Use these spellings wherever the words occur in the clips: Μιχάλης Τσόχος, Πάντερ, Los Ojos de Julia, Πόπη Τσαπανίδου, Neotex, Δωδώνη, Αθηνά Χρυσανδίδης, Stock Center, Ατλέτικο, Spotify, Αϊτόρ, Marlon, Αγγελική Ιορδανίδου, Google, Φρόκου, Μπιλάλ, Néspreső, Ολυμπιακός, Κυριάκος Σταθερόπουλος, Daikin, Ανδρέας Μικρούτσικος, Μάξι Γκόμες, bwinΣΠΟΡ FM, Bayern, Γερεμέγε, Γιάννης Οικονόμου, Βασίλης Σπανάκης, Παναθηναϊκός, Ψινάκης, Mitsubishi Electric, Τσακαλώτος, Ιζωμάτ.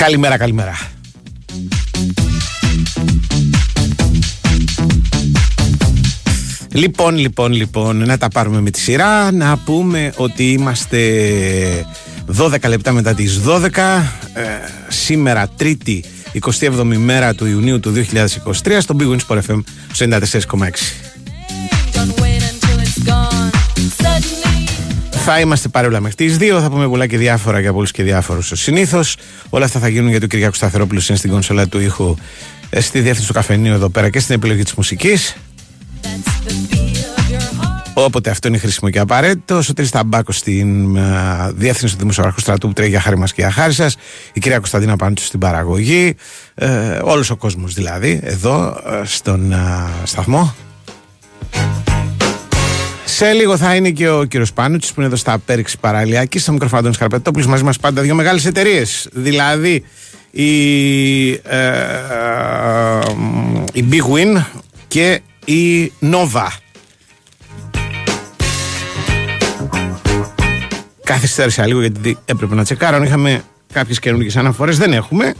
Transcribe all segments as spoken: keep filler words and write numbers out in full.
Καλημέρα, καλημέρα. Λοιπόν, λοιπόν, λοιπόν, να τα πάρουμε με τη σειρά. Να πούμε ότι είμαστε δώδεκα λεπτά μετά τις δώδεκα. Ε, σήμερα, Τρίτη, εικοστή εβδόμη μέρα του Ιουνίου του δύο χιλιάδες είκοσι τρία, στο Big Win FM ενενήντα τέσσερα κόμμα έξι. Θα είμαστε παρόλα μέχρι τις δύο, θα πούμε πολλά και διάφορα για πολλούς και διάφορους ως συνήθως. Όλα αυτά θα γίνουν γιατί ο Κυριάκος Σταθερόπουλος είναι στην κονσόλα του ήχου, στη διεύθυνση του καφενείου εδώ πέρα και στην επιλογή της μουσικής. Όποτε αυτό είναι χρήσιμο και απαραίτητο. Ο Σωτήρης Ταμπάκος στην α, διεύθυνση του Δημοσιογραφικού Στρατού που τρέχει για χάρη μας και για χάρη σας. Η κυρία Κωνσταντίνα Πάντου στην παραγωγή. Ε, όλος ο κόσμος δηλαδή εδώ στον α, σταθμό. Σε λίγο θα είναι και ο κύριος Πάνουτσης που είναι εδώ στα Πέριξη Παραλιακή, στο μικροφάντων Σκαρπετόπουλος. Μαζί μας πάντα δύο μεγάλες εταιρείες. Δηλαδή η, ε, ε, η Big Win και η Nova. Καθυστέρησα λίγο γιατί έπρεπε να τσεκάρω αν είχαμε κάποιες καινούργιες αναφορές. Δεν έχουμε.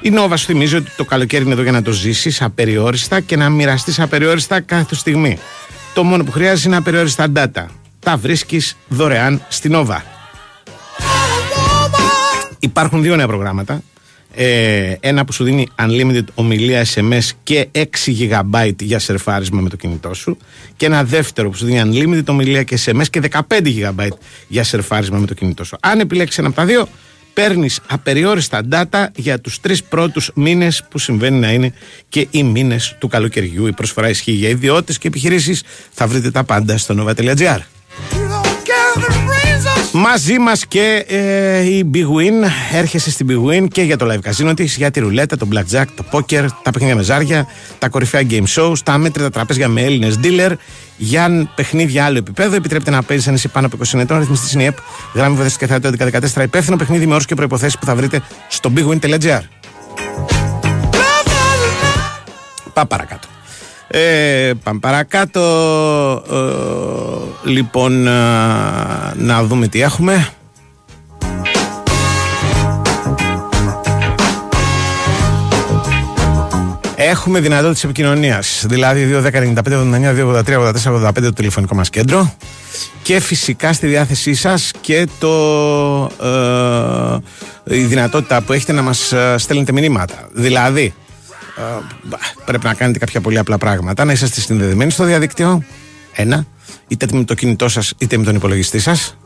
Η Nova σου θυμίζει ότι το καλοκαίρι είναι εδώ για να το ζήσεις απεριόριστα και να μοιραστείς απεριόριστα κάθε στιγμή. Το μόνο που χρειάζεσαι είναι απεριόριστα data. Τα βρίσκεις δωρεάν στη Nova. Υπάρχουν δύο νέα προγράμματα. Ε, ένα που σου δίνει unlimited ομιλία, ες εμ ες και έξι τζι μπι για σερφάρισμα με το κινητό σου, και ένα δεύτερο που σου δίνει unlimited ομιλία και ες εμ ες και δεκαπέντε τζι μπι για σερφάρισμα με το κινητό σου. Αν επιλέξεις ένα από τα δύο, παίρνεις απεριόριστα data για τους τρεις πρώτους μήνες, που συμβαίνει να είναι και οι μήνες του καλοκαιριού. Η προσφορά ισχύει για ιδιώτες και επιχειρήσεις. Θα βρείτε τα πάντα στο nova τελεία gr. Μαζί μας και ε, η Big Win. Έρχεσαι στην Big Win και για το live καζίνο της, για τη ρουλέτα, το blackjack, το poker, τα παιχνίδια με ζάρια, τα κορυφαία game shows, τα μέτρητα τραπέζια με Έλληνες dealer. Για παιχνίδια άλλο επίπεδο, επιτρέπεται να παίζεις αν είσαι πάνω από είκοσι ετών. Ρυθμιστής είναι η ΕΠ, γράμμη βοηθές και θέτω δεκατέσσερα. Υπεύθυνο παιχνίδι με όρους και προϋποθέσεις που θα βρείτε στο big win τελεία gr. Πάμε παρακάτω. Ε, πάμε παρακάτω. Ε, λοιπόν, ε, να δούμε τι έχουμε. Έχουμε δυνατότητα της επικοινωνίας, δηλαδή δύο δέκα ενενήντα πέντε εβδομήντα εννέα δύο ογδόντα τρία ογδόντα τέσσερα ογδόντα πέντε το τηλεφωνικό μας κέντρο, και φυσικά στη διάθεσή σας και το, ε, η δυνατότητα που έχετε να μας στέλνετε μηνύματα. Δηλαδή Uh, πρέπει να κάνετε κάποια πολύ απλά πράγματα. Να είσαστε συνδεδεμένοι στο διαδίκτυο. Ένα. Είτε με το κινητό σας είτε με τον υπολογιστή σας.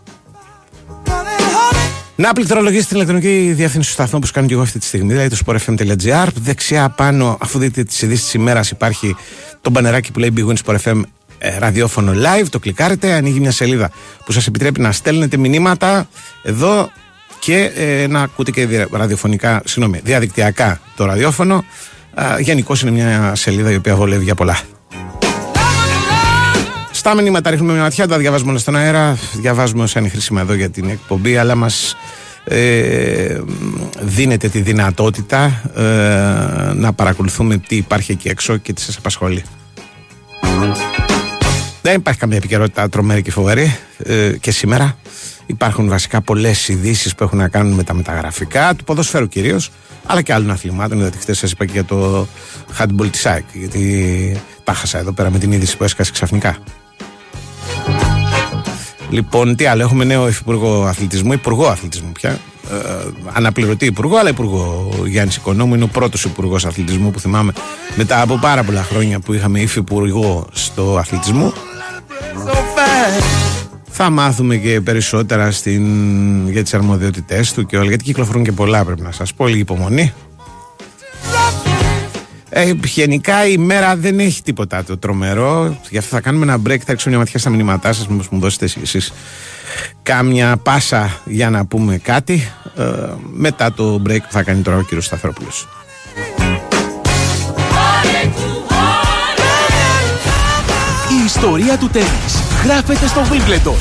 Να πληκτρολογήσετε την ηλεκτρονική διεύθυνση του σταθμού, όπως κάνω και εγώ αυτή τη στιγμή, δηλαδή το σπορ εφ εμ τελεία gr. Δεξιά πάνω, αφού δείτε τις ειδήσεις της ημέρας, υπάρχει το μπανεράκι που λέει Big Win Sport εφ εμ ε, ραδιόφωνο live. Το κλικάρετε, ανοίγει μια σελίδα που σας επιτρέπει να στέλνετε μηνύματα εδώ και ε, να ακούτε και ραδιοφωνικά, συγγνώμη, διαδικτυακά το ραδιόφωνο. Uh, γενικώς είναι μια σελίδα η οποία βολεύει για πολλά. Στα μηνύματα ρίχνουμε μια ματιά, τα διαβάζουμε όλα στον αέρα, διαβάζουμε όσα είναι χρήσιμα εδώ για την εκπομπή, αλλά μας ε, δίνεται τη δυνατότητα ε, να παρακολουθούμε τι υπάρχει εκεί έξω και τι σας απασχολεί. Δεν υπάρχει καμία επικαιρότητα τρομερή και φοβερή ε, και σήμερα. Υπάρχουν βασικά πολλές ειδήσεις που έχουν να κάνουν με τα μεταγραφικά του ποδοσφαίρου κυρίως, αλλά και άλλων αθλημάτων. Γιατί χθες σας είπα και για το handball της ΑΕΚ, γιατί τα χάσα εδώ πέρα με την είδηση που έσκασε ξαφνικά. Λοιπόν, τι άλλο, έχουμε νέο υφυπουργό αθλητισμού, υπουργό αθλητισμού πια. Ε, αναπληρωτή υπουργό, αλλά υπουργό. Ο Γιάννης Οικονόμου είναι ο πρώτος υπουργός αθλητισμού που θυμάμαι μετά από πάρα πολλά χρόνια που είχαμε υφυπουργό στο αθλητισμό. Θα μάθουμε και περισσότερα στην... για τις αρμοδιότητές του και όλα, γιατί κυκλοφορούν και πολλά, πρέπει να σας πω, λίγη υπομονή. Ε, γενικά η μέρα δεν έχει τίποτα το τρομερό, γι' αυτό θα κάνουμε ένα break, θα ρίξω μια ματιά στα μηνύματά σας, μήπως μου δώσετε εσείς κάμια πάσα για να πούμε κάτι, ε, μετά το break που θα κάνει τώρα ο κύριος Σταθερόπουλος. Η ιστορία του τένις γράφεται στο Wimbledon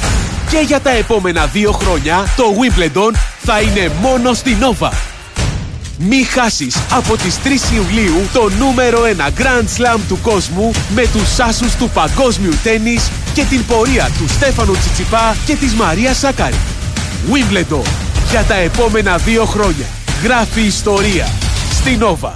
και για τα επόμενα δύο χρόνια το Wimbledon θα είναι μόνο στη Nova. Μη χάσεις από τις τρεις Ιουλίου το νούμερο ένα Grand Slam του κόσμου με τους άσους του παγκόσμιου τένις και την πορεία του Στέφανου Τσιτσιπά και της Μαρίας Σάκαρη. Wimbledon για τα επόμενα δύο χρόνια. γράφει ιστορία στη Nova.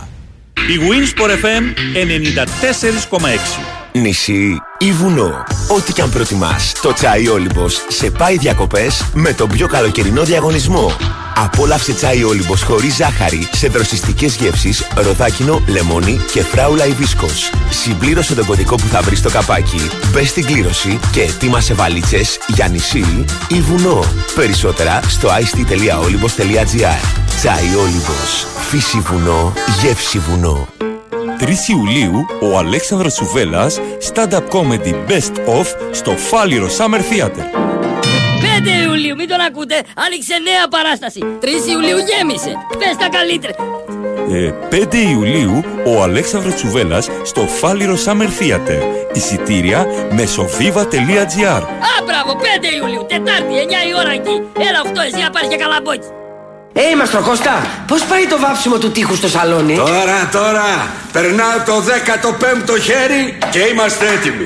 Η bwinΣΠΟΡ εφ εμ ενενήντα τέσσερα κόμμα έξι. Νησί ή βουνό, ό,τι κι αν προτιμάς, το Τσάι Όλυμπος σε πάει διακοπές με τον πιο καλοκαιρινό διαγωνισμό. Απόλαυσε Τσάι Όλυμπος χωρίς ζάχαρη σε δροσιστικές γεύσεις, ροδάκινο, λεμόνι και φράουλα ή βίσκος. Συμπλήρωσε τον κωδικό που θα βρεις στο καπάκι, μπες στην κλήρωση και ετοίμασε βαλίτσες για νησί ή βουνό. Περισσότερα στο άι ες τι τελεία όλυμπος τελεία τζι άρ. Τσάι Όλυμπος. Φύση βουνό, γεύση βουνό. τρεις Ιουλίου, ο Αλέξανδρος Σουβέλλας, stand-up comedy best of στο Φάλιρο Summer Theater. πέντε Ιουλίου, μην τον ακούτε, άνοιξε νέα παράσταση. τρεις Ιουλίου γέμισε, πες τα καλύτερα. Ε, πέντε Ιουλίου, ο Αλέξανδρος Σουβέλλας στο Φάλιρο Summer Theater. Εισιτήρια μεσοβίβα τελεία τζι άρ. Α, μπράβο, πέντε Ιουλίου, Τετάρτη, εννιά η ώρα εκεί. Έλα αυτό, εσύ να πάρεις και καλαμπόκι. Ε, Μαστροκώστα, πώς πάει το βάψιμο του τείχου στο σαλόνι? Τώρα, τώρα, περνάω το δέκατο πέμπτο χέρι και είμαστε έτοιμοι.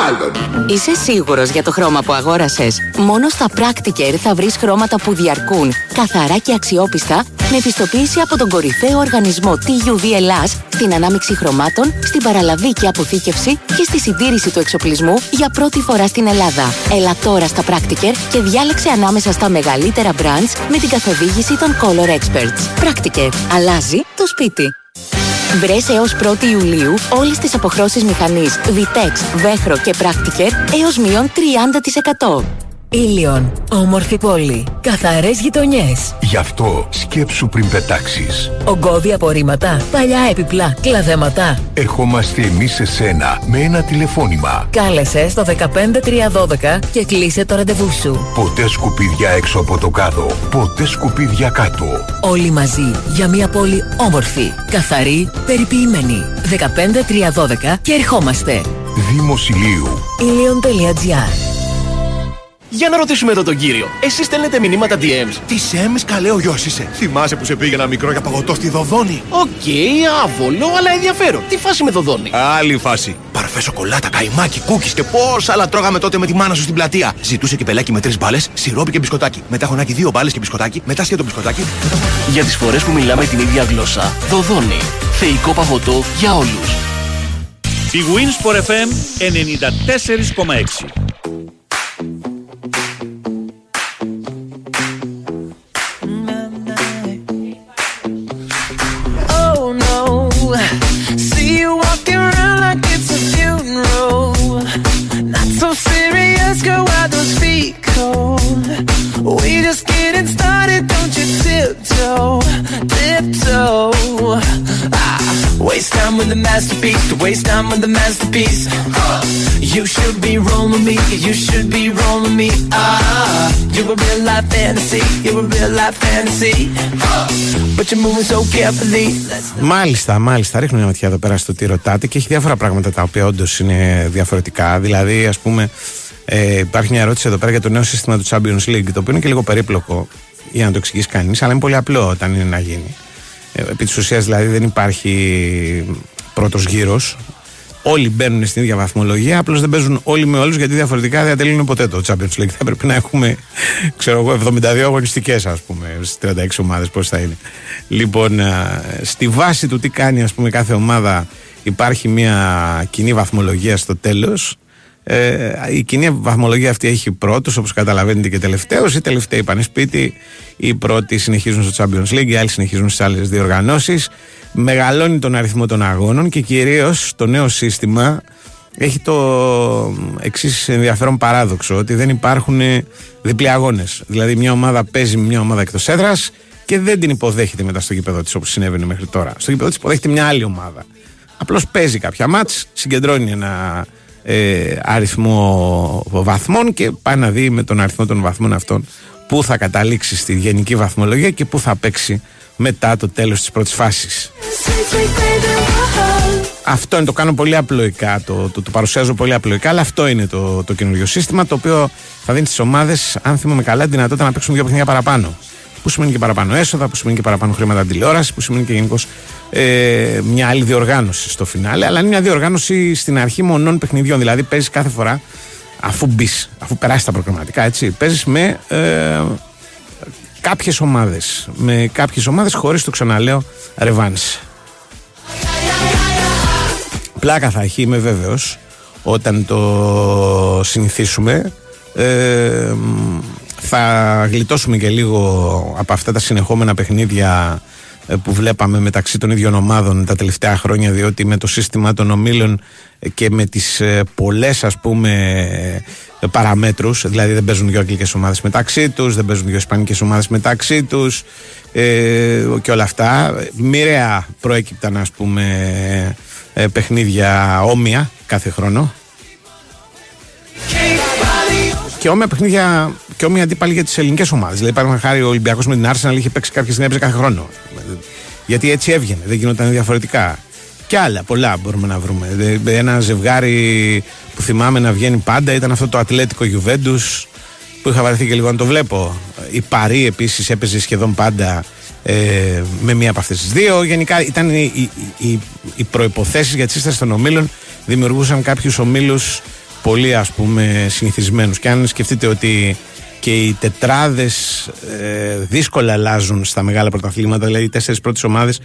Μάλλον. Είσαι σίγουρος για το χρώμα που αγόρασες? Μόνο στα Practiker θα βρεις χρώματα που διαρκούν, καθαρά και αξιόπιστα, με επιστοποίηση από τον κορυφαίο οργανισμό τι γιου βι Ελλάς, στην ανάμειξη χρωμάτων, στην παραλαβή και αποθήκευση και στη συντήρηση του εξοπλισμού για πρώτη φορά στην Ελλάδα. Έλα τώρα στα Practiker και διάλεξε ανάμεσα στα μεγαλύτερα brands με την καθοδήγηση των Color Experts. Practiker. Αλλάζει το σπίτι. Βρες έως πρώτη Ιουλίου όλες τις αποχρώσεις μηχανής, Vitex, Βέχρο και Practiker έως μείον τριάντα τοις εκατό. Ήλιον, όμορφη πόλη, καθαρές γειτονιές. Γι' αυτό σκέψου πριν πετάξεις. Ογκώδη απορρίμματα, παλιά επιπλά, κλαδέματα. Ερχόμαστε εμείς σε σένα με ένα τηλεφώνημα. Κάλεσε στο ένα πέντε τρία ένα δύο και κλείσε το ραντεβού σου. Ποτέ σκουπίδια έξω από το κάδο, ποτέ σκουπίδια κάτω. Όλοι μαζί για μια πόλη όμορφη, καθαρή, περιποιημένη. ένα πέντε τρία ένα δύο και ερχόμαστε. Δήμος Ηλίου. Ήλιον.gr. Για να ρωτήσουμε εδώ τον κύριο. Εσείς στέλνετε μηνύματα ντι εμς. Τι εμς, καλέ, ο γιος είσαι. Θυμάσαι που σε πήγαινα μικρό για παγωτό στη Δωδώνη? Οκ, okay, άβολο, αλλά ενδιαφέρον. Τι φάση με Δωδώνη? Άλλη φάση. Παρφέ σοκολάτα, καϊμάκι, κούκις και πόσα άλλα τρώγαμε τότε με τη μάνα σου στην πλατεία. Ζητούσε και πελάκι με τρεις μπάλες, σιρόπι και μπισκοτάκι. Μετά χωνάκι δύο μπάλες και μπισκοτάκι, μετά σχέτο μπισκοτάκι. Για τις φορές που μιλάμε την ίδια γλώσσα. Δωδώνη. Θεϊκό παγωτό για όλους. Η bwinΣΠΟΡ εφ εμ ενενήντα τέσσερα κόμμα έξι. Masterpiece, to waste time with the masterpiece. Uh, you should be rolling me, you should be rolling me. Ah, you're a real life fantasy, you're a real life fantasy. Uh, but you're moving so carefully. Μάλιστα, μάλιστα. Ρίχνω μια ματιά εδώ πέρα στο τι ρωτάτε και έχει διάφορα πράγματα τα οποία όντως είναι διαφορετικά. Δηλαδή, ας πούμε, ε, υπάρχει μια ερώτηση εδώ πέρα για το νέο σύστημα του Champions League, το οποίο είναι και λίγο περίπλοκο για να το εξηγήσει κανείς, αλλά είναι πολύ απλό όταν είναι να γίνει. Ε, επί της ουσίας, δηλαδή, δεν υπάρχει πρώτος γύρος. Όλοι μπαίνουν στην ίδια βαθμολογία, απλώς δεν παίζουν όλοι με όλους, γιατί διαφορετικά δεν τελειώνουν ποτέ το Champions League. Θα πρέπει να έχουμε, ξέρω εγώ, εβδομήντα δύο αγωνιστικές, ας πούμε, στις τριάντα έξι ομάδες, πώς θα είναι. Λοιπόν, στη βάση του τι κάνει, ας πούμε, κάθε ομάδα, υπάρχει μια κοινή βαθμολογία στο τέλος. Ε, η κοινή βαθμολογία αυτή έχει πρώτους, όπως καταλαβαίνετε, και τελευταίους. Οι τελευταίοι πάνε σπίτι, οι πρώτοι συνεχίζουν στο Champions League, οι άλλοι συνεχίζουν στις άλλες διοργανώσεις. Μεγαλώνει τον αριθμό των αγώνων και κυρίως το νέο σύστημα έχει το εξής ενδιαφέρον παράδοξο, ότι δεν υπάρχουν διπλοί αγώνες. Δηλαδή, μια ομάδα παίζει μια ομάδα εκτός έδρας και δεν την υποδέχεται μετά στο γήπεδο της, όπως συνέβαινε μέχρι τώρα. Στο γήπεδο της υποδέχεται μια άλλη ομάδα. Απλώς παίζει κάποια μάτς, συγκεντρώνει ένα Ε, αριθμό βαθμών και πάει να δει με τον αριθμό των βαθμών αυτών που θα καταλήξει στη γενική βαθμολογία και που θα παίξει μετά το τέλος της πρώτης φάσης. Αυτό είναι, το κάνω πολύ απλοϊκά, το, το, το παρουσιάζω πολύ απλοϊκά, αλλά αυτό είναι το, το καινούργιο σύστημα, το οποίο θα δίνει στις ομάδες, αν θυμάμαι καλά, τη δυνατότητα να παίξουν δύο παιχνίδια παραπάνω, που σημαίνει και παραπάνω έσοδα, που σημαίνει και παραπάνω χρήματα τηλεόραση, που σημαίνει και γενικώς ε, μια άλλη διοργάνωση στο φινάλε. Αλλά είναι μια διοργάνωση στην αρχή μονών παιχνιδιών. Δηλαδή, παίζεις κάθε φορά, αφού μπεις, αφού περάσεις τα προγραμματικά, έτσι, παίζεις με ε, κάποιες ομάδες. Με κάποιες ομάδες χωρίς, το ξαναλέω, ρεβάνς. Πλάκα θα έχει, είμαι βέβαιος, όταν το συνηθίσουμε. Ε, θα γλιτώσουμε και λίγο από αυτά τα συνεχόμενα παιχνίδια που βλέπαμε μεταξύ των ίδιων ομάδων τα τελευταία χρόνια, διότι με το σύστημα των ομίλων και με τις πολλές, ας πούμε, παραμέτρους, δηλαδή δεν παίζουν δύο αγγλικές ομάδες μεταξύ τους, δεν παίζουν δύο ισπανικές ομάδες μεταξύ τους, ε, και όλα αυτά, μοιραία προέκυπταν, ας πούμε, παιχνίδια όμοια κάθε χρόνο και όμοια παιχνίδια και όμοια αντίπαλοι για τις ελληνικές ομάδες. Δηλαδή, παράδειγμα χάρη, ο Ολυμπιακός με την Arsenal είχε παίξει κάποιες συνέπειες κάθε χρόνο. Γιατί έτσι έβγαινε, δεν γινόταν διαφορετικά. Και άλλα, πολλά μπορούμε να βρούμε. Ένα ζευγάρι που θυμάμαι να βγαίνει πάντα ήταν αυτό το Ατλέτικο Γιουβέντους, που είχα βαρεθεί και λίγο να το βλέπω. Η Παρί επίσης έπαιζε σχεδόν πάντα ε, με μία από αυτές τις δύο. Γενικά ήταν οι, οι, οι, οι προϋποθέσεις για τη σύσταση των ομίλων, δημιουργούσαν κάποιους ομίλους πολύ, ας πούμε, συνηθισμένους. Και αν σκεφτείτε ότι και οι τετράδες ε, δύσκολα αλλάζουν στα μεγάλα πρωταθλήματα, δηλαδή οι τέσσερις πρώτες ομάδες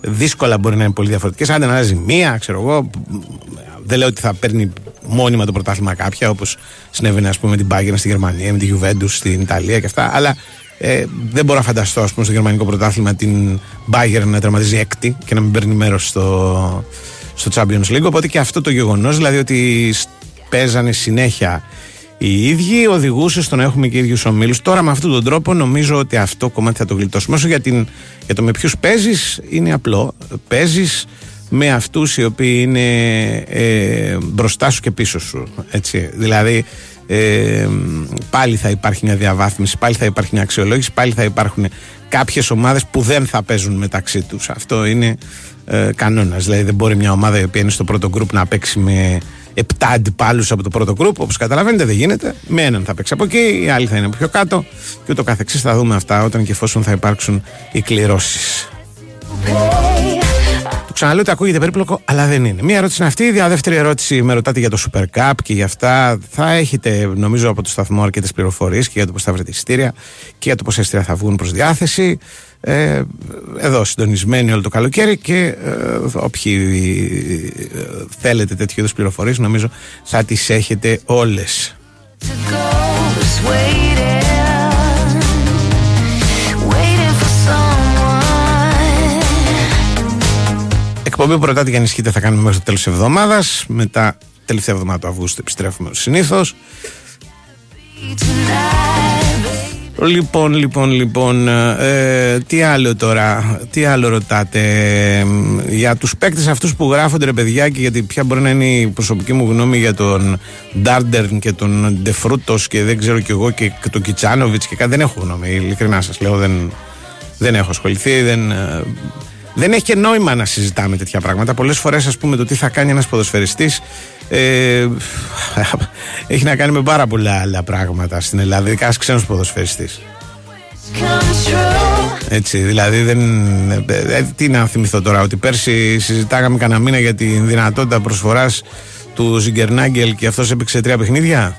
δύσκολα μπορεί να είναι πολύ διαφορετικές. Άντε να αλλάζει μία, ξέρω εγώ, δεν λέω ότι θα παίρνει μόνιμα το πρωτάθλημα κάποια, όπως συνέβαινε, ας πούμε, με την Bayern στη Γερμανία, με τη Juventus στην Ιταλία και αυτά, αλλά ε, δεν μπορώ να φανταστώ, ας πούμε, στο γερμανικό πρωτάθλημα την Bayern να τερματίζει έκτη και να μην παίρνει μέρος στο, στο Champions League. Οπότε και αυτό το γεγονός, δηλαδή ότι παίζανε συνέχεια οι ίδιοι, οδηγούσε στο να έχουμε και ίδιους ομίλους. Τώρα με αυτόν τον τρόπο νομίζω ότι αυτό κομμάτι θα το γλιτώσουμε. Όσο για, την, για το με ποιους παίζεις, είναι απλό. Παίζεις με αυτούς οι οποίοι είναι ε, μπροστά σου και πίσω σου. Έτσι. Δηλαδή ε, πάλι θα υπάρχει μια διαβάθμιση, πάλι θα υπάρχει μια αξιολόγηση, πάλι θα υπάρχουν κάποιες ομάδες που δεν θα παίζουν μεταξύ τους. Αυτό είναι ε, κανόνας. Δηλαδή δεν μπορεί μια ομάδα η οποία είναι στο πρώτο γκρουπ να παίξει με επτά αντιπάλους από το πρώτο γκρουπ, όπως καταλαβαίνετε, δεν γίνεται. Με έναν θα παίξει από εκεί, οι άλλοι θα είναι από πιο κάτω και ούτω καθεξής. Θα δούμε αυτά όταν και εφόσον θα υπάρξουν οι κληρώσεις. Το ξαναλέω ότι ακούγεται περίπλοκο, αλλά δεν είναι. Μία ερώτηση είναι αυτή. Η δεύτερη ερώτηση, με ρωτάτε για το Super Cup και για αυτά. Θα έχετε, νομίζω, από το σταθμό αρκετές πληροφορίες και για το πώς θα βρείτε εισιτήρια και για το πόσα εισιτήρια θα βγουν προς διάθεση. Ε, εδώ συντονισμένοι όλο το καλοκαίρι και ε, όποιοι ε, θέλετε τέτοιου είδους πληροφορίες, νομίζω θα τις έχετε όλες. Εκπομπή που ρωτάτε για ενισχύτε θα κάνουμε μέχρι το τέλος της εβδομάδας. Μετά τελευταία εβδομάδα του Αυγούστου επιστρέφουμε ως συνήθως. Λοιπόν, λοιπόν, λοιπόν, ε, τι άλλο τώρα, τι άλλο ρωτάτε ε, για τους παίκτες αυτούς που γράφονται, ρε παιδιά, και γιατί ποια μπορεί να είναι η προσωπική μου γνώμη για τον Ντάρντερν και τον Ντεφρούτος και δεν ξέρω κι εγώ και τον Κιτσάνοβιτς και κάτι. Δεν έχω γνώμη, ειλικρινά σας λέω, δεν, δεν έχω ασχοληθεί, δεν, ε, δεν έχει και νόημα να συζητάμε τέτοια πράγματα. Πολλές φορές, ας πούμε, το τι θα κάνει ένας ποδοσφαιριστής Ε, έχει να κάνει με πάρα πολλά άλλα πράγματα στην Ελλάδα, ειδικά ένας ξένος ποδοσφαιριστής. Έτσι, δηλαδή δεν, ε, τι να θυμηθώ τώρα, ότι πέρσι συζητάγαμε κανένα μήνα για τη δυνατότητα προσφοράς του Ζιγκερνάγκελ και αυτός έπαιξε τρία παιχνίδια.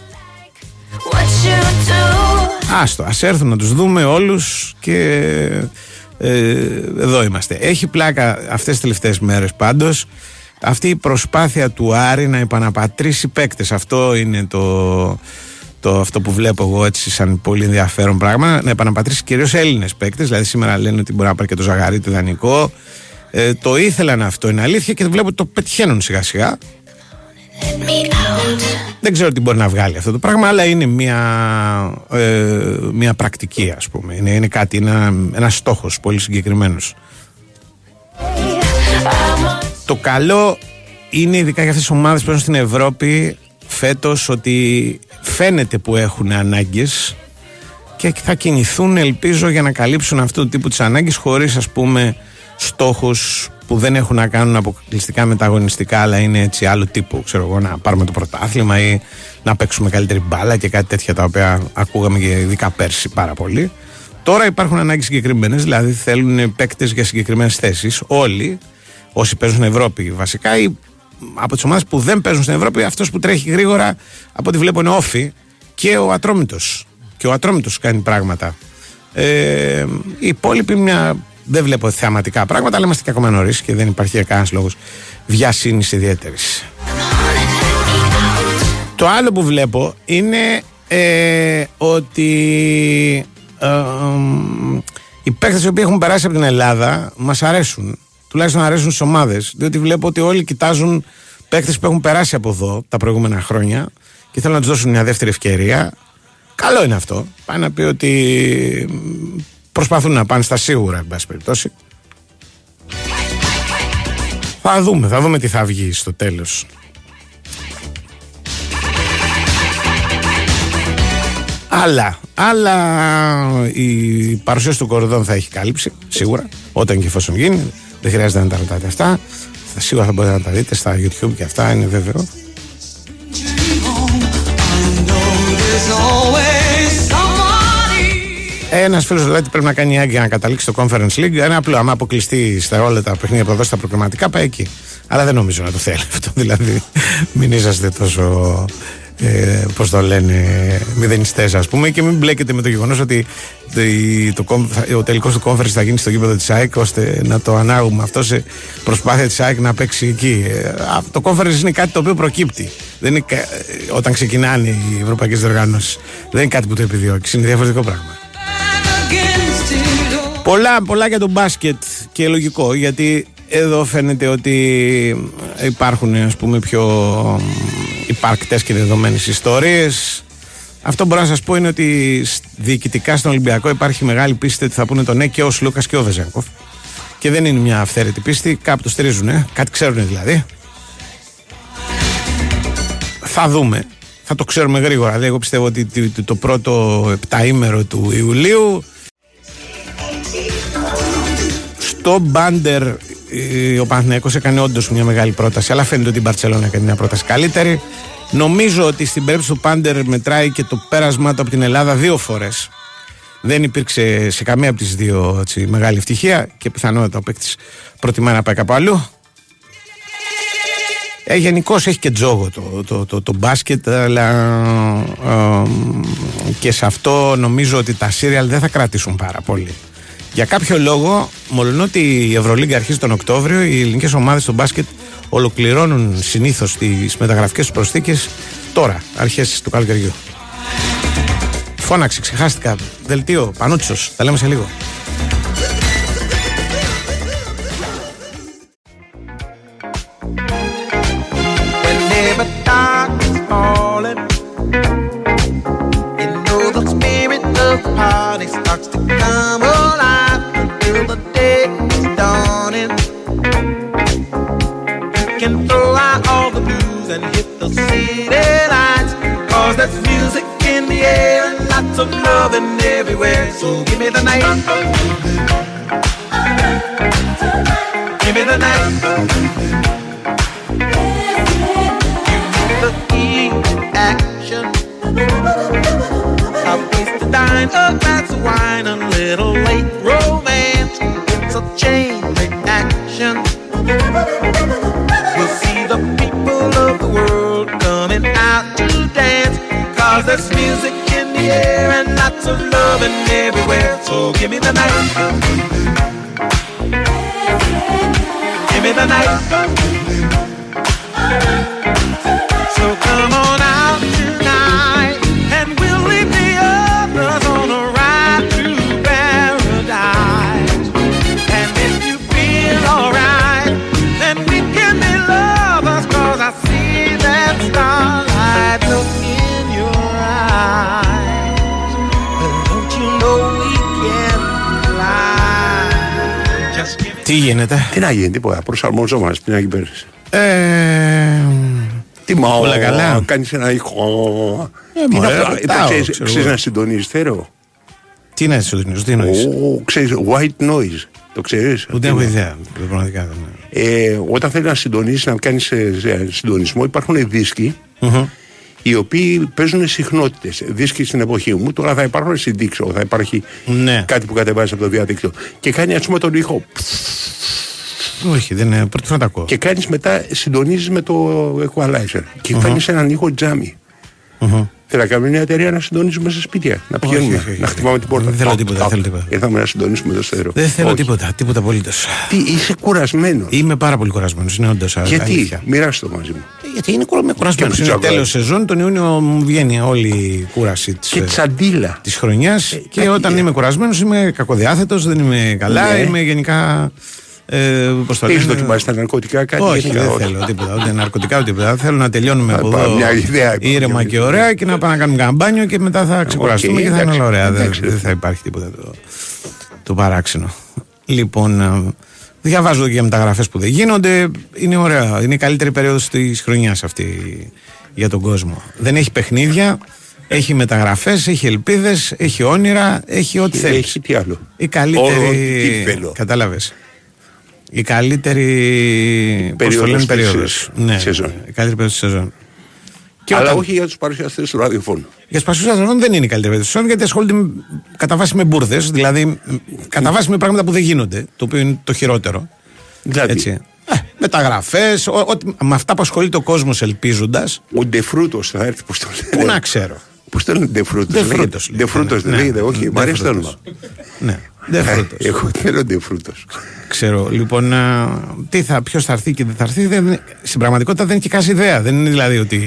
Άστο, ας έρθουν να τους δούμε όλους και ε, εδώ είμαστε. Έχει πλάκα αυτές τις τελευταίες μέρες πάντως αυτή η προσπάθεια του Άρη να επαναπατρίσει παίκτες. Αυτό είναι το, το, αυτό που βλέπω εγώ έτσι σαν πολύ ενδιαφέρον πράγμα. Να επαναπατρίσει κυρίως Έλληνες παίκτες. Δηλαδή σήμερα λένε ότι μπορεί να πάρει και το Ζαγαρί, το δανεικό. Ε, το ήθελαν αυτό, είναι αλήθεια, και βλέπω ότι το πετυχαίνουν σιγά σιγά. Δεν ξέρω τι μπορεί να βγάλει αυτό το πράγμα, αλλά είναι μια, ε, μια πρακτική, ας πούμε. Είναι, είναι κάτι, είναι ένα, ένας στόχος πολύ συγκεκριμένος. Το καλό είναι, ειδικά για αυτές τις ομάδες που έχουν στην Ευρώπη φέτος, ότι φαίνεται που έχουν ανάγκες και θα κινηθούν, ελπίζω, για να καλύψουν αυτού του τύπου τις ανάγκες, χωρίς, ας πούμε, στόχους που δεν έχουν να κάνουν αποκλειστικά με τα αγωνιστικά, αλλά είναι έτσι άλλο τύπου, ξέρω εγώ, να πάρουμε το πρωτάθλημα ή να παίξουμε καλύτερη μπάλα και κάτι τέτοια, τα οποία ακούγαμε και ειδικά πέρσι πάρα πολύ. Τώρα υπάρχουν ανάγκες συγκεκριμένες, δηλαδή θέλουν παίκτες για συγκεκριμένες θέσεις όλοι. Όσοι παίζουν στην Ευρώπη, βασικά, ή από τις ομάδες που δεν παίζουν στην Ευρώπη, αυτός που τρέχει γρήγορα, από ό,τι βλέπω, είναι όφι, και ο Ατρόμητος. Και ο Ατρόμητος κάνει πράγματα Ε, οι υπόλοιποι μια, δεν βλέπω θεαματικά πράγματα, αλλά είμαστε και ακόμα νωρίς και δεν υπάρχει κανένας λόγος βιασύνης ιδιαίτερης. Το άλλο που βλέπω είναι ε, ότι ε, ε, οι παίκτες οι οποίοι έχουν περάσει από την Ελλάδα μας αρέσουν. Τουλάχιστον αρέσουν στις ομάδες, διότι βλέπω ότι όλοι κοιτάζουν παίκτες που έχουν περάσει από εδώ τα προηγούμενα χρόνια και θέλουν να τους δώσουν μια δεύτερη ευκαιρία. Καλό είναι αυτό. Πάει να πει ότι προσπαθούν να πάνε στα σίγουρα, εν πάση περιπτώσει. Θα δούμε, θα δούμε τι θα βγει στο τέλος. Αλλά, αλλά η παρουσίαση του Κορδόν θα έχει κάλυψη, σίγουρα, όταν και εφόσον γίνει. Δεν χρειάζεται να τα ρωτάτε αυτά. Σίγουρα θα μπορείτε να τα δείτε στα YouTube και αυτά, είναι βέβαιο. Ένας φίλος λέει ότι πρέπει να κάνει άγγια να καταλήξει το Conference League. Είναι απλό. Αν αποκλειστεί στα όλα τα παιχνίδια που θα δώσει τα προγραμματικά, πάει εκεί. Αλλά δεν νομίζω να το θέλει αυτό. Δηλαδή, μην είσαστε τόσο. Ε, πώς το λένε, μηδενιστές, ας πούμε, και μην μπλέκετε με το γεγονός ότι το, το, ο τελικός του conference θα γίνει στο γήπεδο της ΑΕΚ, ώστε να το ανάγουμε αυτό σε προσπάθεια της ΑΕΚ να παίξει εκεί. Ε, το conference είναι κάτι το οποίο προκύπτει. Δεν είναι, όταν ξεκινάνε οι ευρωπαϊκές διοργανώσεις, δεν είναι κάτι που το επιδιώκει. Είναι διαφορετικό πράγμα. Πολλά, πολλά για το μπάσκετ και λογικό, γιατί εδώ φαίνεται ότι υπάρχουν, ας πούμε, πιο υπαρκτές και δεδομένες ιστορίες. Αυτό μπορώ να σας πω είναι ότι διοικητικά στον Ολυμπιακό υπάρχει μεγάλη πίστη ότι θα πούνε τον ναι και ο Σλούκας και ο Βεζένκοφ. Και δεν είναι μια αυθαίρετη πίστη, κάπου το στηρίζουν, ε? Κάτι ξέρουν δηλαδή. Θα δούμε, θα το ξέρουμε γρήγορα. Δηλαδή, εγώ πιστεύω ότι το πρώτο επτάήμερο του Ιουλίου στο Πάντερ ο Παναθηναϊκός έκανε όντως μια μεγάλη πρόταση, αλλά φαίνεται ότι η Μπαρτσελόνα έκανε μια πρόταση καλύτερη. Νομίζω ότι στην περίπτωση του Πάντερ μετράει και το πέρασμά του από την Ελλάδα δύο φορές. Δεν υπήρξε σε καμία από τις δύο, έτσι, μεγάλη ευτυχία και πιθανότατα ο παίκτης προτιμά να πάει κάπου αλλού. Ε, γενικώς έχει και τζόγο το, το, το, το, το μπάσκετ, αλλά ε, ε, και σε αυτό νομίζω ότι τα σύριαλ δεν θα κρατήσουν πάρα πολύ. Για κάποιο λόγο, μολονότι η Ευρωλίγκα αρχίζει τον Οκτώβριο, οι ελληνικές ομάδες στο μπάσκετ ολοκληρώνουν συνήθως τις μεταγραφικές τους προσθήκες τώρα, αρχές του καλοκαιριού. Φώναξε, ξεχάστηκα. Δελτίο, Πανούτσος. Τα λέμε σε λίγο. Τι να γίνει, τίποτα. Προσαρμοζόμαστε στην Άγια Πέρση. Τι μάω, όλα καλά. Κάνεις ένα ήχο. Ξέρεις να συντονίζεις θέρω. Τι να συντονίζεις, τι εννοείς. Ξέρεις, white noise. Το ξέρεις. Ούτε έχω ιδέα. Όταν θέλεις να συντονίζεις, να κάνεις συντονισμό, υπάρχουν δίσκοι οι οποίοι παίζουν συχνότητες. Δίσκοι στην εποχή μου, τώρα θα υπάρχουν συντήξω, θα υπάρχει κάτι που κατεβάζεις από το διαδίκτυο. Και κάνει, ας πούμε, τον ήχο. Όχι, δεν είναι. Πρώτη φορά τα ακούω. Και κάνεις μετά, συντονίζεις με το equalizer. Και uh-huh. φάνεις έναν ήχο τζάμι. Uh-huh. Θέλω να κάνουμε μια εταιρεία να συντονίζουμε σε σπίτια. Να πηγαίνουμε, όχι, όχι, να χτυπάμε την πόρτα. Δεν θέλω τίποτα. Ήρθαμε να συντονίσουμε το στερεό. Δεν θέλω τίποτα, τίποτα απολύτως. Τι, είσαι κουρασμένος. Είμαι πάρα πολύ κουρασμένος. Είναι όντως αλήθεια. Γιατί, μοιράζεσαι το μαζί μου. Γιατί είναι κουρασμένος. Είναι τέλος σεζόν, τον Ιούνιο μου βγαίνει όλη η κούραση τη χρονιά. Και όταν είμαι κουρασμένος, είμαι κακοδιάθετος, δεν είμαι καλά, είμαι γενικά. Ε, Έχεις δοκιμάσει τα ναρκωτικά κάτι? Όχι, δεν θέλω τίποτα, ούτε ναρκωτικά ούτε τίποτα. Θέλω να τελειώνουμε από εδώ ήρεμα και ωραία και να πάμε να κάνουμε καμπάνιο και μετά θα ξεκουραστούμε και θα είναι όλα ωραία. Δεν θα υπάρχει τίποτα το παράξενο. Λοιπόν, διαβάζω και για μεταγραφές που δεν γίνονται. Είναι ωραία, είναι η καλύτερη περίοδος της χρονιάς αυτή για τον κόσμο. Δεν έχει παιχνίδια, έχει μεταγραφές, έχει ελπίδες, έχει όνειρα, έχει ό,τι θέλει. Έχει τι άλλο. Η καλύτερη. Κατάλαβες. Η καλύτερη περίοδος της ναι, σεζόν. Η καλύτερη περίοδος της σεζόν. Αλλά όταν... όχι για τους παρουσιαστές του ραδιοφώνου. Για τους παρουσιαστές του ραδιοφώνου δεν είναι η καλύτερη περίοδος της σεζόν, γιατί ασχολούνται κατά βάση με μπουρδες, δηλαδή κατά βάση με πράγματα που δεν γίνονται, το οποίο είναι το χειρότερο. Δηλαδή. Έτσι. Ε, μεταγραφές, ο, ο, με αυτά που ασχολείται ο κόσμος ελπίζοντας. Ο ντεφρούτος θα έρθει, πώς το λένε. Πού να ξέρω. Πώς το λένε ντεφρούτος. Ντεφρούτος δεν λέγεται, όχι, μ' αρέσει το όνομα. Ναι. Εγώ θέλω ντεφρούτος. Ξέρω, λοιπόν, τι θα, ποιος θα έρθει και δεν θα έρθει, δεν, στην πραγματικότητα δεν έχει καν ιδέα. Δεν είναι δηλαδή ότι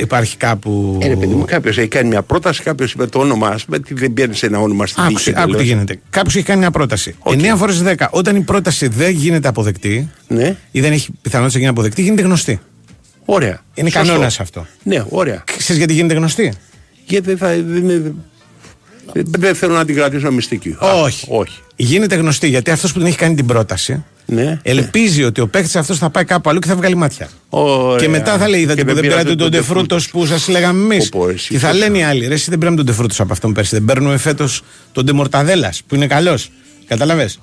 υπάρχει κάπου. Ε, ρε παιδί μου, κάποιος έχει κάνει μια πρόταση, κάποιος είπε το όνομά, α πούμε, δεν παίρνει ένα όνομα στην τύχη. Άκου τι γίνεται. Κάποιος έχει κάνει μια πρόταση. εννιά okay. φορές δέκα. Όταν η πρόταση δεν γίνεται αποδεκτή, ναι, ή δεν έχει πιθανότητα να γίνει αποδεκτή, γίνεται γνωστή. Ωραία. Είναι κανόνας αυτό. Ναι, ωραία. Ξέρεις γιατί γίνεται γνωστή? Γιατί θα. Δεν θέλω να την κρατήσω μυστική. Όχι. Όχι. Γίνεται γνωστή γιατί αυτός που την έχει κάνει την πρόταση, ναι, ελπίζει, ναι, ότι ο παίκτης αυτός θα πάει κάπου αλλού και θα βγάλει μάτια. Ωραία. Και μετά θα λέει: είδατε που δεν πήρατε τον Ντεφρούτος που σας λέγαμε εμείς. Και θα λένε οι άλλοι: ρε, εσύ δεν πήραμε τον Ντεφρούτος από αυτόν πέρσι. Δεν παίρνουμε φέτος τον Ντεμορταδέλλας που είναι καλός. Καταλαβες.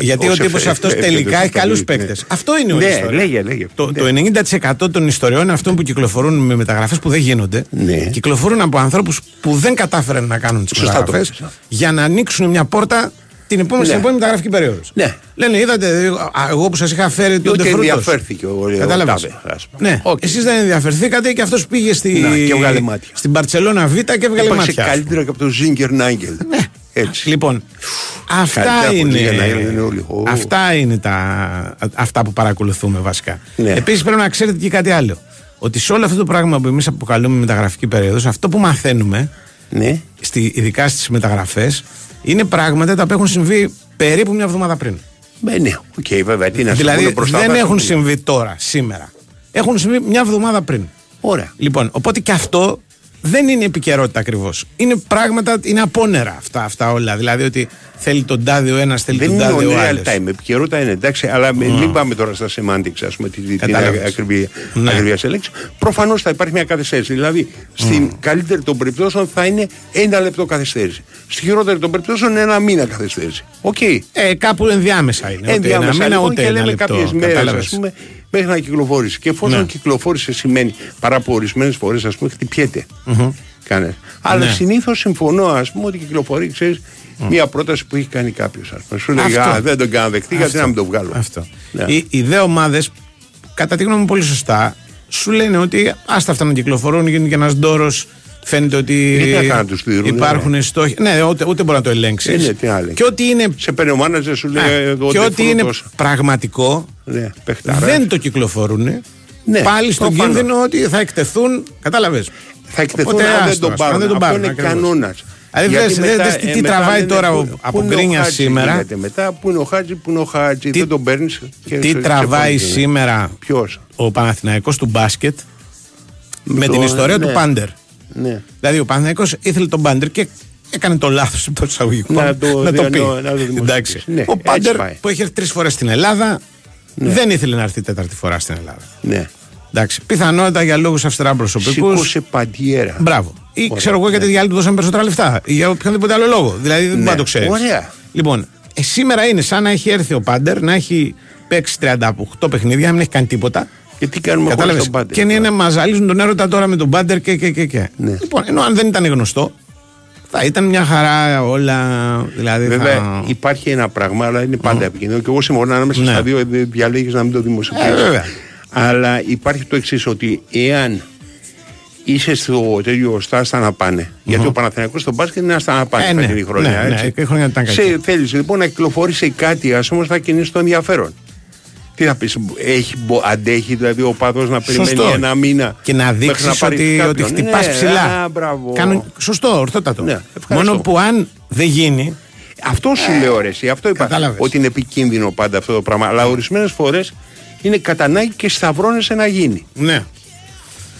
Γιατί ο τύπος αυτός τελικά έχει καλούς παίκτες. Αυτό είναι ο ιστορία. Το ενενήντα τοις εκατό των ιστοριών αυτών που κυκλοφορούν με μεταγραφές που δεν γίνονται, κυκλοφορούν από ανθρώπους που δεν κατάφεραν να κάνουν τις μεταγραφές για να ανοίξουν μια πόρτα την επόμενη, ναι, επόμενη μεταγραφική περίοδο. Ναι. Λένε, είδατε, εγώ που σας είχα φέρει τον Ντεφρούτος. Και ενδιαφέρθηκε ο Λεωτάβε. Ναι. Okay. Εσείς δεν ενδιαφερθήκατε και αυτός πήγε στη... να, και στην Μπαρτσελώνα Β και έβγαλε μάτια. Είμαστε καλύτερα και από τον Ζίνγκερ Νάγκελ. Ναι. Έτσι. Λοιπόν, αυτά είναι, είναι αυτά είναι τα, αυτά που παρακολουθούμε βασικά. Ναι. Επίσης πρέπει να ξέρετε και κάτι άλλο. Ότι σε όλο αυτό το πράγμα που εμείς αποκαλούμε μεταγραφική περίοδος, αυτό που μαθαίνουμε, ναι, στη, ειδικά στις μεταγραφές, είναι πράγματα τα οποία έχουν συμβεί περίπου μια εβδομάδα πριν. Ναι, ναι, okay, βέβαια. Τι να δηλαδή δεν βάζουμε, έχουν συμβεί τώρα, σήμερα. Έχουν συμβεί μια εβδομάδα πριν. Ωραία. Λοιπόν, οπότε και αυτό δεν είναι επικαιρότητα ακριβώς. Είναι πράγματα, είναι απόνερα αυτά, αυτά όλα. Δηλαδή ότι θέλει τον τάδε ο ένας, θέλει δεν τον τάδε ο άλλος. Δεν είναι real time. Επικαιρότητα είναι, εντάξει, αλλά mm. μην πάμε τώρα στα semantics, ας πούμε, την ακριβή λέξη. Προφανώς θα υπάρχει μια καθυστέρηση. Δηλαδή, mm. στην καλύτερη των περιπτώσεων θα είναι ένα λεπτό καθυστέρηση. Στη χειρότερη των περιπτώσεων ένα μήνα καθυστέρηση. Οκ. Okay. Ε, κάπου ενδιάμεσα είναι. Ενδιάμεσα είναι, ούτε ένα λεπτό. Και λέμε κάποιες μέρες, μέχρι να κυκλοφόρησε. Και εφόσον, ναι, κυκλοφόρησε σημαίνει παρά από ορισμένες φορές, ας πούμε, χτυπιέται. Mm-hmm. Κανένα. Αλλά, ναι, συνήθως συμφωνώ, ας πούμε, ότι κυκλοφορεί, ξέρεις, mm. μία πρόταση που έχει κάνει κάποιος. Ας πούμε. Σου λέει, α, δεν τον κάνω δεκτή, γιατί να μην τον βγάλω. Αυτό. Ναι. Οι, οι δε ομάδες, κατά τη γνώμη μου, πολύ σωστά, σου λένε ότι άστα αυτά να κυκλοφορούν, γίνεται και ένας ντόρος. Φαίνεται ότι στήρουν, υπάρχουν, ναι, στόχοι. Ναι, ούτε, ούτε μπορεί να το ελέγξει. Και ό,τι είναι. Σε περιομάναζε, σου λέει. Α, και ό,τι είναι πραγματικό, ναι, δεν το κυκλοφορούν. Ναι, πάλι στον κίνδυνο ότι θα εκτεθούν. Κατάλαβες. Θα εκτεθούν αν δεν τον πάρουν. Αυτό πάρουν, είναι κανόνας. Δηλαδή, μετά, τι ε, τραβάει μετά, τώρα είναι, από γκρίνια σήμερα. Μετά, πού είναι ο Χάτζη, πού είναι ο Χάτζη, δεν τον παίρνει. Τι τραβάει σήμερα ο Παναθηναϊκός του μπάσκετ με την ιστορία του Πάντερ. Ναι. Δηλαδή ο Παναθηναϊκός ήθελε τον Πάντερ και έκανε το λάθος των εισαγωγικών να το, να το πει. Να το Εντάξει. Ναι, ο Πάντερ που έχει έρθει τρεις φορές στην Ελλάδα, ναι, δεν ήθελε να έρθει τέταρτη φορά στην Ελλάδα. Ναι. Εντάξει. Πιθανότατα για λόγους αυστηρά προσωπικούς. Σήκωσε παντιέρα. Μπράβο. Ή ωραία, ξέρω εγώ, γιατί, ναι, οι άλλοι του δώσαν περισσότερα λεφτά. Ή για οποιονδήποτε άλλο λόγο. Δηλαδή δεν, ναι, πάντα το ξέρει. Λοιπόν, ε, σήμερα είναι σαν να έχει έρθει ο Πάντερ, να έχει παίξει τριάντα οκτώ παιχνίδια, να μην έχει κάνει τίποτα. Και τι κάνουμε χωρίς τον Πάντερ. Και είναι μαζαλίζουν τον έρωτα τώρα με τον Πάντερ και και και. και. Ναι. Λοιπόν, ενώ αν δεν ήταν γνωστό, θα ήταν μια χαρά όλα. Δηλαδή βέβαια θα... υπάρχει ένα πράγμα, αλλά είναι πάντα mm. επικίνδυνο. Και εγώ συμφωνώ ανάμεσα, ναι, στα δύο, διαλέγεις να μην το δημοσιοποιήσεις. Ε, αλλά υπάρχει το εξής, ότι εάν είσαι στο τέτοιο στάστα να πάνε. Mm-hmm. Γιατί ο Παναθηναϊκός στον μπάσκετ είναι άστα να πάνε. Ε, ναι, ναι, χρόνια, ναι, έτσι. Ναι, χρόνια ήταν σε, θέλεις λοιπόν να κυκλοφορήσει κάτι, ας όμως θα κινήσει το ενδιαφέρον. Τι θα πεις, έχει, αντέχει δηλαδή ο παδός να περιμένει σωστό. Ένα μήνα και να δείξεις να ότι, ότι χτυπάς ναι, ψηλά. Α, Κάνουν, σωστό, ορθότατο. Ναι, μόνο που αν δεν γίνει. Αυτό σου λέω ρε εσύ, αυτό είπα. Κατάλαβες. Ότι είναι επικίνδυνο πάντα αυτό το πράγμα. Αλλά ορισμένες φορές είναι κατά ανάγκη και σταυρώνεσαι να γίνει. Ναι.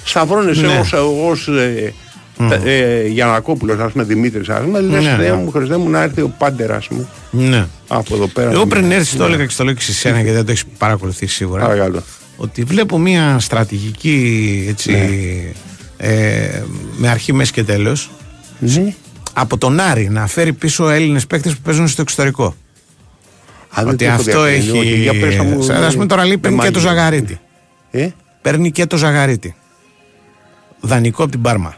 Σταυρώνεσαι ναι. ως, ως ε, mm. ε, Γιανακόπουλος, ας πούμε, Δημήτρης, ας πούμε, λες, ναι, ναι. μου χρειάζεται να έρθει ο Πάντερ, ας πούμε. Ναι. Από εδώ πέρα. Εγώ πριν έρθεις, ναι. το έλεγα και το λέω και σε σένα, γιατί δεν το έχεις παρακολουθήσει σίγουρα. Παρακαλώ. Ότι βλέπω μια στρατηγική, έτσι, ναι. ε, με αρχή, μέση και τέλος, ναι. από τον Άρη να φέρει πίσω Έλληνες παίκτες που παίζουν στο εξωτερικό. Αν ότι αυτό έχει. Ας πούμε τώρα λέει παίρνει και το Ζαγαρίτη. Παίρνει και το Ζαγαρίτη. Δανεικό από την Πάρμα.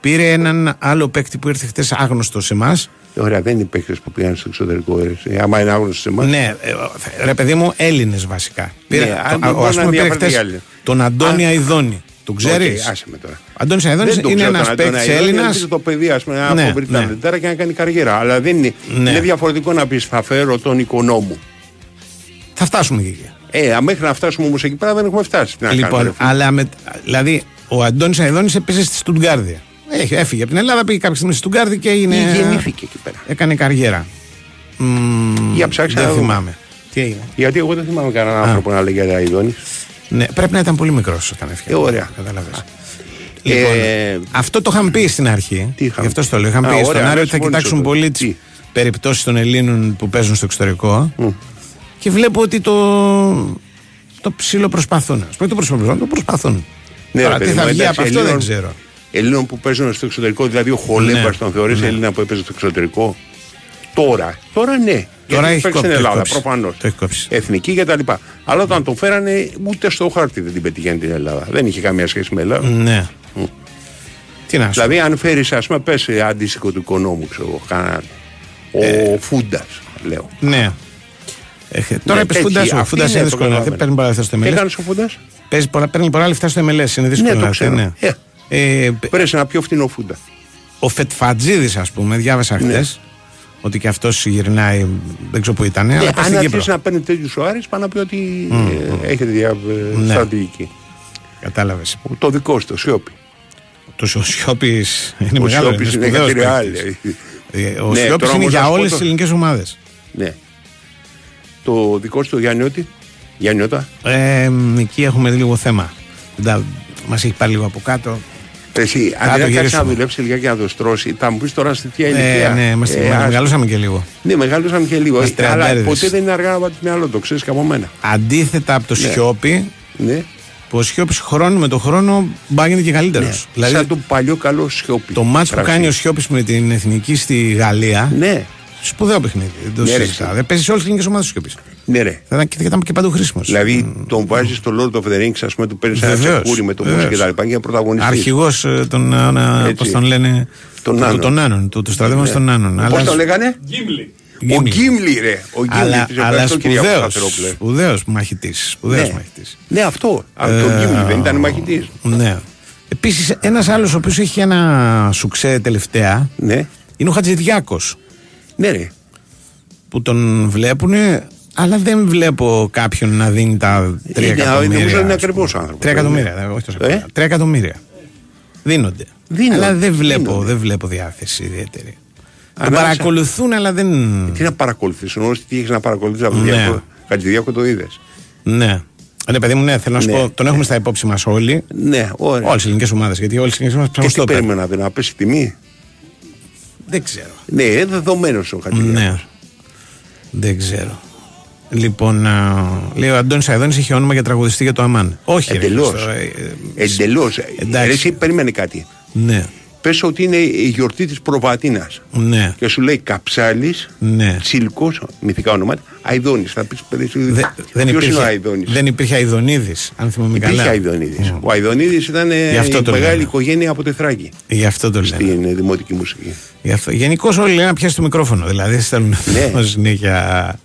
Πήρε έναν άλλο παίκτη που ήρθε χτες άγνωστο σε εμάς. Ωραία, δεν είναι παίκτες που πήγαν στο εξωτερικό. Ε, άμα είναι άγνωστο σε εμάς. Ναι, ρε παιδί μου, Έλληνες βασικά. Πήρε, ναι, το, α, ας πούμε πήρε χτες τον Αντώνη Αηδόνη. Τον ξέρεις. Okay, άσε με τώρα. Αντώνης Αηδόνης είναι ένας παίκτης Έλληνας. Είναι το παιδί, ας πούμε, από Βρετανία τώρα και να κάνει καριέρα. Αλλά δεν είναι, ναι. είναι διαφορετικό να πεις θα φέρω τον οικονόμου. Θα φτάσουμε εκεί. Ε, μέχρι να φτάσουμε όμως εκεί πέρα δεν έχουμε φτάσει. Λοιπόν, αλλά με, δηλαδή. Ο Αντώνης Αηδόνης έπαιζε στη Στουτγκάρδη. Έφυγε από την Ελλάδα, πήγε κάποια στιγμή στη Στουτγκάρδη και είναι. Γεννήθηκε εκεί πέρα. Έκανε καριέρα. Μ, Για ψάξτε. Δεν θυμάμαι. Τι έγινε. Γιατί εγώ δεν θυμάμαι κανέναν άνθρωπο να λέγεται Αηδόνης. Ναι, πρέπει να ήταν πολύ μικρός όταν έφυγε. Ε, ωραία. Καταλαβαίνεις. Ε, λοιπόν, ε, αυτό το είχαμε πει στην αρχή. Γι' αυτό το λέω. Είχαμε πει στον Άρη ότι θα κοιτάξουν πολύ τις περιπτώσεις των Ελλήνων που παίζουν στο εξωτερικό. Και βλέπω ότι το ψιλοπροσπαθούν. Α πούμε το προσπαθούν. Ναι, Άρα, ρε, τι θα βγει από αυτό δεν ξέρω. Ελλήνων που παίζουν στο εξωτερικό, δηλαδή ο Χολέμπας ναι, τον θεωρείς ναι. Έλληνα που έπαιζε στο εξωτερικό. Τώρα, τώρα ναι. Τώρα έχει κόψει στην Ελλάδα, προφανώς. Εθνική κτλ. Αλλά όταν ναι. τον φέρανε, ούτε στο χάρτη δεν την πετυχαίνει την Ελλάδα. Δεν είχε καμία σχέση με Ελλάδα. Ναι. Mm. Τι να δηλαδή, αν φέρεις, ας πούμε, πες αντίστοιχο του οικονόμου, ξέρω κανέναν. Ο Φούντας, λέω. Ναι. Τώρα είπε Φούντα είναι δύσκολο. Δεν παίρνει πολλά λεφτά στο εμ ελ ες. Έκανε ο Φούντα. Παίρνει πολλά λεφτά στο εμ ελ ες. Είναι δύσκολο. Ναι, το ξέρω. Ναι. Yeah. Ε, Πρέπει να πιο φθηνό Φούντα. Ο Φετφατζίδης, ας πούμε, διάβασα χθες ναι. ότι και αυτό γυρνάει. Δεν ξέρω πού ήταν. Ναι, αλλά αν αρχίσει να παίρνει τέτοιους ο Άρης, πάνω να πει ότι mm, ε, mm. έχετε δια... ναι. στρατηγική. Κατάλαβε. Το δικό σου, το Σιόπι. Το Σιόπι είναι μεγάλο. Ο Σιόπι είναι για τη Ρεάλ. Ο Σιόπι είναι για όλες τις ελληνικές ομάδες. Ναι. Το δικό σου, το Γιάννιώτη. Γιάννιώτα. Ε, εκεί έχουμε λίγο θέμα. Τα... Μας έχει πάρει λίγο από κάτω. Εσύ, αν δεν κάτσει να δουλέψει λίγα και να το στρώσει, θα μου πεις τώρα στη τι ηλικία. Ναι, ναι, μας ε, ας... μεγαλώσαμε και λίγο. Ναι, μεγαλώσαμε και λίγο. Μας αλλά τριαντάριδες. Ποτέ δεν είναι αργά να βάλεις μυαλό, το ξέρεις και από μένα. Αντίθετα από το ναι. Σιόπι, ναι. που ο Σιόπι χρόνο με το χρόνο μπάγεται και καλύτερος. Ναι. Δηλαδή, σαν το παλιό καλό Σιόπι. Το μάτς που κάνει ο Σιόπι με την εθνική στη Γαλλία. Ναι. Σπουδαίο παιχνίδι. Δεν το συζητάω. Δεν παίζει σε όλες τις ελληνικές ομάδες του Σιόπι. Ναι, ρε. Θα ήταν και, και παντού χρήσιμο. Δηλαδή, τον βάζει στο Lord of the Rings, α πούμε, του παίρνει ένα τσεκούρι με το μουσικό και τα λοιπά. Για πρωταγωνιστή. Αρχηγός των. Πώς τον λένε. Τον Άνων. Του στρατεύματο των Άνων. Πώς τον λέγανε. Γκίμλι. Ο Γκίμλι, ρε. Ο Γκίμλι. Αλλά σπουδαίο μαχητή. Σπουδαίο μαχητή. Ναι, αυτό. Αυτό το Γκίμλι δεν ήταν μαχητή. Ναι. Επίσης, ένας άλλος ο οποίος έχει ένα σουξέ τελευταία είναι ο Χατζηδιάκος. Ναι, ρε. Που τον βλέπουνε. Αλλά δεν βλέπω κάποιον να δίνει τα τρία εκατομμύρια. Νομίζω ότι είναι ακριβώς άνθρωπος. Τρία εκατομμύρια, όχι τόσο ακριβώς. Τρία εκατομμύρια. Δίνονται. Δίνονται. Αλλά δεν βλέπω, δεν βλέπω διάθεση ιδιαίτερη. Τον παρακολουθούν, αλλά δεν. Τι να παρακολουθήσουν, όσοι τι έχεις να παρακολουθήσεις από τον Χατζηδιάκο το είδες. Ναι. Ναι, παιδί μου, ναι, θέλω να σου πω, τον έχουμε στα υπόψη μας όλοι. Ναι, ωραία. Όλες οι ελληνικές ομάδες. Γιατί όλες οι ελληνικές ομάδες ψάχνουν. Τι περίμενα, δεν να πέσει τιμή. Δεν ξέρω. Ναι, είναι δεδομένος ο Χατζηδιάκος. Δεν ξέρω. Λοιπόν, λέει ο Αντώνης Αηδόνης είχε όνομα για τραγουδιστή για το Αμάν. Όχι, εντελώς. Εντελώς. Εσύ περιμένει κάτι. Ναι. Πες ότι είναι η γιορτή της Προβατίνας. Ναι. Και σου λέει Καψάλης, ναι. Τσίλκος, μυθικά ονομάτα, Αηδόνης. Θα πεις παιδί σου. Δε, δεν υπήρχε, είναι ο Αηδόνης. Δεν υπήρχε Αηδονίδης, αν θυμάμαι καλά. Υπήρχε Αηδονίδης. Mm. Ο Αηδονίδης ήταν η μεγάλη οικογένεια από τη Θράκη. Γι' αυτό το λένε. Στην δημοτική μουσική. Γενικώς όλοι λένε να πιάσει το μικρόφωνο. Δηλαδή θέλουν να συνέχεια.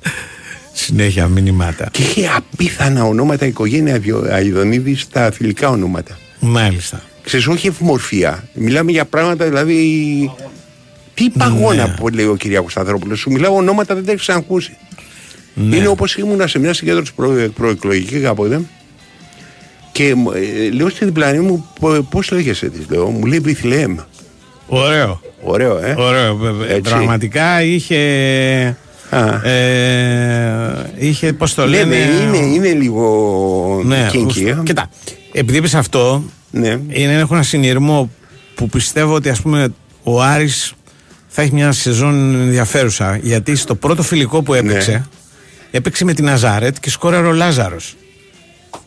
Συνέχεια μηνύματα. Και είχε απίθανα ονόματα η οικογένεια Αηδονίδη στα αθλητικά ονόματα. Μάλιστα. Ξέρεις, όχι ευμορφία. Μιλάμε για πράγματα, δηλαδή. Παγώνα. Τι παγώνα ναι. που λέει ο Κυριάκος Σταθερόπουλος. Σου μιλάω ονόματα, δεν τα έχεις ακούσει. Ναι. Είναι όπως ήμουνα σε μια συγκέντρωση προ, προεκλογική κάποτε. Και ε, λέω στην διπλανή μου, πώς λέγεσαι τη, λέω. Μου λέει Βιθλεέμ. Ωραίο. Ωραίο, ε. Ωραίο, βέβαια. Πραγματικά είχε. Ε, είχε, πώς το λένε. Είναι, είναι λίγο. Ναι, κίνκι, ε. Κοίτα, επειδή είπες αυτό. Ναι. Είναι, έχω ένα συνειρμό που πιστεύω ότι, ας πούμε, ο Άρης θα έχει μια σεζόν ενδιαφέρουσα. Γιατί στο πρώτο φιλικό που έπαιξε, ναι. έπαιξε με την Αζάρετ και σκόραρε ο Λάζαρος.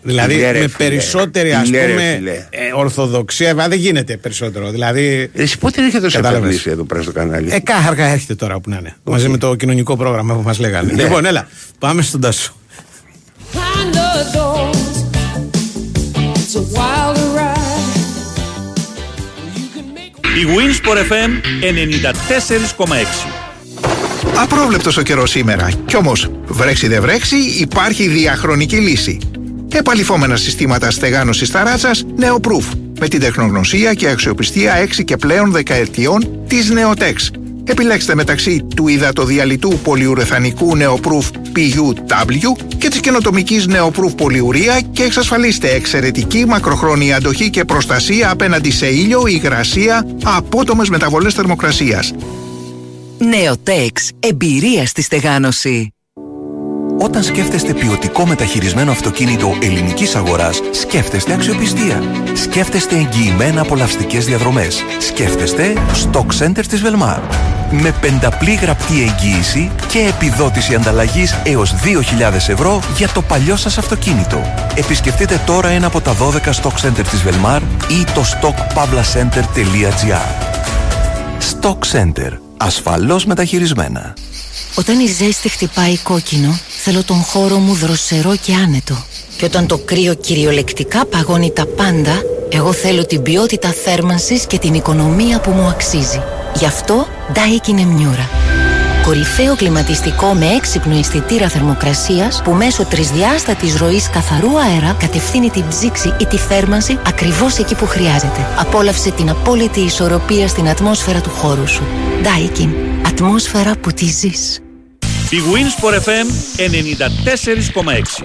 Δηλαδή λέρε, με περισσότερη λέρε, ας λέρε, πούμε ε, ορθοδοξία, αλλά δεν γίνεται περισσότερο. Δηλαδή. Εσύ πότε έρχεται σε παραπλήση εδώ πέρα στο κανάλι. Ε, κάχαρκα έρχεται τώρα που να είναι. Okay. Μαζί με το κοινωνικό πρόγραμμα που μας λέγανε. Ναι. Λοιπόν, έλα, πάμε στον Τάσο. Η bwinΣΠΟΡ εφ εμ ενενήντα τέσσερα κόμμα έξι. Απρόβλεπτος ο καιρός σήμερα. Κι όμως, βρέξει δε βρέξει, υπάρχει διαχρονική λύση. Επαλυφόμενα συστήματα στεγάνωσης ταράτσας Neoproof, με την τεχνογνωσία και αξιοπιστία έξι και πλέον δεκαετιών της Neotex. Επιλέξτε μεταξύ του υδατοδιαλυτού πολυουρεθανικού Neoproof πι γιου ντάμπλιου και της καινοτομικής Neoproof πολυουρία και εξασφαλίστε εξαιρετική μακροχρόνια αντοχή και προστασία απέναντι σε ήλιο, υγρασία, απότομες μεταβολές θερμοκρασίας. Neotex. Εμπειρία στη στεγάνωση. Όταν σκέφτεστε ποιοτικό μεταχειρισμένο αυτοκίνητο ελληνικής αγοράς, σκέφτεστε αξιοπιστία. Σκέφτεστε εγγυημένα απολαυστικές διαδρομές. Σκέφτεστε Stock Center της Belmar. Με πενταπλή γραπτή εγγύηση και επιδότηση ανταλλαγής έως δύο χιλιάδες ευρώ για το παλιό σας αυτοκίνητο. Επισκεφτείτε τώρα ένα από τα δώδεκα Stock Center της Belmar ή το stock pavlacenter τελεία gr. Stock Center. Ασφαλώς μεταχειρισμένα. Όταν η ζέστη χτυπάει κόκκινο, θέλω τον χώρο μου δροσερό και άνετο. Και όταν το κρύο κυριολεκτικά παγώνει τα πάντα, εγώ θέλω την ποιότητα θέρμανσης και την οικονομία που μου αξίζει. Γι' αυτό Daikin Εμιούρα. Κορυφαίο κλιματιστικό με έξυπνο αισθητήρα θερμοκρασίας που μέσω τρισδιάστατης ροής καθαρού αέρα κατευθύνει την ψήξη ή τη θέρμανση ακριβώς εκεί που χρειάζεται. Απόλαυσε την απόλυτη ισορροπία στην ατμόσφαιρα του χώρου σου. Daikin. Ατμόσφαιρα που τη ζεις. bwinΣΠΟΡ εφ εμ ενενήντα τέσσερα κόμμα έξι.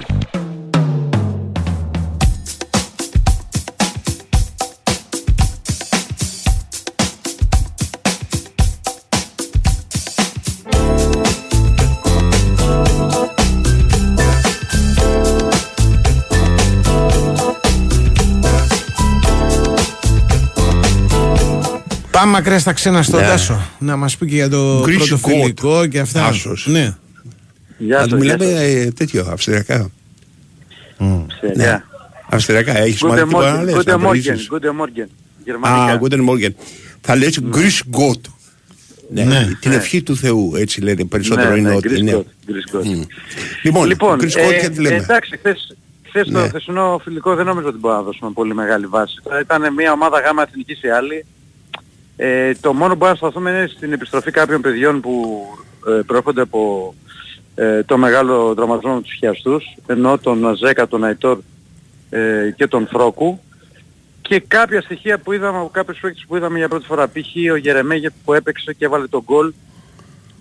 Πάμε μακριά στα ξένα στον ναι. Τάσο. Να μας πει και για το Γκρίσιο πρώτο φιλικό και αυτά. Άσος. Ναι. Να του μιλάμε ε, τέτοιο, αυστηριακά. Mm. Ναι. Αυστηριακά, έχεις μάθει τίποτα να λες. Guten Morgen. Γερμανικά. Guten Morgen. Θα λες Γκρίσιο Γκότ. Την ευχή του Θεού, έτσι λένε. Περισσότερο είναι ότι. Λοιπόν, εντάξει, χθες... Χθες το χθεσινό φιλικό δεν νομίζω ότι μπορούμε να δώσουμε πολύ μεγάλη βάση. Ήταν μια ομάδα γάμα εθνική σε άλλη. Ε, το μόνο που μπορούμε να σταθούμε είναι στην επιστροφή κάποιων παιδιών που ε, προέρχονται από ε, το μεγάλο τραυματισμό με τους χιαστούς, ενώ τον Ζεκά, τον Αϊτόρ ε, και τον Φρόκου, και κάποια στοιχεία που είδαμε από κάποιους παίκτες που είδαμε για πρώτη φορά, π.χ. ο Γερεμέγε που έπαιξε και έβαλε τον γκολ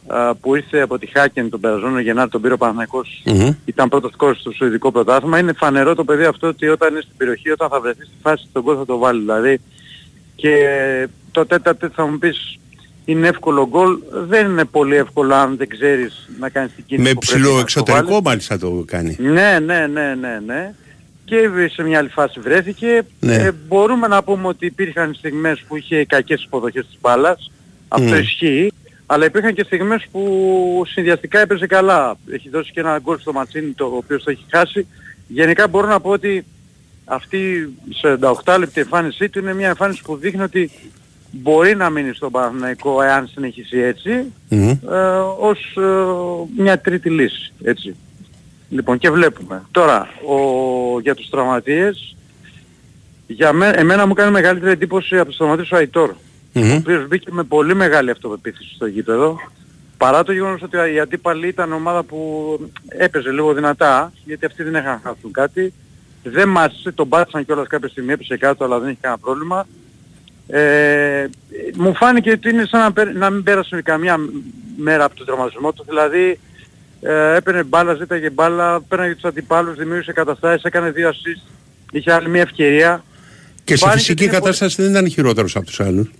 α, που ήρθε από τη Χάκεν τον περασμένο Γενάρη, τον πήρε ο Παναθηναϊκός, mm-hmm. ήταν πρώτος σκόρερ στο σουηδικό πρωτάθλημα. Είναι φανερό το παιδί αυτό ότι όταν είναι στην περιοχή, όταν θα βρεθεί στη φάση τον γκολ θα το βάλει, δηλαδή. Και το τέταρτο θα μου πεις είναι εύκολο γκολ. Δεν είναι πολύ εύκολο αν δεν ξέρεις να κάνεις την κίνηση. Με ψηλό εξωτερικό μάλιστα το κάνει. Ναι, ναι, ναι, ναι, ναι. Και σε μια άλλη φάση βρέθηκε. Ναι. Ε, μπορούμε να πούμε ότι υπήρχαν στιγμές που είχε κακές υποδοχές της μπάλας. Αυτό mm. ισχύει. Αλλά υπήρχαν και στιγμές που συνδυαστικά έπαιζε καλά. Έχει δώσει και ένα γκολ στο Ματσίνι, το οποίο το έχει χάσει. Γενικά μπορώ να πω ότι αυτή η σαρανταοκτώ λεπτή εμφάνισή του είναι μια εμφάνιση που δείχνει ότι μπορεί να μείνει στον Παναθηναϊκό εάν συνεχίσει έτσι, mm-hmm. ε, ως ε, μια τρίτη λύση. Έτσι. Λοιπόν, και βλέπουμε. Τώρα, ο, για τους τραυματίες, για μέ, εμένα μου κάνει μεγαλύτερη εντύπωση από τους τραυματίες ο Αϊτόρ, mm-hmm. ο οποίος μπήκε με πολύ μεγάλη αυτοπεποίθηση στο γήπεδο, παρά το γεγονός ότι η αντίπαλη ήταν ομάδα που έπαιζε λίγο δυνατά, γιατί αυτοί δεν είχαν χάθουν κάτι. Δεν μας τον πάτησαν κιόλας κάποια στιγμή, έπεσε κάτω, αλλά δεν έχει κανένα πρόβλημα. Ε, μου φάνηκε ότι είναι σαν να, πέρα, να μην πέρασουν καμιά μέρα από τον τραυματισμό του. Δηλαδή ε, έπαιρνε μπάλα, ζήταγε μπάλα, πέρναγε τους αντιπάλους, δημιούργησε καταστάσεις, έκανε δύο ασίστ, είχε άλλη μια ευκαιρία. Και σε φυσική κατάσταση πολύ... δεν ήταν χειρότερος από τους άλλους.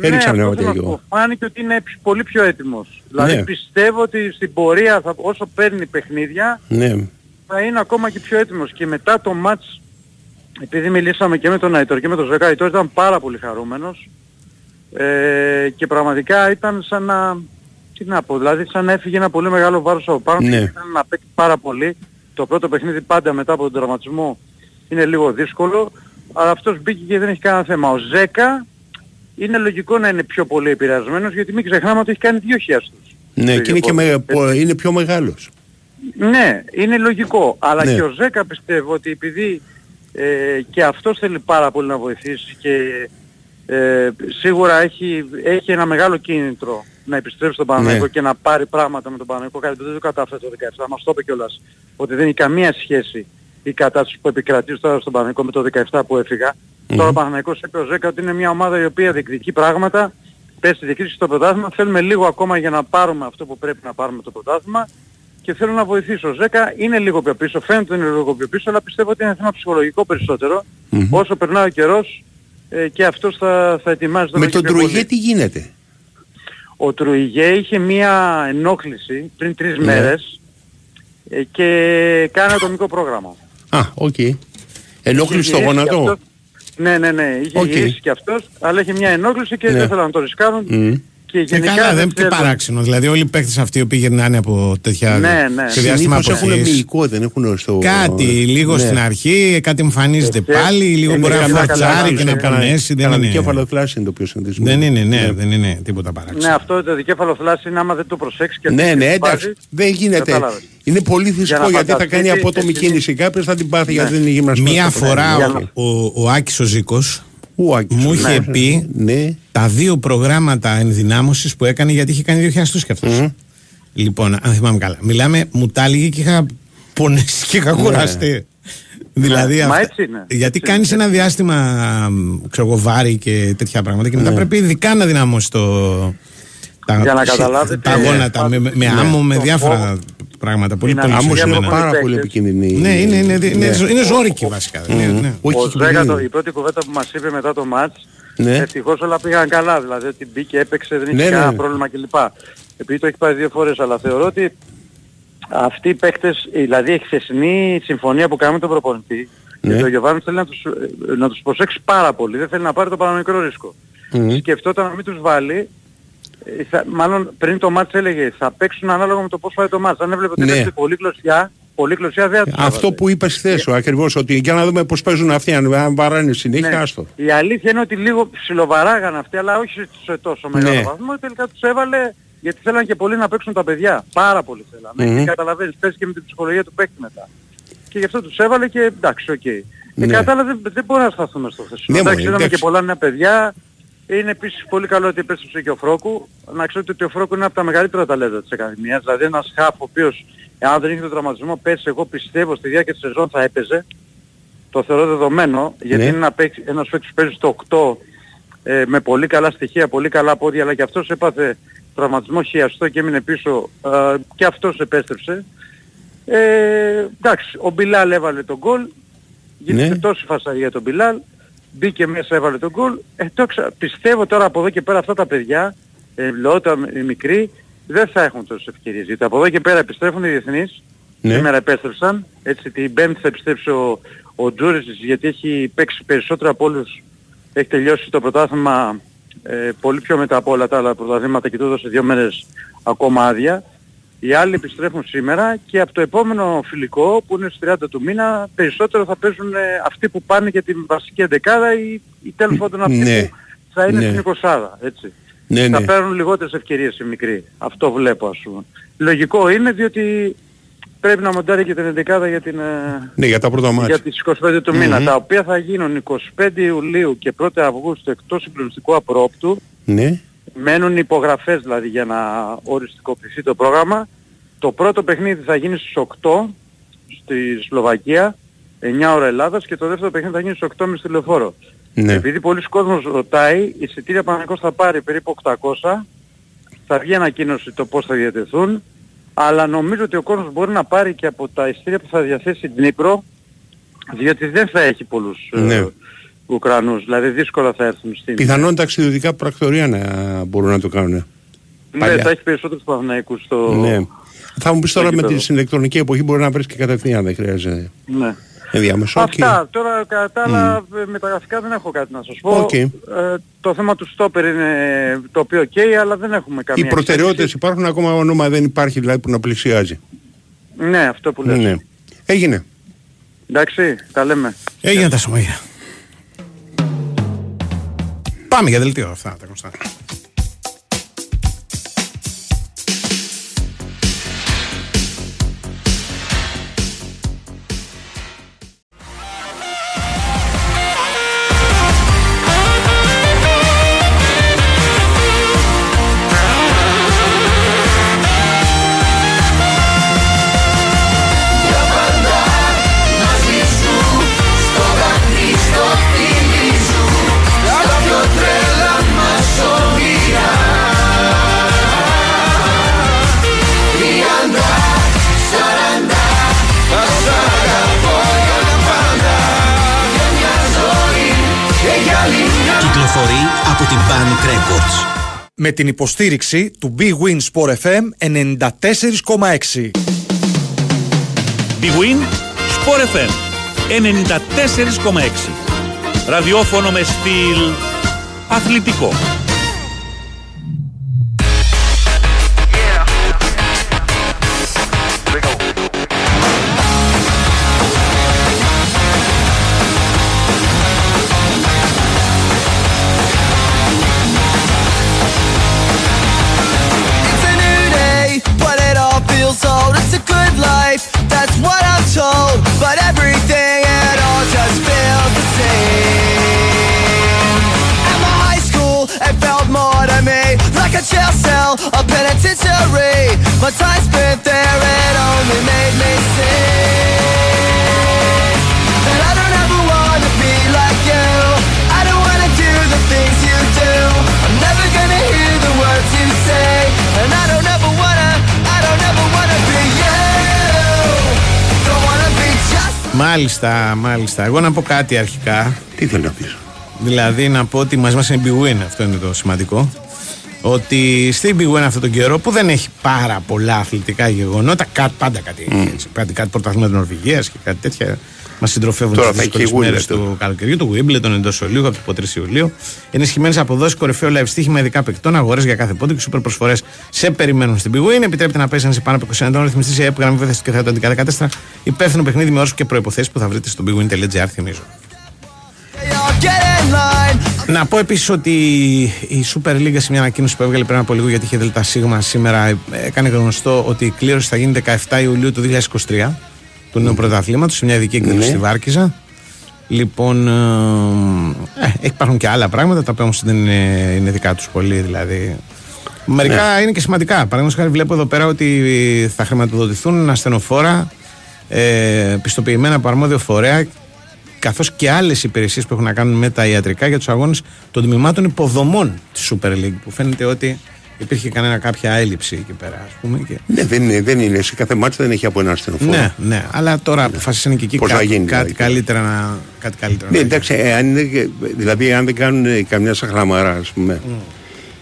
Έριξαν ναι, ό,τι έγινε. Φάνηκε ότι είναι πολύ πιο έτοιμος. Ναι. Δηλαδή πιστεύω ότι στην πορεία θα, όσο παίρνει παιχνίδια ναι. θα είναι ακόμα και πιο έτοιμος. Και μετά το μάτς, επειδή μιλήσαμε και με τον Αϊτόρ και με τον Ζεκά, ο Αϊτόρ ήταν πάρα πολύ χαρούμενος ε, και πραγματικά ήταν σαν να, τι να πω, δηλαδή σαν να έφυγε ένα πολύ μεγάλο βάρος από πάνω. Ναι. Ήταν να παίξει πάρα πολύ. Το πρώτο παιχνίδι πάντα μετά από τον τραυματισμό είναι λίγο δύσκολο. Αλλά αυτός μπήκε και δεν έχει κανένα θέμα. Ο Ζέκα είναι λογικό να είναι πιο πολύ επηρεασμένος, γιατί μην ξεχνάμε ότι έχει κάνει δύο χιάστους. Ναι, και είναι, και με, είναι πιο μεγάλος. Ναι, είναι λογικό. Αλλά ναι. και ο Ζέκα πιστεύω ότι επειδή ε, και αυτός θέλει πάρα πολύ να βοηθήσει και ε, σίγουρα έχει, έχει ένα μεγάλο κίνητρο να επιστρέψει στον Παναθηναϊκό ναι. και να πάρει πράγματα με τον Παναθηναϊκό, κάτι που δεν το κατάφερε το δεκαεπτά. Μας το είπε κιόλας ότι δεν έχει καμία σχέση η κατάσταση που επικρατεί τώρα στον Παναθηναϊκό με το δεκαεπτά που έφυγα. Mm-hmm. Τώρα ο Παναθηναϊκός είπε ο Ζέκα ότι είναι μια ομάδα η οποία διεκδικεί πράγματα, πέσει διεκδίκηση στο πρωτάθλημα, θέλουμε λίγο ακόμα για να πάρουμε αυτό που πρέπει να πάρουμε το πρωτάθλημα και θέλω να βοηθήσω. Ο Ζέκα είναι λίγο πιο πίσω, φαίνεται ότι είναι λίγο πιο πίσω, αλλά πιστεύω ότι είναι ένα θέμα ψυχολογικό περισσότερο. Mm-hmm. Όσο περνάει ο καιρός ε, και αυτός θα, θα ετοιμάζει το μέλλον. Με τον Τρουηγέ τι γίνεται? Ο Τρουηγέ είχε μια ενόχληση πριν τρεις yeah. μέρες ε, και κάνει ατομικό πρόγραμμα. Α, οκ. Okay. Ενόχληση στο γονατό. Ναι, ναι, ναι. Είχε okay. γυρίσει και αυτός, αλλά είχε μια ενόχληση και ναι. δεν θέλανε να το ρισκάρουν. Mm. Και γενικά... Ε, καλά, δεν είναι παράξενο. Δηλαδή όλοι οι παίκτες αυτοί οι οποίοι γυρνάνε από τέτοια... Ναι, ναι. Σε διάστημα αποχής. Έχουν μυϊκό, δεν έχουν οριστό... Κάτι, λίγο ναι. στην αρχή, κάτι εμφανίζεται και πάλι, λίγο μπορεί να φλατσάρει και να πονέσει. Καλά, δικέφαλο φλάσι είναι το πιο συνδυσμό. Δεν είναι, ναι, δεν είναι τίποτα παράξενο. Ναι, αυτό το δικέφαλο φλάσι είναι άμα δεν το προσέξει και... Ναι, ναι, εντάξει, δεν γίνεται. Είναι πολύ φυσικό, γιατί θα κάνει απότομη κίνηση. Κάποιος θα την πάθει, γιατί δεν είναι γυμναστικός. Μία φορά ο Άκης ο Ζήκος μου είχε πει τα δύο προγράμματα ενδυνάμωσης που έκανε, γιατί είχε κάνει δύο χιαστούς κι αυτός. Λοιπόν, αν θυμάμαι καλά, μιλάμε, μου τα έλεγε και είχα πονέσει και είχα κουραστεί. Δηλαδή, γιατί κάνεις ένα διάστημα ξεργοβάρι και τέτοια πράγματα και μετά πρέπει ειδικά να δυναμώσεις τα γόνατα με άμμο, με διάφορα... πράγματα. Πολύ είναι πάρα πολύ επικίνδυνη. Ναι, είναι, είναι, είναι, ναι. είναι ζώρικη βασικά. Mm-hmm. Ναι, ναι. Ο Ζέκα, η πρώτη κουβέντα που μας είπε μετά το μάτς, ναι. ευτυχώς όλα πήγαν καλά. Δηλαδή ότι μπήκε, έπαιξε, δεν είχε ναι, κανένα ναι. πρόβλημα κλπ. Επειδή το έχει πάει δύο φορές, αλλά θεωρώ ότι αυτοί οι παίκτες, δηλαδή η χθεσινή συμφωνία που κάνει με τον προπονητή, ναι. γιατί ο Γιωβάνης θέλει να τους, να τους προσέξει πάρα πολύ, δεν θέλει να πάρει το παραμικρό ρίσκο. Mm-hmm. Σκεφτόταν να μην τους βάλει. Θα, μάλλον πριν το μάτς έλεγε θα παίξουν ανάλογα με το πώς πάει το μάτς. Αν έβλεπε ότι ναι. παίξει πολύ κλωσιά, πολύ κλωσιά δεν θα τους έβαλε. Αυτό που είπες χθες yeah. ακριβώς, ότι για να δούμε πώς παίζουν αυτοί, αν βαράνε συνέχεια, ναι. άστο. Η αλήθεια είναι ότι λίγο ψιλοβαράγαν αυτοί, αλλά όχι σε τόσο μεγάλο ναι. βαθμό. Τελικά τους έβαλε, γιατί θέλαν και πολύ να παίξουν τα παιδιά. Πάρα πολύ θέλανε. Mm-hmm. Καταλαβαίνεις, παίζει και με την ψυχολογία του παίκτη μετά. Και γι' αυτό τους έβαλε και εντάξει, οκ. Okay. Ναι. Ε, κατά άλλα δεν, δεν μπορούμε να σταθούμε στο χθεσινό. Εντάξει, είδαμε και πολλά νέα παιδιά. Είναι επίσης πολύ καλό ότι επέστρεψε και ο Φρόκου. Να ξέρετε ότι ο Φρόκου είναι από τα μεγαλύτερα ταλέντα της Ακαδημίας. Δηλαδή ένας χαφ ο οποίος, αν δεν είχε τον τραυματισμό πέρσι, εγώ πιστεύω στη διάρκεια της σεζόν θα έπαιζε. Το θεωρώ δεδομένο, γιατί ναι. είναι ένα παίξ, ένας παίκτης που παίζει στο οκτώ ε, με πολύ καλά στοιχεία, πολύ καλά πόδια, αλλά και αυτός έπαθε τραυματισμό χιαστό και έμεινε πίσω ε, και αυτός επέστρεψε. Ε, εντάξει, ο Μπιλάλ έβαλε τον γκολ. Γίνεται ναι. τόση φασαρία τον Μπιλάλ. Μπήκε μέσα, έβαλε τον γκολ. Ε, το ξα... Πιστεύω τώρα από εδώ και πέρα αυτά τα παιδιά, ε, λεώτα, οι μικροί, δεν θα έχουν τόσες ευκαιρίες. Γιατί από εδώ και πέρα επιστρέφουν οι διεθνείς. Ναι. Σήμερα επέστρεψαν. Έτσι την Πέμπτη θα επιστρέψει ο, ο Τζούρις, γιατί έχει παίξει περισσότερο από όλους. Έχει τελειώσει το πρωτάθλημα ε, πολύ πιο μετά από όλα τα άλλα πρωταθλήματα και του έδωσε δύο μέρες ακόμα άδεια. Οι άλλοι επιστρέφουν σήμερα και από το επόμενο φιλικό που είναι στις τριάντα του μήνα περισσότερο θα παίζουν ε, αυτοί που πάνε για την βασική εντεκάδα ή, ή τέλος πάντων αυτοί ναι, που θα είναι ναι. στην εικοσάδα, έτσι. Ναι, θα ναι. παίρνουν λιγότερες ευκαιρίες οι μικροί. Αυτό βλέπω, ας πούμε. Λογικό είναι, διότι πρέπει να μοντάρει και την εντεκάδα για, την, ε, ναι, για, τα πρώτα μάτια. Για τις εικοσιπέντε του mm-hmm. μήνα, τα οποία θα γίνουν εικοστή πέμπτη Ιουλίου και πρώτη Αυγούστου εκτός συγκλονιστικού απρόπτου. Ναι. Μένουν υπογραφές δηλαδή για να οριστικοποιηθεί το πρόγραμμα. Το πρώτο παιχνίδι θα γίνει στις οκτώ στη Σλοβακία εννιά ώρα Ελλάδας και το δεύτερο παιχνίδι θα γίνει στις οκτώ και τριάντα στη Λεωφόρο. Ναι. Επειδή πολλοί κόσμος ρωτάει, η εισιτήρια Παναθηναϊκός θα πάρει περίπου οκτακόσια, θα βγει ανακοίνωση το πώς θα διατεθούν, αλλά νομίζω ότι ο κόσμος μπορεί να πάρει και από τα εισιτήρια που θα διαθέσει την Νύπρο, διότι δεν θα έχει πολλούς ναι. ε, Ουκρανούς, δηλαδή δύσκολα θα έρθουν στην... Πιθανόν ταξιδιωτικά πρακτορία να μπορούν να το κάνουν. Παλιά. Ναι, θα έχει περισσότερους Παναθηναϊκούς στο... Ναι. Θα μου πεις τώρα με την ηλεκτρονική εποχή μπορεί να βρεις και κατευθείαν, δεν χρειάζεται. Ναι. Διάμεσο, αυτά. Okay. Τώρα κατά άλλα mm. με τα γραφικά δεν έχω κάτι να σας πω. Okay. Ε, το θέμα του στόπερ είναι το οποίο καίει, αλλά δεν έχουμε καμία... Οι προτεραιότητες υπάρχουν, ακόμα όνομα δεν υπάρχει δηλαδή που να πλησιάζει. Ναι, αυτό που λες. Ναι. Έγινε. Εντάξει, τα λέμε. Έγινε τα σωμαγεία. Πάμε για δελτίο αυτά τα κοστά. Με την υποστήριξη του Big win σπορ εφ εμ ενενήντα τέσσερα κόμμα έξι. Big win σπορ εφ εμ ενενήντα τέσσερα κόμμα έξι. Ραδιόφωνο με στυλ αθλητικό. My time spent there, it only made me sick. And I don't ever wanna be like you. I don't wanna do the things you do. I'm never gonna hear the words you say. And I don't ever wanna, I don't ever wanna be you. Don't wanna be just... Μάλιστα, μάλιστα. Εγώ να πω κάτι αρχικά. Τι θέλω να πεις? Δηλαδή να πω ότι μαζί μας είναι Big Win, αυτό είναι το σημαντικό. Ότι στην Big Win αυτόν τον καιρό που δεν έχει πάρα πολλά αθλητικά γεγονότα, κά, πάντα κάτι mm. έχει. Έτσι, κάτι, κάτι πρωταθλήματα Νορβηγίας και κάτι τέτοια μας συντροφεύουν τις δύσκολες μέρες του καλοκαιριού, του Wimbledon εντός Ιουλίου, από το τρεις Ιουλίου. Ενισχυμένες αποδόσεις, κορυφαίο live στοίχημα ειδικά παικτών, αγορές για κάθε πόντο και σούπερ προσφορές σε περιμένουν στην Big Win. Επιτρέπεται να παίζει αν είσαι πάνω από είκοσι εννέα ετών, ρυθμιστή σε ΕΠ, γραμμή βέθεση και θέατρο δεκατέσσερα. Υπεύθυνο παιχνίδι με όρους και προϋποθέσεις που θα βρείτε στο bwin.gr, θυμίζω. Να πω επίσης ότι η Super League σε μια ανακοίνωση που έβγαλε πριν από λίγο, γιατί είχε Δελτα Σίγμα σήμερα, έκανε γνωστό ότι η κλήρωση θα γίνει δεκαεφτά Ιουλίου του είκοσι είκοσι τρία του νέου mm. πρωταθλήματος σε μια ειδική εκδήλωση mm. στη Βάρκιζα. Λοιπόν, ε, υπάρχουν και άλλα πράγματα τα οποία όμως δεν είναι, είναι δικά τους πολύ, δηλαδή. Μερικά yeah. είναι και σημαντικά. Παραδείγματος χάρη, βλέπω εδώ πέρα ότι θα χρηματοδοτηθούν ασθενοφόρα ε, πιστοποιημένα από αρμόδιο φορέα, καθώς και άλλες υπηρεσίες που έχουν να κάνουν με τα ιατρικά για τους αγώνες των τμήματων υποδομών της Super League, που φαίνεται ότι υπήρχε κανένα κάποια έλλειψη εκεί πέρα, ας πούμε. Και... Ναι, δεν είναι, δεν είναι. Σε κάθε μάτς δεν έχει από ένα ασθενοφόρο. Ναι, ναι, αλλά τώρα ναι. αποφασίσανε και εκεί κάτι, γίνει, κάτι, δηλαδή. Καλύτερα να, κάτι καλύτερα ναι, να... Εντάξει, ε, αν είναι, δηλαδή αν δεν κάνουν καμιά σαχλαμαρά, ας πούμε, mm.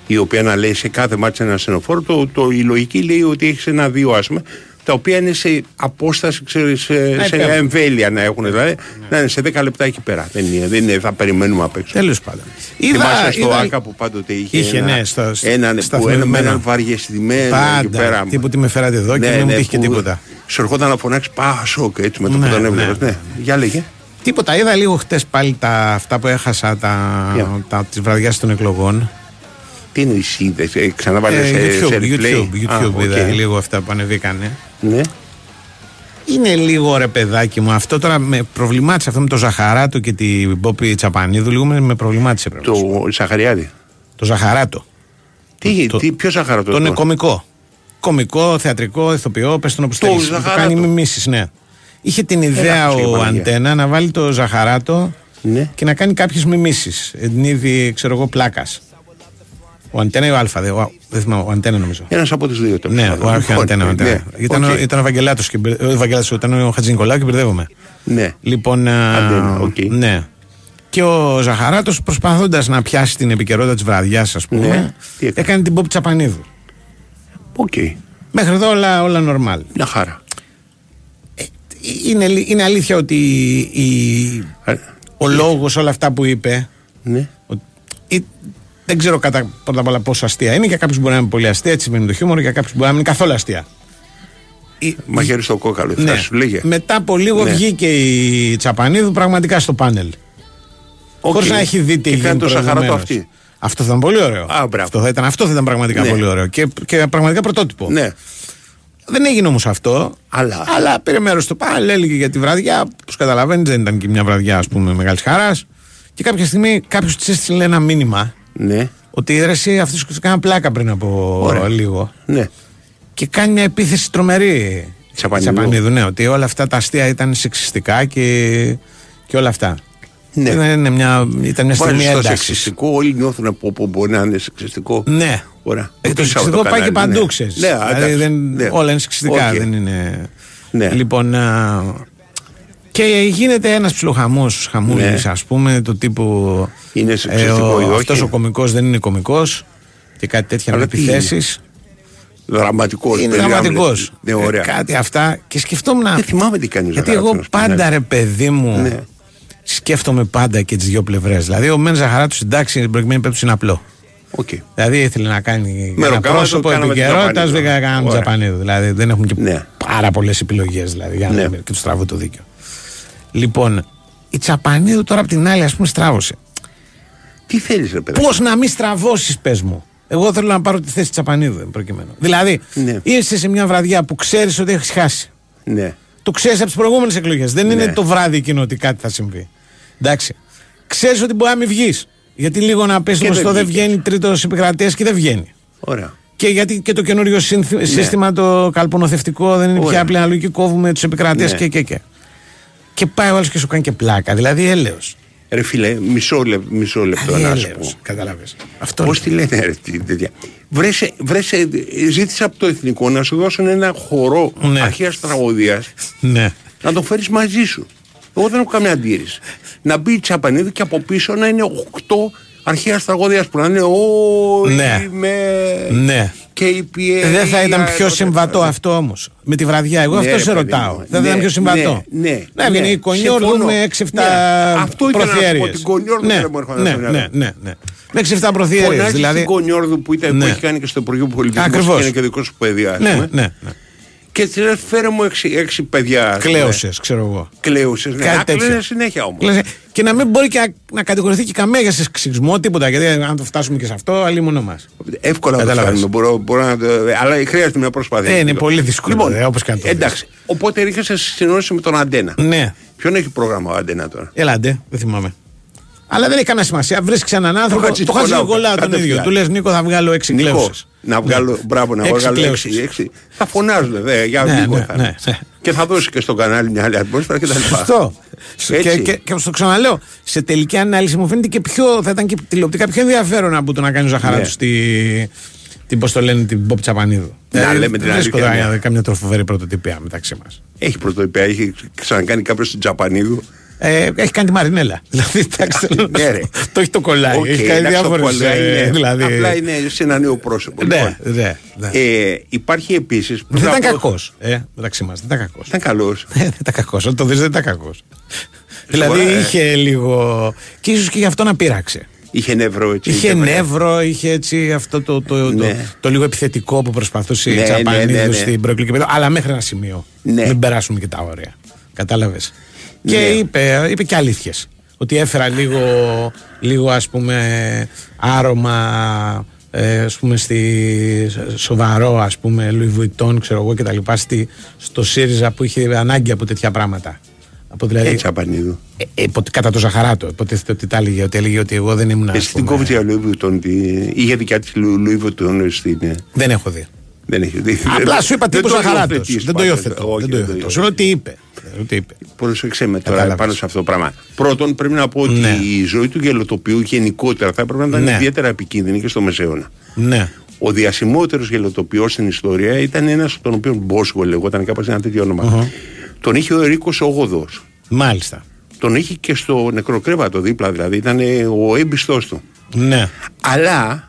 η οποία να λέει σε κάθε μάτς ένα ασθενοφόρο, το, το, η λογική λέει ότι έχει ένα-δύο άσμα, τα οποία είναι σε απόσταση, ξέρεις, σε, σε εμβέλεια να έχουν, δηλαδή, ναι. να είναι σε δέκα λεπτά εκεί πέρα. Δεν είναι, δεν είναι, θα περιμένουμε απ' έξω. Τέλος πάντων. Θυμάσαι στο είδα... ΆΚΑ που πάντοτε είχε, είχε ένα, ναι, στο, έναν, που, έναν, με έναν βαριεστημένο πάντα, εκεί πέρα. Τίποτε με φέρατε εδώ ναι, και ναι, δεν μου τύχει και τίποτα. Σου ερχόταν να φωνάξει Πασόκ, έτσι με το ναι, που τον έβλεπες. Ναι. Ναι. Για λέγε. Τίποτα, είδα λίγο χτες πάλι τα, αυτά που έχασα τις βραδιάς των εκλογών. Τι είναι οι σύνδεση, ξανά πάνε σε YouTube, είδα λίγο αυτά που ανεβήκανε. Ναι. Είναι λίγο ρε παιδάκι μου αυτό. Τώρα με προβλημάτισε αυτό με τον Ζαχαράτο και την Πόπη Τσαπανίδου. Λίγο με προβλημάτισε. Το Ζαχαριάδη. Το Ζαχαράτο. Τι, το, τι, ποιο Ζαχαράτο? Τον κωμικό. Κωμικό, θεατρικό, ηθοποιό, πες τον όπως θέλεις. Το κάνει μιμήσεις, ναι. Είχε την ιδέα ο Αντένα να βάλει το Ζαχαράτο ναι. και να κάνει κάποιες μιμήσεις. Εν είδη, ξέρω εγώ, πλάκας. Ο Αντένα ή ο Αλφα, δεν θυμάμαι, ο Αντένα νομίζω. Ένας από τους δύο. Ναι, ο Αντένα. Ήταν ο Βαγγελάτος, ήταν ο Χατζηνικολάου και μπερδεύομαι. Ναι. Λοιπόν, ναι. Και ο Ζαχαράτος, προσπαθώντας να πιάσει την επικαιρότητα της βραδιάς, ας πούμε, έκανε την Πόπη Τσαπανίδου. Οκ. Μέχρι εδώ όλα νορμάλ. Μια χαρά. Είναι, είναι αλήθεια ότι η, ε, ο λόγος, όλα αυτά που είπε ναι. ο, η, δεν ξέρω κατά πρώτα απ' όλα πόσο αστεία είναι. Για κάποιους μπορεί να είναι πολύ αστεία, έτσι σημαίνει το χιούμορ. Για κάποιους μπορεί να είναι καθόλου αστεία. Μαχαίρι στο κόκαλο, ναι. θα σου λέγε. Μετά από λίγο ναι. βγήκε η Τσαπανίδου πραγματικά στο πάνελ. Okay. Χωρίς να έχει δει τι είχε. Κάνει το Σαχαράτο αυτή. Αυτό θα ήταν πολύ ωραίο. Α, αυτό, θα ήταν, αυτό θα ήταν πραγματικά ναι. πολύ ωραίο. Και, και πραγματικά πρωτότυπο. Ναι. Δεν έγινε όμως αυτό, αλλά, αλλά πήρε μέρος στο πάλι, έλεγε για τη βραδιά, όπως καταλαβαίνεις δεν ήταν και μια βραδιά ας πούμε μεγάλης χαράς και κάποια στιγμή κάποιος της έστειλε ένα μήνυμα ναι. ότι ρε εσύ αυτός κάνα πλάκα πριν από Ωραία. λίγο ναι. και κάνει μια επίθεση τρομερή Τσαπανίδου, ναι, ότι όλα αυτά τα αστεία ήταν σεξιστικά και, και όλα αυτά. Ναι. Ήταν μια, ήταν μια στιγμή ένταξης. Σεξιστικό, όλοι νιώθουν από όπου μπορεί να είναι σεξιστικό. Ναι. Ωραία. Ε, το σεξιστικό πάει και παντού, ναι. ξέρεις. Ναι, δηλαδή, δεν, ναι. όλα είναι σεξιστικά, okay. δεν είναι... Ναι. Λοιπόν, α, και γίνεται ένας ψιλοχαμός, χαμούλης, ναι. ας πούμε, το τύπου... Είναι σεξιστικό ε, ο, ή όχι. Αυτός ο κωμικός δεν είναι κωμικός και κάτι τέτοια με επιθέσεις. Δραματικός. Είναι δραματικός. Ναι, ωραία. Ε, κάτι αυτά και σκεφτόμουν... Δεν θυμάμαι τι κάνει. Γιατί εγώ πάντα ρε παιδί μου... Σκέφτομαι πάντα και τις δύο πλευρές. Δηλαδή, ο Μεν Ζαχαράτος εντάξει, στην προηγούμενη περίπτωση είναι απλό. Okay. Δηλαδή, ήθελε να κάνει ένα πρόσωπο επικαιρότητας, δεν έκανα τον Τσαπανίδου. Δηλαδή, δεν έχουμε και ναι. πάρα πολλές επιλογές. Δηλαδή, για να ναι. και του τραβώ το δίκιο. Λοιπόν, η Τσαπανίδου τώρα απ' την άλλη, ας πούμε, στράβωσε. Τι θέλεις, ρε παιδί. Πώς να μην στραβώσεις, πες μου. Εγώ θέλω να πάρω τη θέση της Τσαπανίδου, προκειμένου. Δηλαδή, ναι. είσαι σε μια βραδιά που ξέρεις ότι έχεις χάσει. Ναι. Το ξέρεις από τις προηγούμενες εκλογές. Δεν ναι. είναι το βράδυ εκείνο ότι κάτι θα συμβεί. Εντάξει. Ξέρεις ότι μπορεί να μην βγεις. Γιατί λίγο να πες γνωστό δεν βγαίνει τρίτος επικρατείας και δεν βγαίνει. Ωραία. Και γιατί και το καινούριο ναι. σύστημα το καλπονοθευτικό δεν είναι Ωραία. πια απλά λογική. Κόβουμε τους επικρατείες ναι. και, και, και. Και πάει ο άλλος και σου κάνει και πλάκα. Δηλαδή έλεος. Ρε φίλε, μισό, λε, μισό λεπτό να σου πω. Καταλάβες. Πώς τη λένε ρε τέτοια. Βρέσε, βρέσε, ζήτησε από το εθνικό να σου δώσουν ένα χορό ναι. αρχαίας τραγωδίας ναι. να τον φέρεις μαζί σου. Εγώ δεν έχω καμία αντίρρηση. Να μπει η Τσαπανίδου και από πίσω να είναι οκτώ αρχαίας τραγωδίας που να είναι όλοι ναι. με... Ναι. Κέι Πι Έι, δεν θα ήταν πιο συμβατό ναι. αυτό όμως. Με τη βραδιά, εγώ ναι, αυτό σε ρωτάω. Ναι, θα ήταν πιο συμβατό. Ναι, ναι. Να βγαίνει ναι. η Κονιόρδου με έξι εφτά προθιέρειες. Αυτό ήθελα να σου πω, την Κονιόρδου ναι, ναι, ναι, ναι, ναι. Με έξι εφτά προθιέρειες. Δηλαδή... την Κονιόρδου που, ναι. που έχει κάνει και στο Υπουργείο Πολιτισμού και είναι και δικό σου παιδιά. Ναι, ναι, ναι. Και τη λέει φέρε μου έξι παιδιά. Κλαίωσες, ξέρω εγώ. Κλαίωσες, ναι. Κλαίωσες συνέχεια όμως. Και να μην μπορεί και να κατηγορηθεί και καμία για σεξισμό, τίποτα. Γιατί αν το φτάσουμε και σε αυτό, αλλή μόνο μας. Εύκολα να το κάνουμε. Μπορώ, μπορώ να το... Αλλά χρειάζεται μια προσπάθεια. Ναι, είναι πολύ δύσκολο. Λοιπόν, δε, όπως κάνει το εντάξει. Οπότε ρίχνεσαι σε συνεννόηση με τον Αντένα. Ναι. Ποιον έχει πρόγραμμα ο Αντένα τώρα. Ελάτε, δεν θυμάμαι. Αλλά δεν έχει καμία σημασία. Βρίσκει έναν άνθρωπο. Το Χατζηνικολάου τον ίδιο. Του λες Νίκο, θα βγάλω έξι κλέφτες. Να βγάλω. Μπράβο, να βγάλω έξι. Θα φωνάζουν, δε, για λίγο. Και θα δώσει και στο κανάλι μια άλλη ατμόσφαιρα και τα λοιπά. Αυτό. Και το ξαναλέω. Σε τελική ανάλυση μου φαίνεται και πιο. Θα ήταν και τηλεοπτικά πιο ενδιαφέρον από το να κάνει ο Ζαχαράτος την. Πώς το λένε, την Πόπη Τσαπανίδου. Να λέμε την αλήθεια. Δεν έχει καμιά τροφοβερή πρωτοτυπία μεταξύ μας. Έχει πρωτοτυπία, έχει ξανακάνει κάποιο την Τσαπανίδου. Ε, έχει κάνει τη μαρινέλα. Δηλαδή, τάξε, ναι, ρε. Το έχει το κολλάει. Okay, έχει κάνει διάφορες. Ε, δηλαδή... Απλά είναι σε ένα νέο πρόσωπο. Ναι, λοιπόν. ναι, ναι. Ε, υπάρχει επίσης. Δεν ήταν από... κακός. Ε, μεταξύ μας. Δεν ήταν κακός. Ήταν καλός. Ε, δεν ήταν κακός. Όταν το δεις, δεν ήταν κακός. δηλαδή ε. είχε λίγο. Και ίσως και γι' αυτό να πείραξε. Είχε νεύρο, έτσι. Είχε νεύρο, είχε έτσι αυτό το, το, το, ναι. το, το λίγο επιθετικό που προσπαθούσε ναι, η Τσαπανίδου ναι, ναι, ναι. στην προεκλογική περίοδο. Αλλά μέχρι ένα σημείο. Μην περάσουμε και τα όρια. Κατάλαβες. Και ναι. είπε, είπε και αλήθειες. Ότι έφερα λίγο, λίγο ας πούμε, άρωμα ε, ας πούμε, στη, σοβαρό, ας πούμε, Louis Vuitton, ξέρω εγώ και τα λοιπά, στη, στο ΣΥΡΙΖΑ που είχε ανάγκη από τέτοια πράγματα. Από δηλαδή. Έτσι, Τσαπανίδου. Ε, ε, ε, κατά το Ζαχαράτο. Υποτίθεται ότι τα έλεγε, ότι έλεγε ότι εγώ δεν ήμουν. Εσύ την κόβησα Louis Vuitton, είχε δικιά τη Louis Vuitton στην. Δεν έχω δει. Δεν έχει δει. Απλά σου είπα τύπου Ζαχαράτος. Δεν το υιοθετώ. Σου λέω τι είπε. ούτε είπε. Προσεξέ με τώρα πάνω σε αυτό το πράγμα. Πρώτον, πρέπει να πω ότι ναι. η ζωή του γελοτοποιού γενικότερα θα έπρεπε να ήταν ναι. ιδιαίτερα επικίνδυνη και στο μεσαίωνα. Ναι. Ο διασημότερος γελοτοποιός στην ιστορία ήταν ένας, τον οποίο Μπόσουελ λεγόταν κάπως ένα τέτοιο όνομα. Uh-huh. Τον είχε ο Ερίκος ο Γόδος. Μάλιστα. Τον είχε και στο νεκροκρέβατο δίπλα, δηλαδή ήταν ο έμπιστός του. Ναι. Αλλά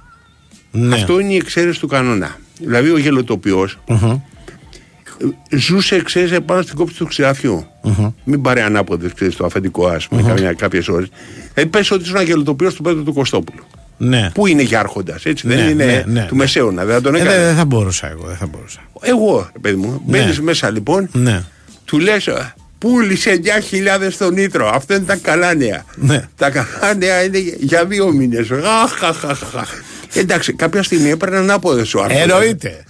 ναι. αυτό είναι η εξαίρεση του κανόνα. Δηλαδή ο γελοτοποιός. Uh-huh. Ζούσε, ξέρεις, πάνω στην κόψη του ξηραφιού. Uh-huh. Μην πάρει ανάποδες, ξέρεις, το αφεντικό, ας πούμε, uh-huh. κάποιες ώρες. Δηλαδή πες ότι ήσουν αγγελοτοποιός του Πέτρου του Κωστόπουλου. Ναι. Που είναι και άρχοντας, έτσι. Ναι, δεν είναι ναι, ναι, του ναι. μεσαίωνα. Δεν θα τον έκανε. Ε, δεν θα μπορούσα εγώ. Δεν θα μπορούσα. Εγώ, παιδί μου, ναι. μπαίνεις μέσα λοιπόν, ναι. του λες, πούλησε εννιά χιλιάδες στον Ήτρο. Αυτό είναι τα καλά νέα. Ναι. Τα καλά νέα είναι για δύο μήνες. Εντάξει, κάποια στιγμή έπαιρνε ανάποδες ο Άρχοντας. Εννοείται.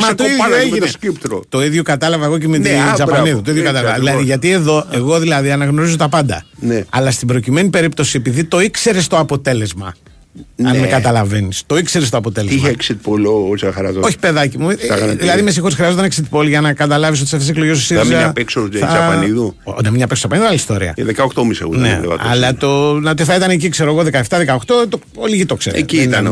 Μα το ίδιο έγινε. Το, το ίδιο κατάλαβα εγώ και με ναι, την Τζαπανίδου. Το ίδιο ναι, κατάλαβα. Δηλαδή, γιατί εδώ, εγώ δηλαδή αναγνωρίζω τα πάντα. Ναι. Αλλά στην προκειμένη περίπτωση, επειδή το ήξερε το αποτέλεσμα. Ναι. Αν με καταλαβαίνεις, το ήξερε το αποτέλεσμα. Είχε exit poll ο Τσαχαρατός. Όχι, παιδάκι μου. Δηλαδή, με συγχωρείτε, χρειάζονταν exit poll για να καταλάβεις ότι σε αυτές τις εκλογές ο ΣΥΡΙΖΑ. Να μην απέξω ο Τσαπανίδου. Να μην απέξω ο Τσαπανίδου, άλλη ιστορία. δεκαοκτώ κόμμα πέντε εγώ. Ναι, αλλά το να θα ήταν εκεί, ξέρω εγώ, δεκαεπτά δεκαοκτώ, όλοι το ξέρουν. Εκεί ήταν.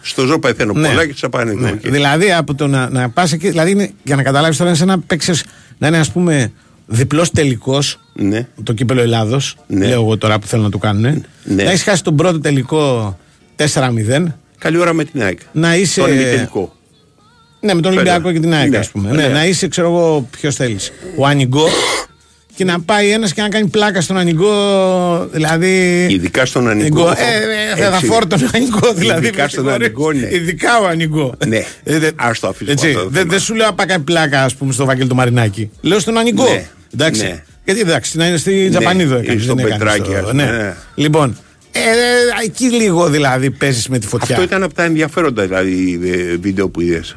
Στο ζώο πεθαίνω πολλά και Τσαπανίδου. Δηλαδή, από το να πα εκεί, δηλαδή για να καταλάβεις τώρα, να παίξει να είναι, ας πούμε, διπλός τελικός, το κύπελο Ελλάδος. Λέω εγώ τώρα που θέλω να το κάνουν. Να έχει χάσει τον πρώτο τελικό. τέσσερα μηδέν. Καλή ώρα με την ΑΕΚ. Να είσαι. Τον ημιτελικό. Ναι, με τον Ολυμπιακό και την ΑΕΚ, ναι, ας πούμε. Ναι. Ναι, να είσαι, ξέρω εγώ, ποιο θέλει. Ο Ανιγκό. Και να πάει ένας και να κάνει πλάκα στον Ανιγκό. Δηλαδή. Ειδικά στον Ανιγκό. Ε, θα φόρτω τον Ανιγκό, δηλαδή. Ειδικά στον Ανιγκό, ναι. Ειδικά ο Ανιγκό. Ναι. Α το αφήσω. Δεν σου λέω να πάει πλάκα, ας πούμε, στο Βαγγέλη το Μαρινάκι. Λέω στον Ανιγκό. Εντάξει. Γιατί εντάξει, να είναι στη Τζαπανίδο. Στον Πετράκι. Λοιπόν. Ε, εκεί λίγο δηλαδή παίζεις με τη φωτιά. Αυτό ήταν από τα ενδιαφέροντα δηλαδή βίντεο που είδες.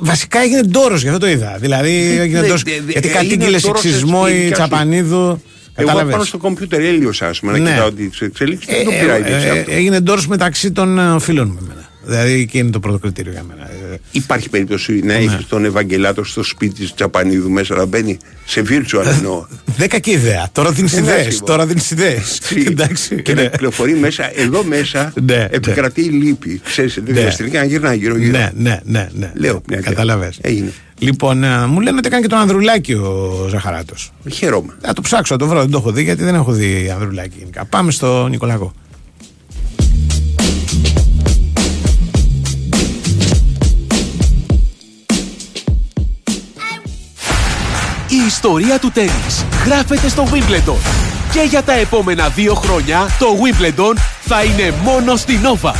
Βασικά έγινε ντόρος, γι' αυτό το είδα. Δηλαδή έγινε ντόρος. Γιατί κατήγγειλε σεξισμό η Τσαπανίδου. Εγώ πάνω στο κομπιούτερ έλειωσα, ας πούμε, να κοιτάω τις εξελίξεις. Δεν το πήρα ήδη. Έγινε ντόρος μεταξύ των φίλων μου. Δηλαδή εκεί είναι το πρώτο κριτήριο για μένα. Υπάρχει περίπτωση να έχει τον Ευαγγελάτο στο σπίτι τη Τσαπανίδου μέσα να μπαίνει σε virtual εννοώ. Δέκα και ιδέα. Τώρα δίνει ιδέε. Τώρα δίνει ιδέε. Και να κυκλοφορεί μέσα, εδώ μέσα επικρατεί η λύπη. Ξέρει, δεν διαστηρίζει, να γυρνάει γύρω-γύρω. Ναι, ναι, ναι. Λέω πια. Κατάλαβε. Λοιπόν, μου λένε ότι έκανε και τον Ανδρουλάκη ο Ζαχαράτο. Χαίρομαι. Θα το ψάξω, θα το βρω. Δεν το έχω δει γιατί δεν έχω δει Ανδρουλάκη γενικά. Πάμε στο Νικολακό. Η ιστορία του τένις γράφεται στο Wimbledon και για τα επόμενα δύο χρόνια το Wimbledon θα είναι μόνο στη Nova.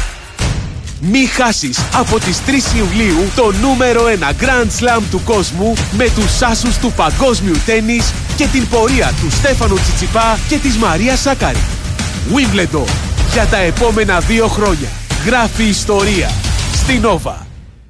Μη χάσεις από τις τρεις Ιουλίου το νούμερο ένα Grand Slam του κόσμου με τους άσους του παγκόσμιου τένις και την πορεία του Στέφανου Τσιτσιπά και της Μαρία Σάκαρη. Wimbledon για τα επόμενα δύο χρόνια γράφει ιστορία στη Nova.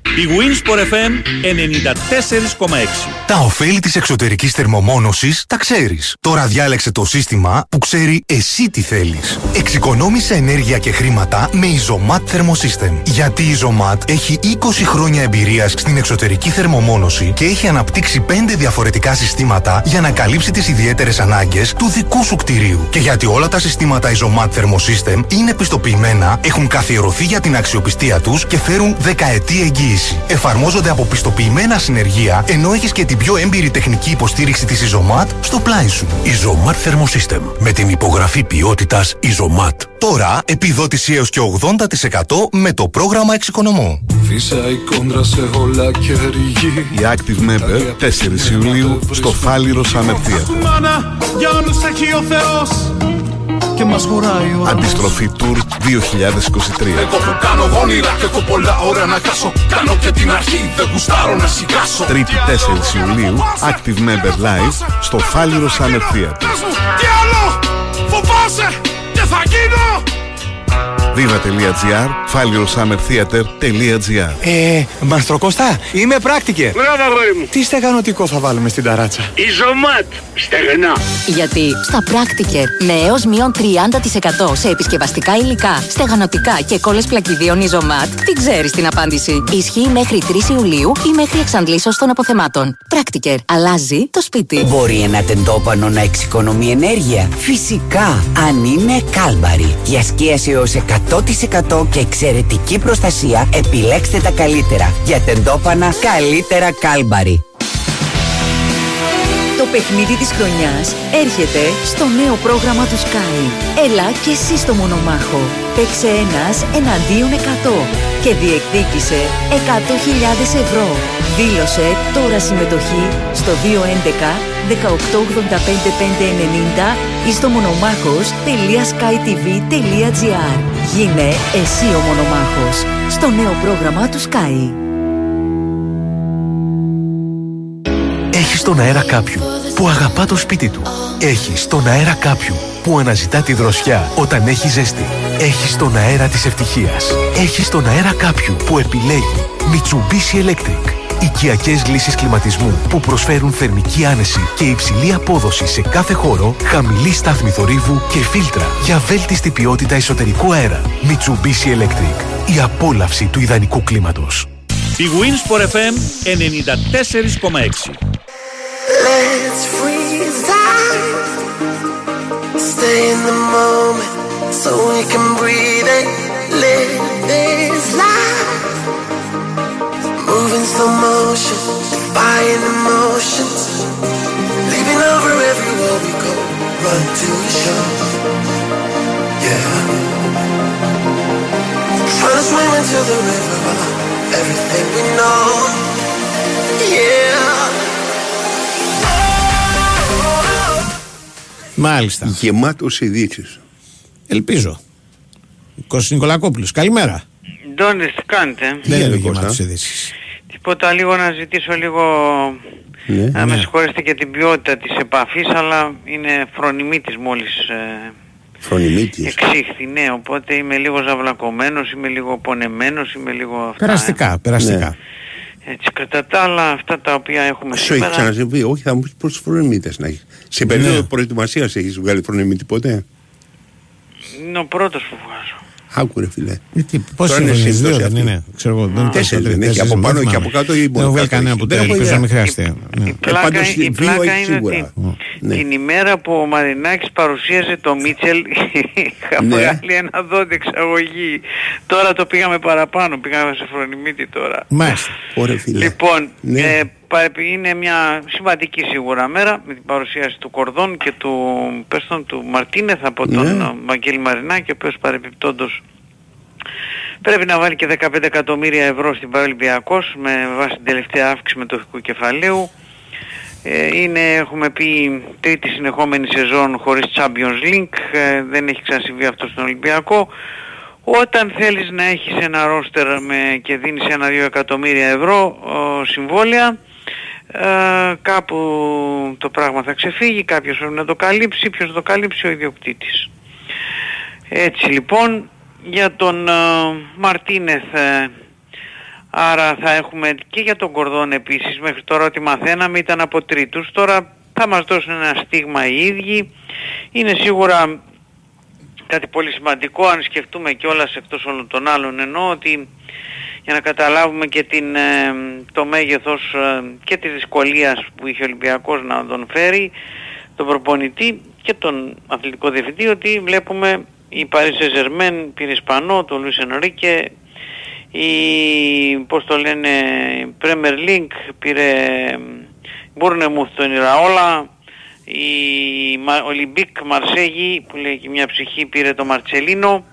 Big Win εφ εμ ενενήντα τέσσερα κόμμα έξι. Τα ωφέλη της εξωτερικής θερμομόνωσης τα ξέρεις. Τώρα διάλεξε το σύστημα που ξέρει εσύ τι θέλεις. Εξοικονόμησε ενέργεια και χρήματα με η ZOMAT Thermo System. Γιατί η ZOMAT έχει είκοσι χρόνια εμπειρίας στην εξωτερική θερμομόνωση και έχει αναπτύξει πέντε διαφορετικά συστήματα για να καλύψει τις ιδιαίτερες ανάγκες του δικού σου κτηρίου. Και γιατί όλα τα συστήματα η ZOMAT Thermo System είναι πιστοποιημένα, έχουν καθιερωθεί για την αξιοπιστία τους και φέρουν δεκαετή εγγύηση. Εφαρμόζονται από πιστοποιημένα συνεργεία, ενώ έχεις και την πιο έμπειρη τεχνική υποστήριξη της Ιζωμάτ στο πλάι σου. Ιζωμάτ Thermo System. Με την υπογραφή ποιότητας Ιζωμάτ. Τώρα επιδότηση έως και ογδόντα τοις εκατό με το πρόγραμμα εξοικονομώ. Η Active Member τέσσερις Ιουλίου στο Φάλιρο Summer Theater. Και μας ο Αντιστροφή Tour δύο χιλιάδες είκοσι τρία. Εγώ που κάνω γόνιρα και έχω πολλά ώρα να χάσω. Κάνω και την αρχή, δεν γουστάρω να σιγάσω. Τρίτη τέσσερις Ιουλίου, Active Member Live στο Φάλιρο Summer Theater. Τι άλλο, φοβάσαι, τι θα γίνω. viva.gr, Φάλιρο Summer Theater.gr. Ε, Μανστροκώστα, είμαι Practiker. Μπράβο, αγόρι μου. Τι στεγανοτικό θα βάλουμε στην ταράτσα? Η ZOMAT στεγανά. Γιατί στα Practiker με έως μείον τριάντα τοις εκατό σε επισκευαστικά υλικά, στεγανοτικά και κόλλες πλακιδίων η ZOMAT την ξέρει την απάντηση. Ισχύει μέχρι τρεις Ιουλίου ή μέχρι εξαντλήσεως των αποθεμάτων. Practiker. Αλλάζει το σπίτι. Μπορεί ένα τεντόπανο να εξοικονομεί ενέργεια? Φυσικά, αν είναι κάλμπαρη. Για σκίαση έως εκατό τοις εκατό και εξαιρετική προστασία, επιλέξτε τα καλύτερα. Για τεντόπανα, καλύτερα κάλμπαρη. Το παιχνίδι της χρονιάς έρχεται στο νέο πρόγραμμα του Sky. Έλα και εσύ στο μονομάχο. Παίξε ένας εναντίον εκατό και διεκδίκησε εκατό χιλιάδες ευρώ. Δήλωσε τώρα συμμετοχή στο δύο έντεκα δεκαοκτώ ογδόντα πέντε πεντακόσια ενενήντα ή στο μονομάχος τελεία sky τελεία tv τελεία gr. Γίνε εσύ ο μονομάχος στο νέο πρόγραμμα του Sky. Έχει στον αέρα κάποιου που αγαπά το σπίτι του. Έχει στον αέρα κάποιου που αναζητά τη δροσιά όταν έχει ζέστη. Έχει στον αέρα της ευτυχίας. Έχει στον αέρα κάποιου που επιλέγει Mitsubishi Electric. Οικιακές λύσεις κλιματισμού που προσφέρουν θερμική άνεση και υψηλή απόδοση σε κάθε χώρο, χαμηλή στάθμη θορύβου και φίλτρα για βέλτιστη ποιότητα εσωτερικού αέρα. Mitsubishi Electric. Η απόλαυση του ιδανικού κλίματος. Big win σπορ εφ εμ ενενήντα τέσσερα κόμμα έξι. Let's freeze out. Stay in the moment so we can breathe it. Live this life. Move in slow motion, defying emotions. Leaping over everywhere we go. Run to the show. Yeah. Trying to swim into the river. Everything we know. Yeah. Μάλιστα. Γεμάτος ειδήσεις. Ελπίζω. Κώστας Νικολακόπουλος, καλημέρα. Ντόνες, τι κάνετε? Δεν είναι γεμάτος ειδήσεις. Τίποτα, λίγο να ζητήσω λίγο, ναι, να ναι. με συγχωρέσετε για την ποιότητα της επαφής, αλλά είναι φρονιμίτης μόλις. Φρονιμίτης. Εξήχθη, ναι, οπότε είμαι λίγο ζαυλακωμένος, είμαι λίγο πονεμένος, είμαι λίγο... Αυτά, περαστικά, ε. περαστικά. Ναι. Έτσι, κατά τα άλλα, αυτά τα οποία έχουμε σήμερα... Σου έχει ξαναζεβεί, όχι, θα μου πεις πόσους φρονιμίτες να έχεις. Σε περίοδο ναι. προετοιμασίας έχεις βγάλει φρονιμίτη ποτέ? Είναι ο πρώτος που βγάζω. Άκου ρε φίλε. Πόσοι είναι οι δύο, δεν είναι? Ξέρω εγώ, δεν είναι. Και από πάνω και από κάτω ή μόνο κάτω. Δεν βγάλει κανένα ποτέ, ελπίζω να μην χρειάζεται. Η πλάκα είναι ότι την ημέρα που ο Μαρινάκης παρουσίασε το Μίτσελ είχα βγάλει ένα δόντι εξαγωγή. Τώρα το πήγαμε παραπάνω, πήγαμε σε φρονιμίτη τώρα. Μάλιστα. Ωραία φίλε. Λοιπόν, είναι μια σημαντική σίγουρα μέρα με την παρουσίαση του Κορδόν και του, πες τον, του Μαρτίνεθ από τον ναι. Βαγγέλη Μαρινάκη, ο οποίος παρεπιπτόντος πρέπει να βάλει και δεκαπέντε εκατομμύρια ευρώ στην Ολυμπιακός με βάση την τελευταία αύξηση μετοχικού κεφαλαίου. Είναι, έχουμε πει, τρίτη συνεχόμενη σεζόν χωρίς Champions League, δεν έχει ξανασυμβεί αυτό στον Ολυμπιακό. Όταν θέλεις να έχεις ένα ρόστερ με, και δίνεις ένα-δύο εκατομμύρια ευρώ ο, συμβόλαια, ε, κάπου το πράγμα θα ξεφύγει, κάποιος πρέπει να το καλύψει, ποιος το καλύψει, ο ιδιοκτήτης. Έτσι λοιπόν, για τον ε, Μαρτίνεθ, ε, άρα θα έχουμε και για τον Κορδόν επίσης, μέχρι τώρα ό,τι μαθαίναμε ήταν από τρίτους, τώρα θα μας δώσουν ένα στίγμα οι ίδιοι, είναι σίγουρα... Κάτι πολύ σημαντικό αν σκεφτούμε κιόλας εκτός όλων των άλλων, εννοώ ότι για να καταλάβουμε και την, το μέγεθος και της δυσκολίας που είχε ο Ολυμπιακός να τον φέρει, τον προπονητή και τον αθλητικό διευθυντή, ότι βλέπουμε η Paris Saint-Germain, πήρε Ισπανό, τον Λουίς Ενρίκε, η, πώς το λένε, Premier League, πήρε Μπούρνεμουθ τον Ηραόλα, η Ολυμπίκ Μαρσέγη που λέει και μια ψυχή πήρε το Μαρτσελίνο,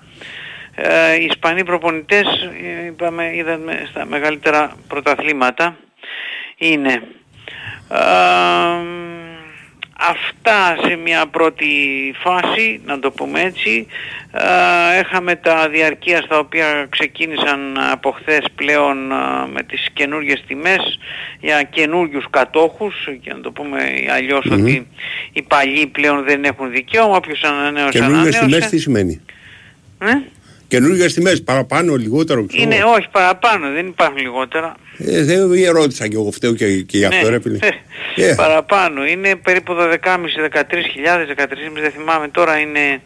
ε, οι Ισπανοί προπονητές, ε, είπαμε, είδαμε στα μεγαλύτερα πρωταθλήματα είναι, ε, αυτά σε μια πρώτη φάση να το πούμε έτσι, ε, έχαμε τα διαρκείας τα οποία ξεκίνησαν από χθες πλέον, ε, με τις καινούργιες τιμές για καινούριους κατόχους και να το πούμε αλλιώς, mm-hmm. ότι οι παλιοί πλέον δεν έχουν δικαίωμα, όποιος ανανέωσε ανανέωσε. Καινούργιες τιμές τι σημαίνει? Ε? Καινούργιες τιμές, παραπάνω, λιγότερο. Ξέρω. Είναι, όχι, παραπάνω, δεν υπάρχουν λιγότερα. Ε, δεν ερώτησα και εγώ φταίω και, και γι' αυτό, ναι, ρε φίλε. Yeah. Παραπάνω, είναι περίπου δώδεκα και μισό με δεκατρείς χιλιάδες, δεκατρείς και μισό δεν θυμάμαι τώρα, είναι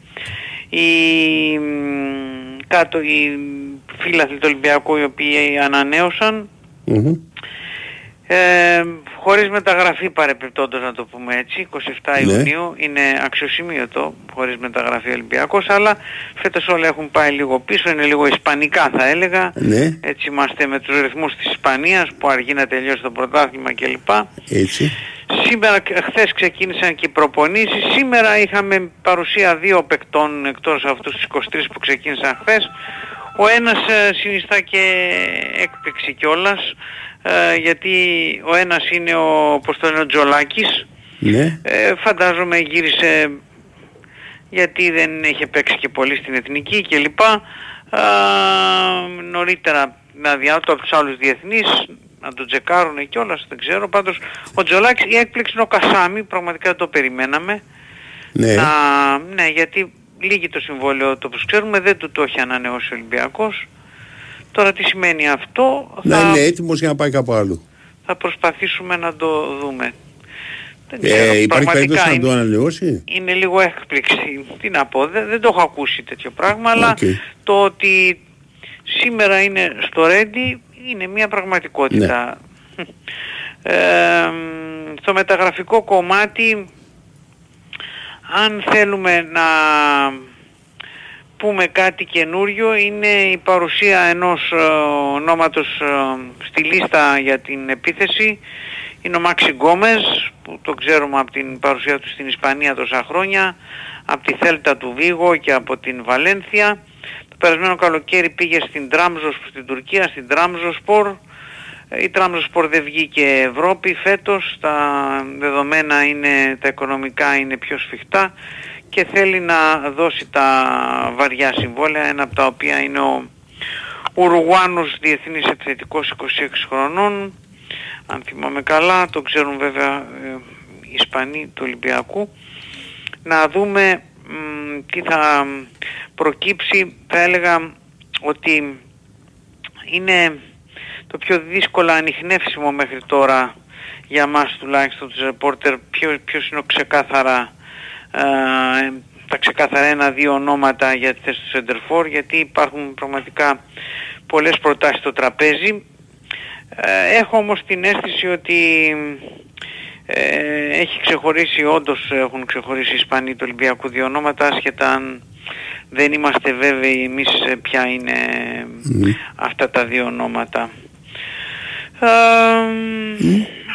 οι, κάτω, οι φίλαθλοι του Ολυμπιακού οι οποίοι ανανέωσαν. Mm-hmm. Ε, χωρίς μεταγραφή παρεπιπτόντως, να το πούμε έτσι, είκοσι εφτά ναι. Ιουνίου, είναι αξιοσημείωτο χωρίς μεταγραφή Ολυμπιακός, αλλά φέτος όλα έχουν πάει λίγο πίσω, είναι λίγο ισπανικά θα έλεγα, ναι. Έτσι είμαστε με τους ρυθμούς της Ισπανίας που αργεί να τελειώσει το πρωτάθλημα κλπ. Έτσι. Σήμερα, χθες ξεκίνησαν και οι προπονήσεις, σήμερα είχαμε παρουσία δύο παικτών εκτός αυτούς τους είκοσι τρεις που ξεκίνησαν χθες. Ο ένας συνιστά και έκπληξη κιόλας, ε, γιατί ο ένας είναι ο, πώς το λένε, ο Τζολάκης, ναι. ε, φαντάζομαι γύρισε γιατί δεν είχε παίξει και πολύ στην εθνική κλπ. Ε, νωρίτερα με αδιάφορο από τους άλλους διεθνείς, να τον τσεκάρουνε κιόλας, δεν ξέρω. Πάντως ο Τζολάκης, η έκπληξη είναι ο Κασάμι, πραγματικά δεν το περιμέναμε, ναι, να, ναι γιατί... Λίγη το συμβόλαιο, το που ξέρουμε, δεν του το έχει ανανεώσει ο Ολυμπιακός. Τώρα τι σημαίνει αυτό? Να θα... είναι έτοιμος για να πάει κάπου αλλού. Θα προσπαθήσουμε να το δούμε. Δεν ξέρω, ε, υπάρχει περίπτωση να το ανανεώσει? Είναι λίγο έκπληξη. Τι να πω, δεν, δεν το έχω ακούσει τέτοιο πράγμα, okay. Αλλά το ότι σήμερα είναι στο Ρέντι είναι μια πραγματικότητα. Ναι. ε, στο μεταγραφικό κομμάτι... Αν θέλουμε να πούμε κάτι καινούριο, είναι η παρουσία ενός ε, ονόματος ε, στη λίστα για την επίθεση. Είναι ο Μάξι Γκόμες, που το ξέρουμε από την παρουσία του στην Ισπανία τόσα χρόνια, από τη Θέλτα του Βίγο και από την Βαλένθια. Το περασμένο καλοκαίρι πήγε στην Τραμζοσπορ, στην Τουρκία, στην Τραμζοσπορ. Η Τραμζοσπορ δεν βγήκε Ευρώπη φέτος, τα δεδομένα είναι, τα οικονομικά είναι πιο σφιχτά και θέλει να δώσει τα βαριά συμβόλαια, ένα από τα οποία είναι ο Ουρουγουάνος διεθνής επιθετικός είκοσι έξι χρονών, αν θυμάμαι καλά, το ξέρουν βέβαια οι Ισπανοί του Ολυμπιακού. Να δούμε μ, τι θα προκύψει, θα έλεγα ότι είναι... Το πιο δύσκολα ανιχνεύσιμο μέχρι τώρα για μας τουλάχιστον τους ρεπόρτερ, ποιος, ποιος είναι ο ξεκάθαρα, ε, τα ξεκάθαρα ένα-δύο ονόματα για τη θέση του Σεντερφόρ, γιατί υπάρχουν πραγματικά πολλές προτάσεις στο τραπέζι. Ε, έχω όμως την αίσθηση ότι ε, έχει ξεχωρίσει, όντως έχουν ξεχωρίσει οι Ισπανοί του Ολυμπιακού δύο ονόματα, ασχετά αν δεν είμαστε βέβαιοι εμείς ποια είναι mm. αυτά τα δύο ονόματα. Ε, mm.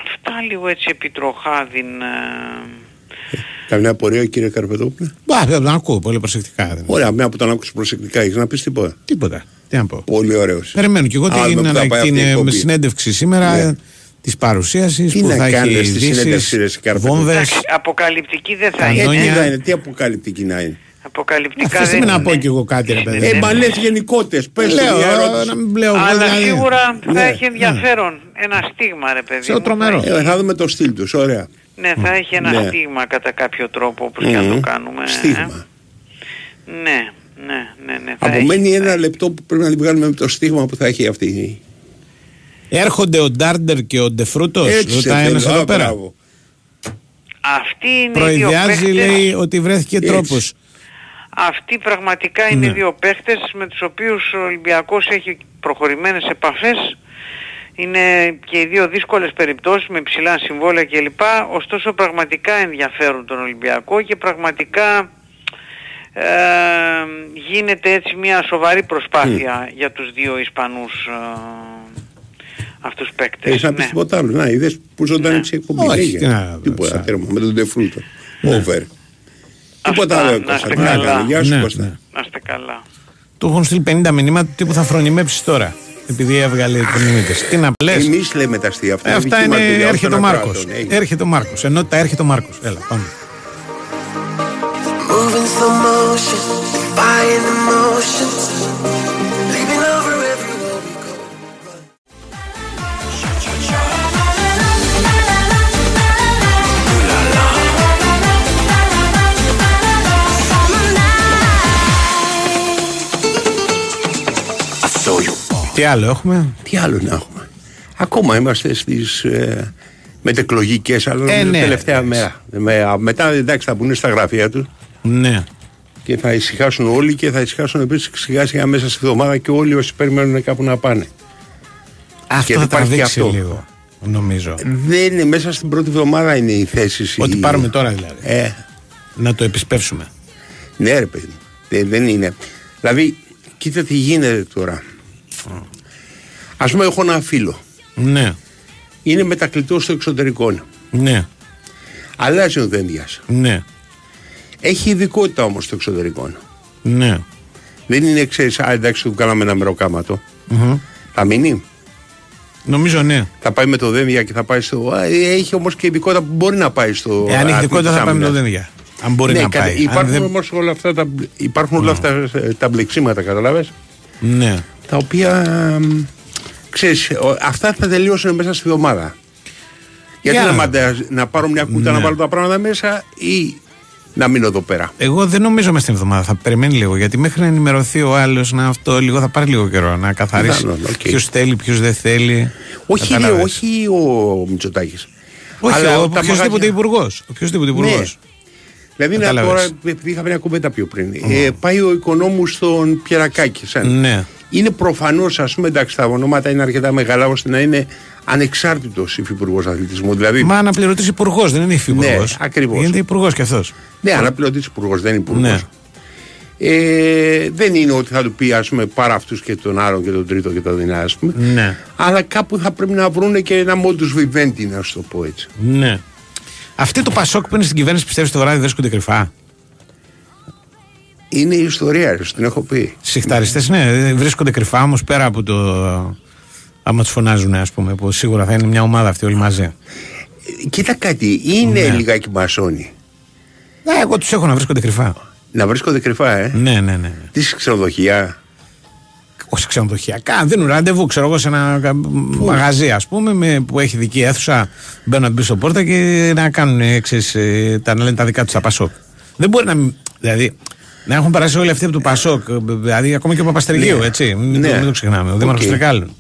Αυτά λίγο έτσι επιτροχάδιν. Ε, καμιά πορεία, κύριε Καρπετόπουλε? Μπα, θα τον ακούω πολύ προσεκτικά. Ωραία, μια που τον άκουσε προσεκτικά, έχεις να πεις τίποτα? Τίποτα, τι να πω. Πολύ ωραίος. Περιμένω και εγώ την συνέντευξη σήμερα... Yeah. Της παρουσίασης που θα έχει ειδήσεις, βόμβες. Αποκαλυπτική δεν θα είναι. Τι αποκαλυπτική να είναι? Αποκαλυπτικά δεν είναι. Να πω κι εγώ κάτι, ρε παιδί. Ε, μα λες γενικότητες, πες λέω, να μην πλέω. Αλλά σίγουρα θα έχει ενδιαφέρον. Ένα στίγμα, ρε παιδί. Σε τρομερό. Θα δούμε το στυλ τους, ωραία. Ναι, θα έχει ένα στίγμα κατά κάποιο τρόπο, όπως και αν το κάνουμε. Στίγμα. Ναι, ναι, ναι. Απομένει ένα λεπτό που πρέπει να την βγάλουμε με το στίγμα που θα έχει αυτή. Έρχονται ο Ντάρντερ και ο Ντεφρούτος, ρωτάει ένας εδώ πέρα. Αυτή είναι προειδιάζει, οι δύο λέει ότι βρέθηκε έτσι τρόπος. Αυτοί πραγματικά είναι ναι. δύο παίχτες με τους οποίους ο Ολυμπιακός έχει προχωρημένες επαφές. Είναι και οι δύο δύσκολες περιπτώσεις με ψηλά συμβόλαια κλπ. Ωστόσο πραγματικά ενδιαφέρουν τον Ολυμπιακό και πραγματικά... Ε, γίνεται έτσι μια σοβαρή προσπάθεια mm. για τους δύο Ισπανούς... Ε, αυτούς παίκτες. Έχεις να πεις τίποτα άλλο? Να είδες που ζωντανή ξεκομπή. Όχι. Τίποτα τέρμα με τον Ντεφρούτο. Over. Τίποτα άλλο. Να είστε καλά. Γεια σου Κώστα. Να είστε καλά. Του έχουν στείλει πενήντα μηνύματα του τύπου θα φρονιμέψεις τώρα. Επειδή έβγαλε την ημίτες. Τι να πλες. Εμείς λέμε τα αστεία αυτά. Αυτά είναι. Έρχεται ο Μάρκος. Έρχεται ο Μάρκος. Ενώ τα έρχεται ο Μάρκος. Έλα πάμε. Τι άλλο έχουμε? Τι άλλο να έχουμε? Ακόμα είμαστε στις ε, μετεκλογικές, αλλά ε, ναι, τελευταία μέρα. Με, μετά εντάξει θα μπουν στα γραφεία του. Ναι. Και θα ησυχάσουν όλοι και θα ησυχάσουν επίσης σιγά σιγά μέσα στη εβδομάδα και όλοι όσοι περιμένουν κάπου να πάνε. Αυτό και θα τραβήξει αυτό λίγο, νομίζω. Δεν είναι, μέσα στην πρώτη εβδομάδα είναι οι θέσεις. Ό,τι η... πάρουμε τώρα δηλαδή. Ε. Να το επισπεύσουμε. Ναι ρε παιδί, δεν, δεν είναι. Δηλαδή, κοίτα τι γίνεται τώρα. Mm. Ας πούμε, έχω ένα φίλο. Ναι. Είναι μετακλητός στο εξωτερικό. Ναι. Αλλάζει ο δένδιας. Ναι. Έχει ειδικότητα όμως στο εξωτερικό. Ναι. Δεν είναι, ξέρεις, α, εντάξει, του κάναμε ένα μεροκάματο. Mm-hmm. Θα μείνει. Νομίζω ναι. Θα πάει με το δένδια και θα πάει στο. Α, έχει όμως και ειδικότητα που μπορεί να πάει στο. Εάν έχει ειδικότητα θα πάει με το δένδια. Αν μπορεί ναι, να πάει. Υπάρχουν δεν... όμως όλα αυτά τα, υπάρχουν όλα αυτά τα μπλεξίματα, καταλάβες. Ναι. Τα οποία, ξέρεις, αυτά θα τελειώσουν μέσα στη εβδομάδα. Γιατί yeah. να, μαντά, να πάρω μια κούτα, yeah. να βάλω τα πράγματα μέσα ή να μείνω εδώ πέρα. Εγώ δεν νομίζω μέσα στην εβδομάδα, θα περιμένει λίγο. Γιατί μέχρι να ενημερωθεί ο άλλος να αυτό λίγο θα πάρει λίγο καιρό να καθαρίσει okay. ποιος θέλει, ποιος δεν θέλει. Όχι, ρε, όχι ο Μητσοτάκης. Όχι, αλλά ο οποιοσδήποτε υπουργός. Δηλαδή να τώρα, επειδή είχαμε μια κουβέντα πιο πριν, mm. ε, πάει ο Οικονόμου στον Πιερακάκη. Σαν. Ναι. Είναι προφανώς, ας πούμε, εντάξει, τα ονόματα είναι αρκετά μεγάλα ώστε να είναι ανεξάρτητος υφυπουργός αθλητισμού. Δηλαδή... Μα αναπληρωτής υπουργός, δεν είναι υφυπουργός. Ναι, ακριβώς. Είναι υπουργός κι αυτός. Ναι, αναπληρωτής υπουργός, δεν είναι υπουργός. Ναι. Ε, δεν είναι ότι θα του πει, ας πούμε, πάρα αυτούς και τον άλλον και τον τρίτο και τον δεινά, ας πούμε. Ναι. Αλλά κάπου θα πρέπει να βρούνε και ένα modus vivendi, να σου το πω έτσι. Ναι. Αυτή το Πασόκ που είναι στην κυβέρνηση, πιστεύεις το βράδυ δέσκονται κρυφά? Είναι η ιστορία, την έχω πει. Συχταριστές, ναι, βρίσκονται κρυφά όμως πέρα από το. Άμα τους φωνάζουν, ας πούμε, που σίγουρα θα είναι μια ομάδα αυτή όλοι μαζί. Κοίτα κάτι, είναι ναι. λιγάκι μασόνοι. Ναι, εγώ τους έχω να βρίσκονται κρυφά. Να βρίσκονται κρυφά, ε. Ναι, ναι, ναι. ναι. Τι σε ξενοδοχεία. Όχι ξενοδοχειακά, δίνουν ραντεβού, ξέρω εγώ, σε ένα Πού? μαγαζί, ας πούμε, με, που έχει δική αίθουσα, μπαίνουν πίσω πόρτα και να κάνουν, ξέρεις, τα, να λένε τα δικά τους τα Πασόκ. Δεν μπορεί να, δηλαδή, να έχουν περάσει όλοι αυτοί από το Πασόκ, δηλαδή ακόμα και ο Παπαστεργίου, ναι. έτσι, μην, ναι. το, μην το ξεχνάμε, ο Δήμαρχος okay. Τρικάλου,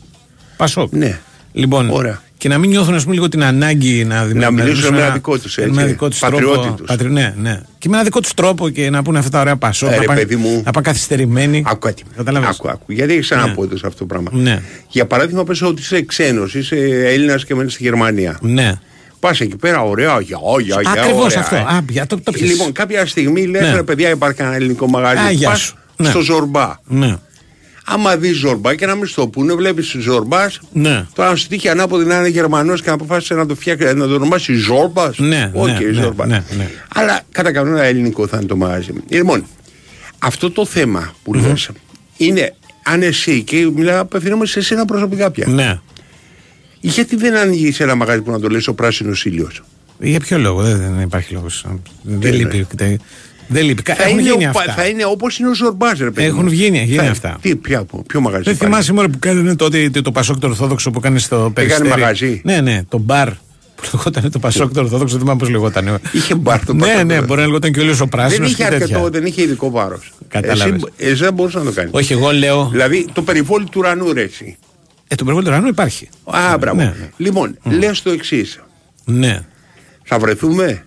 Πασόκ. Ναι. Λοιπόν, Ωρα. και να μην νιώθουν, ας πούμε, λίγο την ανάγκη να δημιουργήσουν. Να μιλήσουν με ένα δικό τους, πατριώτη τους. Ναι, ναι. Και με ένα δικό τους τρόπο και να πούνε αυτά τα ωραία Πασόκ. Ε, να πάνε πά, καθυστερημένοι. Άκου, άκου, άκου. Γιατί έχει ξαναπώ ναι. αυτό το πράγμα. Ναι. Για παράδειγμα, πες ότι είσαι ξένος, είσαι Έλληνας και μένεις στη Γερμανία. Ναι. Πας εκεί πέρα, ωραία, για όγια, για όγια. Ακριβώς αυτό. Α, για το, το λοιπόν, κάποια στιγμή λες, ρε παιδιά, υπάρχει ένα ελληνικό μαγαζί. Πας στο Ζορμπά. Άμα δει Ζορμπά και να μην στο πούνε, βλέπει Ζορμπά. Ναι. Τώρα, αν σου τύχει ανάποδη να είναι Γερμανός και να αποφάσισε να το φτιάξει, να το ονομάσει Ζορμπά. Ναι, okay, ναι, Ζορμπά. Ναι, ναι. Αλλά κατά κανόνα ελληνικό θα είναι το μαγαζί. Λοιπόν, αυτό το θέμα που mm-hmm. λες είναι αν εσύ, και μιλάω, απευθύνομαι σε εσένα προσωπικά πια. Ναι. Γιατί δεν ανοίγει ένα μαγαζί που να το λες ο πράσινος ήλιος? Για ποιο λόγο, δεν, δεν υπάρχει λόγο. Δεν λείπει. Δεν λείπει. Θα, είναι ο, αυτά. θα είναι όπως είναι ο Ζορμπάς, ρε παιδί. Έχουν βγει, γίνει αυτά. Τι, ποια, ποιο μαγαζί? Δεν θυμάσαι μόνο που κάνανε τότε το Πασόκ το Ορθόδοξο που κάνει στο Περιστέρι. Έκανε μαγαζί. Ναι, ναι, το μπαρ που λεγόταν το Πασόκ το Ορθόδοξο, δεν θυμάμαι πώς λεγόταν. Είχε μπαρ το Πασόκ. Ναι, ναι, μπορεί να λεγόταν και ο Λίος ο Πράσινος. Δεν είχε αρκετό, δεν είχε ειδικό βάρος. Κατάλαβες. Εσύ δεν μπορούσε να το κάνει. Όχι, εγώ λέω. Δηλαδή το περιβόλι του ουρανού, ρε εσύ. Ε, το περιβόλι του ουρανού υπάρχει. Α, μπράβο. Λοιπόν, λες το εξής. Ναι. Θα βρεθούμε.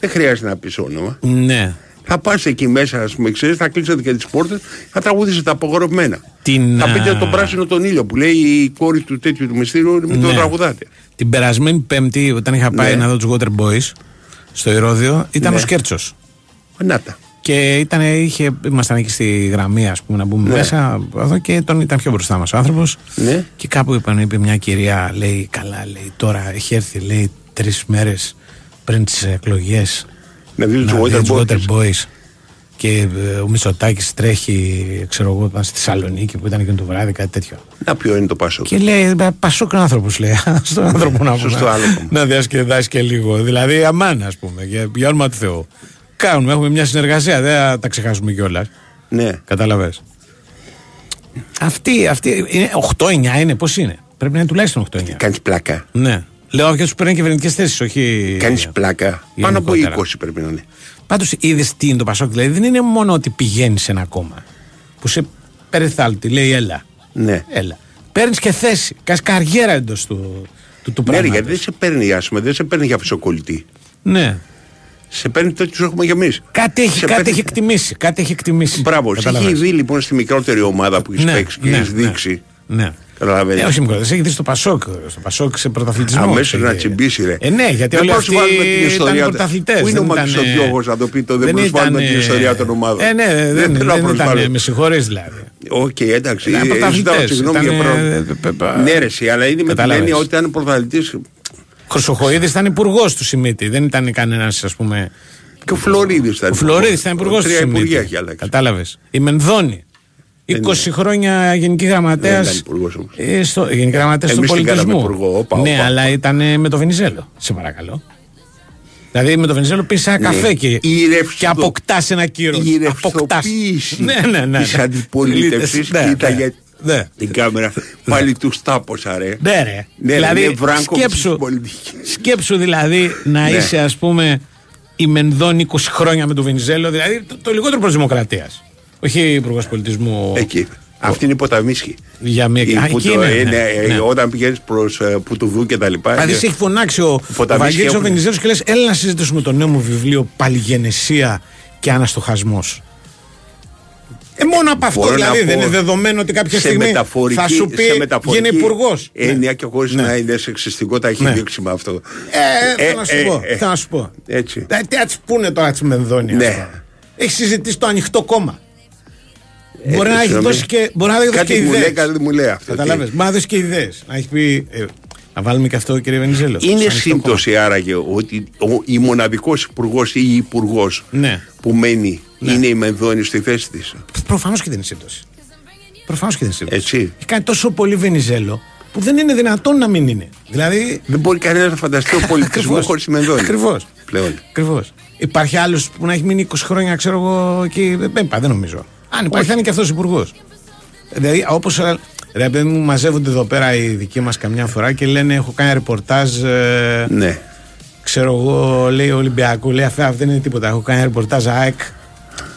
Δεν χρειάζεται να πεις όνομα. Ναι. Θα πας εκεί μέσα, ας πούμε, ξέρεις, θα κλείσετε και τις πόρτες, θα τραγουδίσετε τα απογορευμένα. Την... Θα πείτε τον πράσινο τον ήλιο που λέει η κόρη του τέτοιου του μυστήριου, μην ναι. το τραγουδάτε. Την περασμένη Πέμπτη, όταν είχα πάει ναι. να δω τους Water Boys στο Ηρώδειο, ήταν ναι. ο Σκέρτσος. Να τα. Και ήταν, είχε, ήμασταν εκεί στη γραμμή, ας πούμε, να μπούμε ναι. μέσα εδώ και τον, ήταν πιο μπροστά μας ο άνθρωπος. Ναι. Και κάπου είπαν, είπε μια κυρία, λέει, καλά, λέει, τώρα έχει έρθει, λέει, τρεις μέρες πριν τις εκλογές. Να δει τους Water Boys. Boys και ε, ο Μητσοτάκης τρέχει, ξέρω εγώ, πάνω στη Θεσσαλονίκη που ήταν εκείνο το βράδυ, κάτι τέτοιο. Να ποιο είναι το Πασόκ. Και λέει, Πασόκ είναι άνθρωπος, λέει. Στον άνθρωπο να πούμε. Να διασκεδάσει και λίγο. Δηλαδή, αμάν, ας πούμε, για, για όνομα του Θεού. Κάνουμε, έχουμε μια συνεργασία, δεν τα ξεχάσουμε κιόλας. Ναι. Καταλαβες. Αυτή, αυτή είναι, οκτώ εννιά είναι, πώς είναι? Πρέπει να είναι τουλάχιστον οκτώ εννιά. Κάνεις πλάκα. Ναι. Λέω για τους που παίρνουν κυβερνητικές θέσεις, όχι. Κάνεις πλάκα. Πάνω από είκοσι πρέπει να είναι. Πάντως είδες τι είναι το Πασόκ, δηλαδή δεν είναι μόνο ότι πηγαίνεις σε ένα κόμμα που σε περιθάλπτει, λέει έλα. Ναι. Έλα. παίρνεις και θέση. Κάνεις καριέρα εντός του, του, του πράγματος. Ναι, γιατί δεν σε παίρνει, ας πούμε, δεν σε παίρνει για φυσοκολλητή. Ναι. Σε παίρνει τότε τους έχουμε κι εμείς. Κάτι έχει, κάτι, παίρνει... έχει εκτιμήσει, κάτι έχει εκτιμήσει. Μπράβο. Σε έχει δει λοιπόν στη μικρότερη ομάδα που έχει ναι, παίξει και ναι, έχει ναι, δείξει. Ναι. Ε, όχι μικρό, έχει δει στο Πασόκ. Στο Πασόκ σε πρωταθλητισμό. Αμέσως να τσιμπήσει, ρε. Ε, ναι, γιατί δεν όλοι αυτοί ήταν πρωταθλητές. Πού είναι ο Μαξιδιώγος να το πει, το δεν προσβάλλουμε την ιστορία των ομάδων. Ε, ναι, δεν ήταν, με συγχωρείς δηλαδή. Οκ, εντάξει, ζητάω συγγνώμη για πρόβλημα. Ναι, ρε, αλλά είναι με την έννοια ότι ήταν πρωταθλητής. Χρυσοχοίδης ήταν υπουργός του Σιμίτη, δεν ήταν κανένας, ας πούμε. Και ο Φλωρίδης ήταν. Ο Φλωρίδης ήταν υπουργός του Σιμίτη. Κατάλαβες. Η Μενδώνη. είκοσι χρόνια γενική γραμματέα. Ε, γενική γραμματέα του πολιτισμού. Υπουργό, όπα, ναι, όπα, αλλά ήταν με το Βενιζέλο. Σε παρακαλώ. Δηλαδή με το Βενιζέλο πήρε ένα ναι, καφέ και, και αποκτά ένα κύριο. Η ρευστοποίηση ναι, ναι, ναι, τη αντιπολίτευση. Ναι, κοίτα ναι, για ναι, την κάμερα. Ναι. Πάλι του τάποσα, ρε. Ναι, ρε. Ναι, δηλαδή, σκέψου, σκέψου δηλαδή να είσαι, ας πούμε, η Μενδώνη είκοσι χρόνια με το Βενιζέλο. Δηλαδή το, το λιγότερο προς δημοκρατίας. Όχι υπουργός πολιτισμού. Εκεί. Αυτή είναι η Ποταμίσχη. Για μία και όταν πηγαίνεις προς Πουτουδού και τα λοιπά. Δηλαδή σε έχει φωνάξει ο Βαγγέλης ο Βενιζέλος και λες: έλα να συζητήσουμε το νέο μου βιβλίο Παλιγενεσία και Αναστοχασμός. Ε, μόνο από αυτό δηλαδή δεν είναι δεδομένο ότι κάποια στιγμή θα σου πει γίνει υπουργός. Έννοια και χωρίς να είναι σεξιστικό τα έχει δείξει με αυτό. Ε, θέλω να σου πω. Έτσι. Τι πούνε τώρα τη Μενδώνη. Έχει συζητήσει το ανοιχτό κόμμα. Ε, μπορεί, να δώσει και, μπορεί να έχει δώσει και ιδέες. Λέει, κάτι μου λέει αυτό. Καταλάβες, μα δώσει και ιδέες. Να έχει πει, ε, να βάλουμε και αυτό, κύριε Βενιζέλο. Είναι σύμπτωση άραγε ότι ο, η μοναδικός υπουργός ή η υπουργός ναι, που μένει ναι, είναι η Μενδώνη στη θέση της. Προφανώς και δεν είναι σύμπτωση. Προφανώς και δεν είναι σύμπτωση. Έτσι. Έχει κάνει τόσο πολύ Βενιζέλο που δεν είναι δυνατόν να μην είναι. Δηλαδή... δεν μπορεί κανένας να φανταστεί ο πολιτισμός χωρίς τη Μενδώνη. Ακριβώς. Ακριβώς. Υπάρχει άλλος που να έχει μείνει είκοσι χρόνια, ξέρω εγώ, και δεν πάει, δεν νομίζω. Αν υπάρχει, θα είναι και αυτός υπουργός. Δηλαδή, όπως. Ρε παιδί μου, μαζεύονται εδώ πέρα οι δικοί μας καμιά φορά και λένε: έχω κάνει ρεπορτάζ. Ε, ναι. Ξέρω εγώ, λέει ο Ολυμπιακός, λέει αυτό δεν είναι τίποτα. Έχω κάνει ρεπορτάζ ΑΕΚ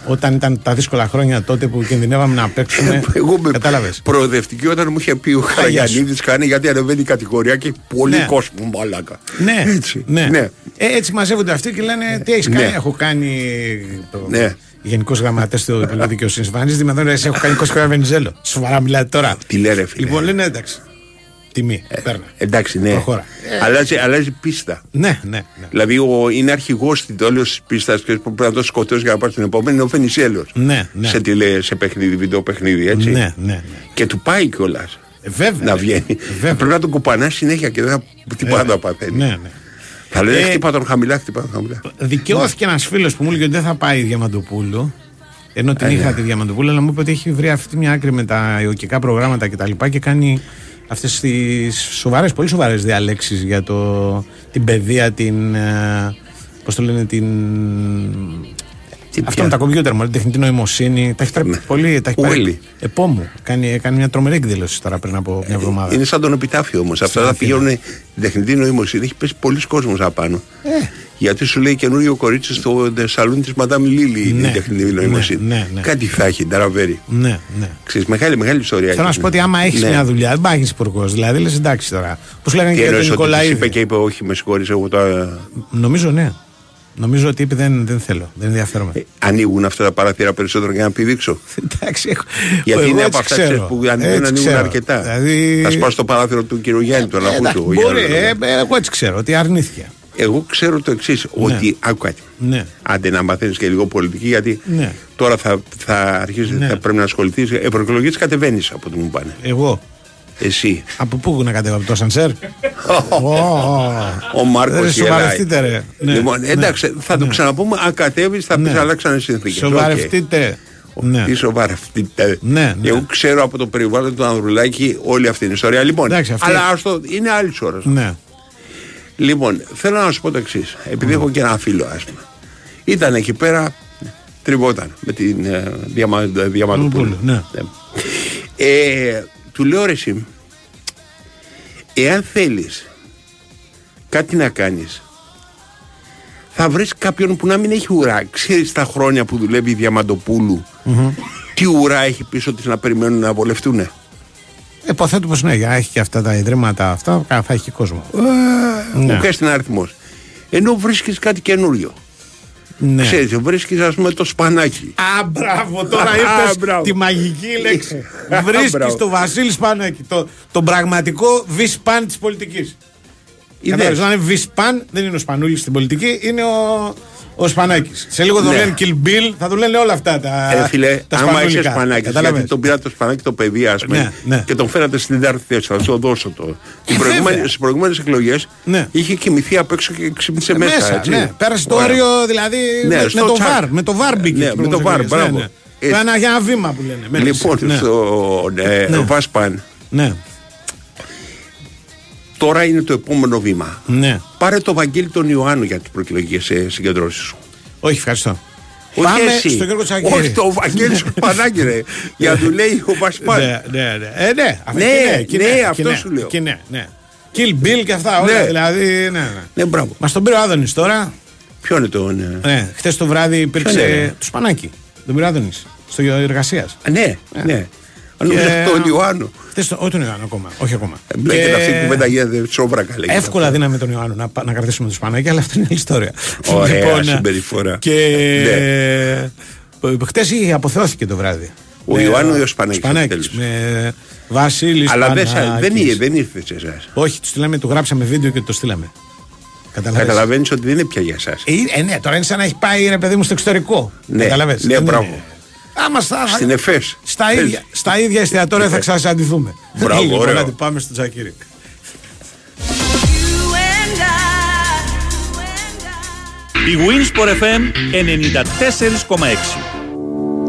όταν ήταν τα δύσκολα χρόνια τότε που κινδυνεύαμε να παίξουμε. Εγώ με κατάλαβες. Προοδευτική όταν μου είχε πει ο Χαγιανίδης: κάνει γιατί ανεβαίνει η κατηγορία και έχει πολύ ναι, κόσμο μαλάκα. Ναι, έτσι. Ναι. Ναι. Ε, έτσι μαζεύονται αυτοί και λένε: ναι, τι έχεις κάνει, ναι, έχω κάνει. Το... ναι. Γενικό γραμματέα του Υπουργείου Δικαιοσύνη. Εμφανίζεται με τον Ρεσέ, έχω κάνει είκοσι χρόνια Βενιζέλο. Σοβαρά μιλάτε τώρα. Τι λένε, φίλε. Λοιπόν, λένε εντάξει. Τιμή. Ε, παίρνα. Εντάξει, ναι. Προχώρα. Ε, αλλάζει, αλλάζει πίστα. Ναι, ναι, ναι. Δηλαδή ο, είναι αρχηγός της όλης πίστας και πρέπει να το σκοτώσει για να πάει στην επόμενη. Είναι ο Βενιζέλος. Ναι, ναι. Σε, τηλε, σε παιχνίδι, βιντεο παιχνίδι, έτσι. Ναι, ναι, ναι. Και του πάει κιόλας. Ε, βέβαια. Να βγαίνει. Βέβαια. Πρέπει να τον κοπανά συνέχεια και δεν θα την πάντα παθαίνει. Ναι, ναι. Θα λέει ε, χτύπα τον χαμηλά, χτύπα τον χαμηλά. Δικαιώθηκε ένας φίλος που μου έλεγε ότι δεν θα πάει η Διαμαντοπούλου, ενώ την ε, είχα yeah, τη Διαμαντοπούλου, αλλά μου είπε ότι έχει βρει αυτή μια άκρη με τα ιωκικά προγράμματα κτλ. Και, και κάνει αυτές τις σοβαρές, πολύ σοβαρές διαλέξεις για το, την παιδεία, την. Πώς το λένε, την. Τι αυτό με τα κομπιούτερ, μάλλον την τεχνητή νοημοσύνη. Τα έχει τρέψει πολύ. Τα έχει πάρει. Επόμου. Κάνει, κάνει μια τρομερή εκδήλωση τώρα πριν από μια εβδομάδα. Είναι σαν τον επιτάφιο όμως. Αυτά τα πηγαίνουν. Την τεχνητή νοημοσύνη έχει πέσει πολλοί κόσμος απάνω. Ε. Γιατί σου λέει καινούριο κορίτσι στο σαλούν της Μαντάμ Λίλη ναι, η τεχνητή νοημοσύνη. Ναι, ναι, ναι. Κάτι θα έχει, ταραβέρει. Ναι, ναι. Ξέρεις, μεγάλη, μεγάλη ιστορία. Θέλω να σου πω ότι άμα έχει ναι, μια δουλειά, δεν πάει υπουργός. Δηλαδή λες εντάξει τώρα. Πώς λέγανε και τον Νικολαίδη. Είπε και είπε όχι, με συγχωρείς, εγώ τώρα. Νομίζω ναι. Νομίζω ότι είπε δεν, δεν θέλω, δεν ενδιαφέρομαι. Ε, ανοίγουν αυτά τα παραθύρα περισσότερο για να πηδήξω. Εντάξει, έχω. Γιατί είναι από αυτά που δεν ανοίγουν αρκετά. Δηλαδή... θα σπάσω το παράθυρο του κ. Γιάννη, του Αναγού του. Μπορεί, εγώ έτσι ξέρω, ότι αρνήθηκε. Εγώ ξέρω το εξής, ότι άκου κάτι. Άντε να μαθαίνεις και λίγο πολιτική, γιατί τώρα θα πρέπει να ασχοληθείς. Ευρωεκλογές κατεβαίνεις από ό,τι μου πάνε. Εγώ. Εσύ. Από πού να κατέβω, από το ασανσέρ. Ο Μάρκος σοβαρευτείτε ρε. Λοιπόν, εντάξει, θα το ξαναπούμε. Αν κατέβεις θα πεις αλλάξανε συνθήκες. Σοβαρευτείτε. Τι σοβαρευτείτε. Εγώ ξέρω από το περιβάλλον του Ανδρουλάκη όλη αυτή την ιστορία. Λοιπόν, αλλά είναι άλλη ώρα. Λοιπόν, θέλω να σου πω το εξής. Επειδή έχω και ένα φίλο, ας πούμε. Ήταν εκεί πέρα, τριβόταν με την Διαμαντοπούλου. Ε... του λέω ρε εσύ, εάν θέλεις κάτι να κάνεις, θα βρεις κάποιον που να μην έχει ουρά. Ξέρεις τα χρόνια που δουλεύει η Διαμαντοπούλου, mm-hmm, τι ουρά έχει πίσω της να περιμένουν να βολευτούνε. Υποθέτω πως ναι, για να έχει και αυτά τα ιδρύματα αυτά, θα έχει και κόσμο. Ε, ναι. Ουκές είναι αριθμός. Ενώ βρίσκεις κάτι καινούριο. Ναι. Ξέρεις, βρίσκεις ας πούμε το σπανάκι. Α, μπράβο, τώρα είπες τη μαγική λέξη. Βρίσκεις το Βασίλη Σπανάκι, το, το πραγματικό βισπάν της πολιτικής. Κατάλαβες, να είναι βισπάν, δεν είναι ο Σπανούλης στην πολιτική, είναι ο... Ο Σπανάκης. Σε λίγο το ναι. λένε Kill Bill, θα το λένε όλα αυτά τα. Ε, φίλε, τα άμα είσαι Σπανάκης, γιατί τον πήρατε το Σπανάκι το παιδί, α πούμε, ναι, ναι. και τον φέρατε στην τέταρτη θέση, θα σου δώσω το. Στις προηγούμενες εκλογές ναι. είχε κοιμηθεί απ' έξω και ξύπνησε ε, μέσα. μέσα έτσι. Ναι. Πέρασε το όριο, δηλαδή. Ναι, με, το βαρ, με το βαρ μπήκε. Ναι, με το βαρ, μπράβο. Ναι, ναι. Ε, ένα, για ένα βήμα που λένε. Μένες. Λοιπόν, ναι. στο ναι, ναι. Βασπαν. Ναι. Τώρα είναι το επόμενο βήμα. Ναι. Πάρε το Βαγγέλη τον Ιωάννου για τις προεκλογικές συγκεντρώσεις σου. Όχι, ευχαριστώ. Όχι Πάμε εσύ. στον Γιώργο Τσακίρη. Όχι, το Βαγγέλη σου Πανάκηρε. Για να του λέει ο Βασπάν. Ναι, ναι, ναι. Ε, ναι, αυτό, ναι, ναι, ναι, ναι, αυτό ναι, σου λέω. Και ναι, ναι. Kill Bill και αυτά όλα. Ναι. Δηλαδή, ναι, ναι. ναι μπράβο. Μας τον πήρε ο Άδωνης τώρα. Ποιο είναι το. Ναι. Ναι, χθες το βράδυ υπήρξε. Του Σπανάκη. Τον πήρε ο Άδωνης. Στο εργασία. Ναι, ναι. Αν και... τον Ιωάννου. Όχι τον Ιωάννου ακόμα. Όχι ακόμα. Μπλέκεται και... αυτή η κουβέντα γίνεται σόβρακα. Εύκολα δίναμε τον Ιωάννου να, να κρατήσουμε τους Σπανάκη, αλλά αυτή είναι άλλη ιστορία. Ωραία λοιπόν, συμπεριφορά. Και ναι. χτες αποθεώθηκε το βράδυ. Ο Ιωάννου ή ο Σπανάκης. Με Βασίλη Σπανάκης. Αλλά δεν, δεν ήρθε σε εσάς. Όχι, του στείλαμε, του γράψαμε βίντεο και το στείλαμε. Καταλαβαίνεις ότι δεν είναι πια για εσάς. Ε, ναι, τώρα είναι σαν να έχει πάει ρε παιδί μου στο εξωτερικό. Ναι, μπράβο. Άμα στα, στην ΕΦΕΣ. Στα ίδια, στα ίδια εστιατόρια θα ξανασυναντηθούμε. Μπράβο, ωραία. Λοιπόν, πάμε στο Τσακίρη. Η bwinΣΠΟΡ εφ εμ ενενήντα τέσσερα κόμμα έξι.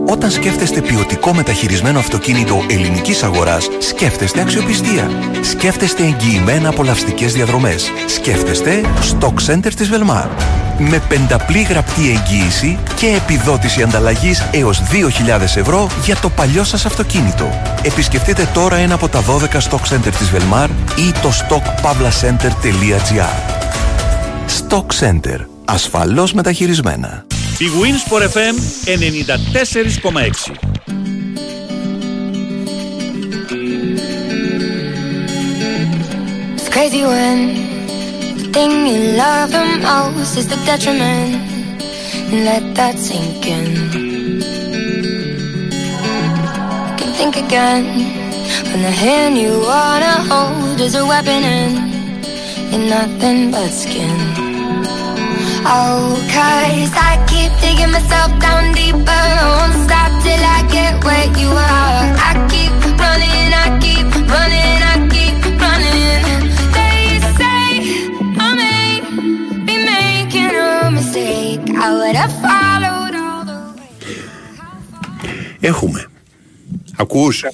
Όταν σκέφτεστε ποιοτικό μεταχειρισμένο αυτοκίνητο ελληνικής αγοράς, σκέφτεστε αξιοπιστία. Σκέφτεστε εγγυημένα απολαυστικές διαδρομές. Σκέφτεστε Stock Center της Belmar. Με πενταπλή γραπτή εγγύηση και επιδότηση ανταλλαγής έως δύο χιλιάδες ευρώ για το παλιό σας αυτοκίνητο. Επισκεφτείτε τώρα ένα από τα δώδεκα Stock Center της Belmar ή το stock pavla center τελεία gr. Stock Center. Ασφαλώς μεταχειρισμένα. Η bwinΣΠΟΡ εφ εμ ενενήντα τέσσερα κόμμα έξι. It's crazy when the thing you love the most is the detriment. And let that sink in. Can think again when the hand you wanna hold is a weapon and you're nothing but skin. Oh, cause I keep digging myself down deeper. I won't stop till I get where you are. I keep running, I keep running, I keep running. They say I may be making a mistake. I would have followed all the way. Έχουμε. Ακούς.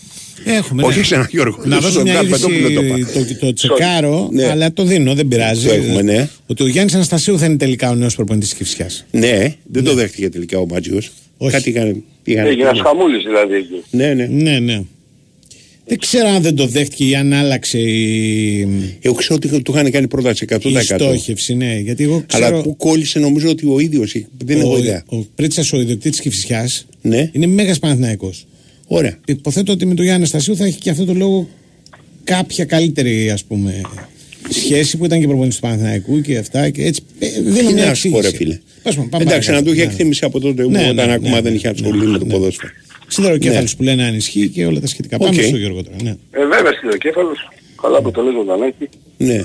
Έχουμε, όχι ναι. σε έναν Γιώργο. Να δώσω μια είδηση, το, το τσεκάρω, ναι. αλλά το δίνω, δεν πειράζει. Το έχουμε, ναι. Ότι ο Γιάννης Αναστασίου θα είναι τελικά ο νέος προπονητής της Κυφσιάς. Ναι, δεν ναι. το δέχτηκε τελικά ο Μπατζιός. Όχι. Κάτι είχαν... Έγινε ένας χαμούλης δηλαδή εκεί. Ναι, ναι. ναι, ναι. Δεν ξέρω αν δεν το δέχτηκε ή αν άλλαξε η. Εγώ ξέρω ότι του είχαν κάνει πρόταση εκατό τοις εκατό. Η στόχευση, ναι. Γιατί εγώ ξέρω... Αλλά που κόλλησε νομίζω ότι ο ίδιος. Δεν έχω ιδέα. Ο Πρίτσας, ο ιδιοκτήτης της Κυφσιάς, είναι μέγας Παναθηναϊκός. Ωραία. Υποθέτω ότι με τον Γιάννη Αναστασίου θα έχει και αυτό το λόγο κάποια καλύτερη ας πούμε σχέση που ήταν και προπονητής του Παναθηναϊκού και αυτά και έτσι δεν είναι μια σπορά, φίλε. Πάμε, πάμε εντάξει, να του είχε εκτίμηση από τότε ναι, όταν ναι, ακόμα ναι, δεν είχε ασχοληθεί ναι, με το ναι. ποδόσφαιρο. Σιδεροκέφαλος ναι. που λένε αν ισχύει και όλα τα σχετικά. Okay. Πάμε στο Γιώργο τώρα. Ναι. Ε, βέβαια σιδεροκέφαλος, καλά που το λέει ο Δανάκη. Ναι.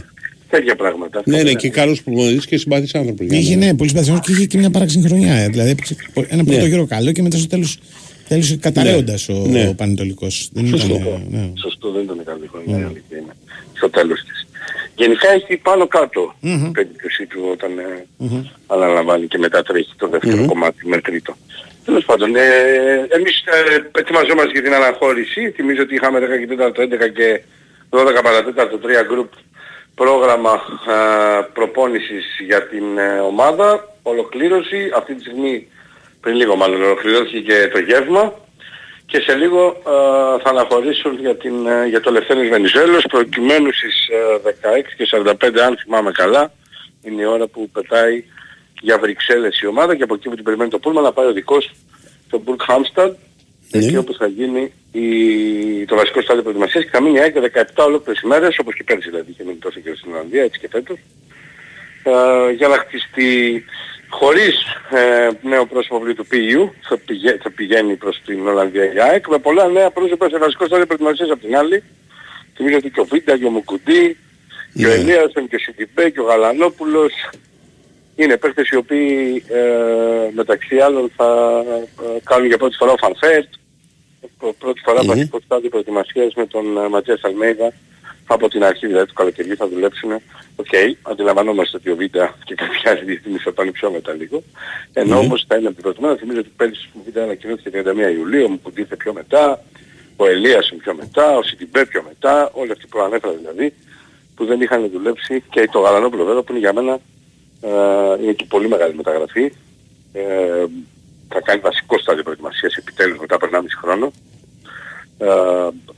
Τέτοια πράγματα. Ναι, ναι, και καλός προπονητής και συμπαθής άνθρωπος. Είχε ναι, πολύ συμπαθής και είχε και μια παραξυγχρονιά. Δηλαδή ένα πρώτο γύρο καλό και μετά στο τέλος. Τέλειωσε καταραίοντας ναι. ο, ναι. ο Πανετολικός. Σωστό. Ήταν, ναι. Σωστό, δεν ήταν καλή χρονιά, η αλήθεια είναι. Στο τέλος της. Γενικά έχει πάνω κάτω mm-hmm. η περίπτωση του όταν mm-hmm. αναλαμβάνει και μετά τρέχει το δεύτερο mm-hmm. κομμάτι με τρίτο. Τέλος πάντων, ε, εμείς ε, ετοιμαζόμαστε για την αναχώρηση. Θυμίζω ότι είχαμε δέκα και τέταρτο, έντεκα και δώδεκα παρά τέταρτο τρία γκρουπ πρόγραμμα ε, προπόνησης για την ε, ομάδα. Ολοκλήρωση αυτή τη στιγμή. Πριν λίγο μάλλον ολοκληρώθηκε και το γεύμα και σε λίγο α, θα αναχωρήσουν για, την, για το Λευθένης Βενιζέλος προκειμένου στις δεκαέξι και σαράντα πέντε αν θυμάμαι καλά είναι η ώρα που πετάει για Βρυξέλλες η ομάδα και από εκεί που την περιμένει το Πούλμα να πάει ο δικός τον Μπουρκ Χάμσταντ ναι. Εκεί όπως θα γίνει η... το βασικό στάδιο προετοιμασίας και θα μείνει ΑΕΚ δεκαεπτά ολόκληρες ημέρες, όπως και πέρσι δηλαδή, είχε μείνει τόσο και στην Ολλανδία, έτσι και φέτος, ε, για να χτιστεί χωρίς ε, νέο πρόσωπο του Π Υ Υ θα, πηγα... θα πηγαίνει προς την Ολλανδία η ΑΕΚ, με πολλά νέα πρόσωπα σε βασικό στάδιο προετοιμασίας από την άλλη. Θυμίζω ότι και ο Βίντα και ο Μουκουντή και yeah. ο Ελίασον και ο Σιντιπέ και ο Γαλανόπουλος είναι παίκτες οι οποίοι ε, μεταξύ άλλων θα ε, κάνουν για πρώτη φορά ο Φανφέτ, πρώτη φορά yeah. βασικό στάδιο προετοιμασίας με τον ε, Ματίας Αλμέιδα από την αρχή δηλαδή του καλοκαιριού θα δουλέψουν. Οκ, okay, αντιλαμβανόμαστε ότι ο Βίντα και κάποια άλλη διευθύνη θα πάνε πιο μετά λίγο, ενώ yeah. όμως θα είναι αντιπροτιμένα. Θυμίζω ότι πέρυσι ο Βίντα ανακοινώθηκε τριάντα μία Ιουλίου, ο Μουκουντή ήρθε πιο μετά, ο Ελίασον πιο μετά, ο Σιντιμπέ πιο μετά, όλοι αυτοί που ανέφερα δηλαδή που δεν είχαν δουλέψει, και το Γαλανόπουλο βέβαια που είναι για μένα ε, είναι και πολύ μεγάλη μεταγραφή, ε, θα κάνει βασικό στάδιο προετοιμασίας επιτέλους μετά από ενάμιση χρόνο, ε,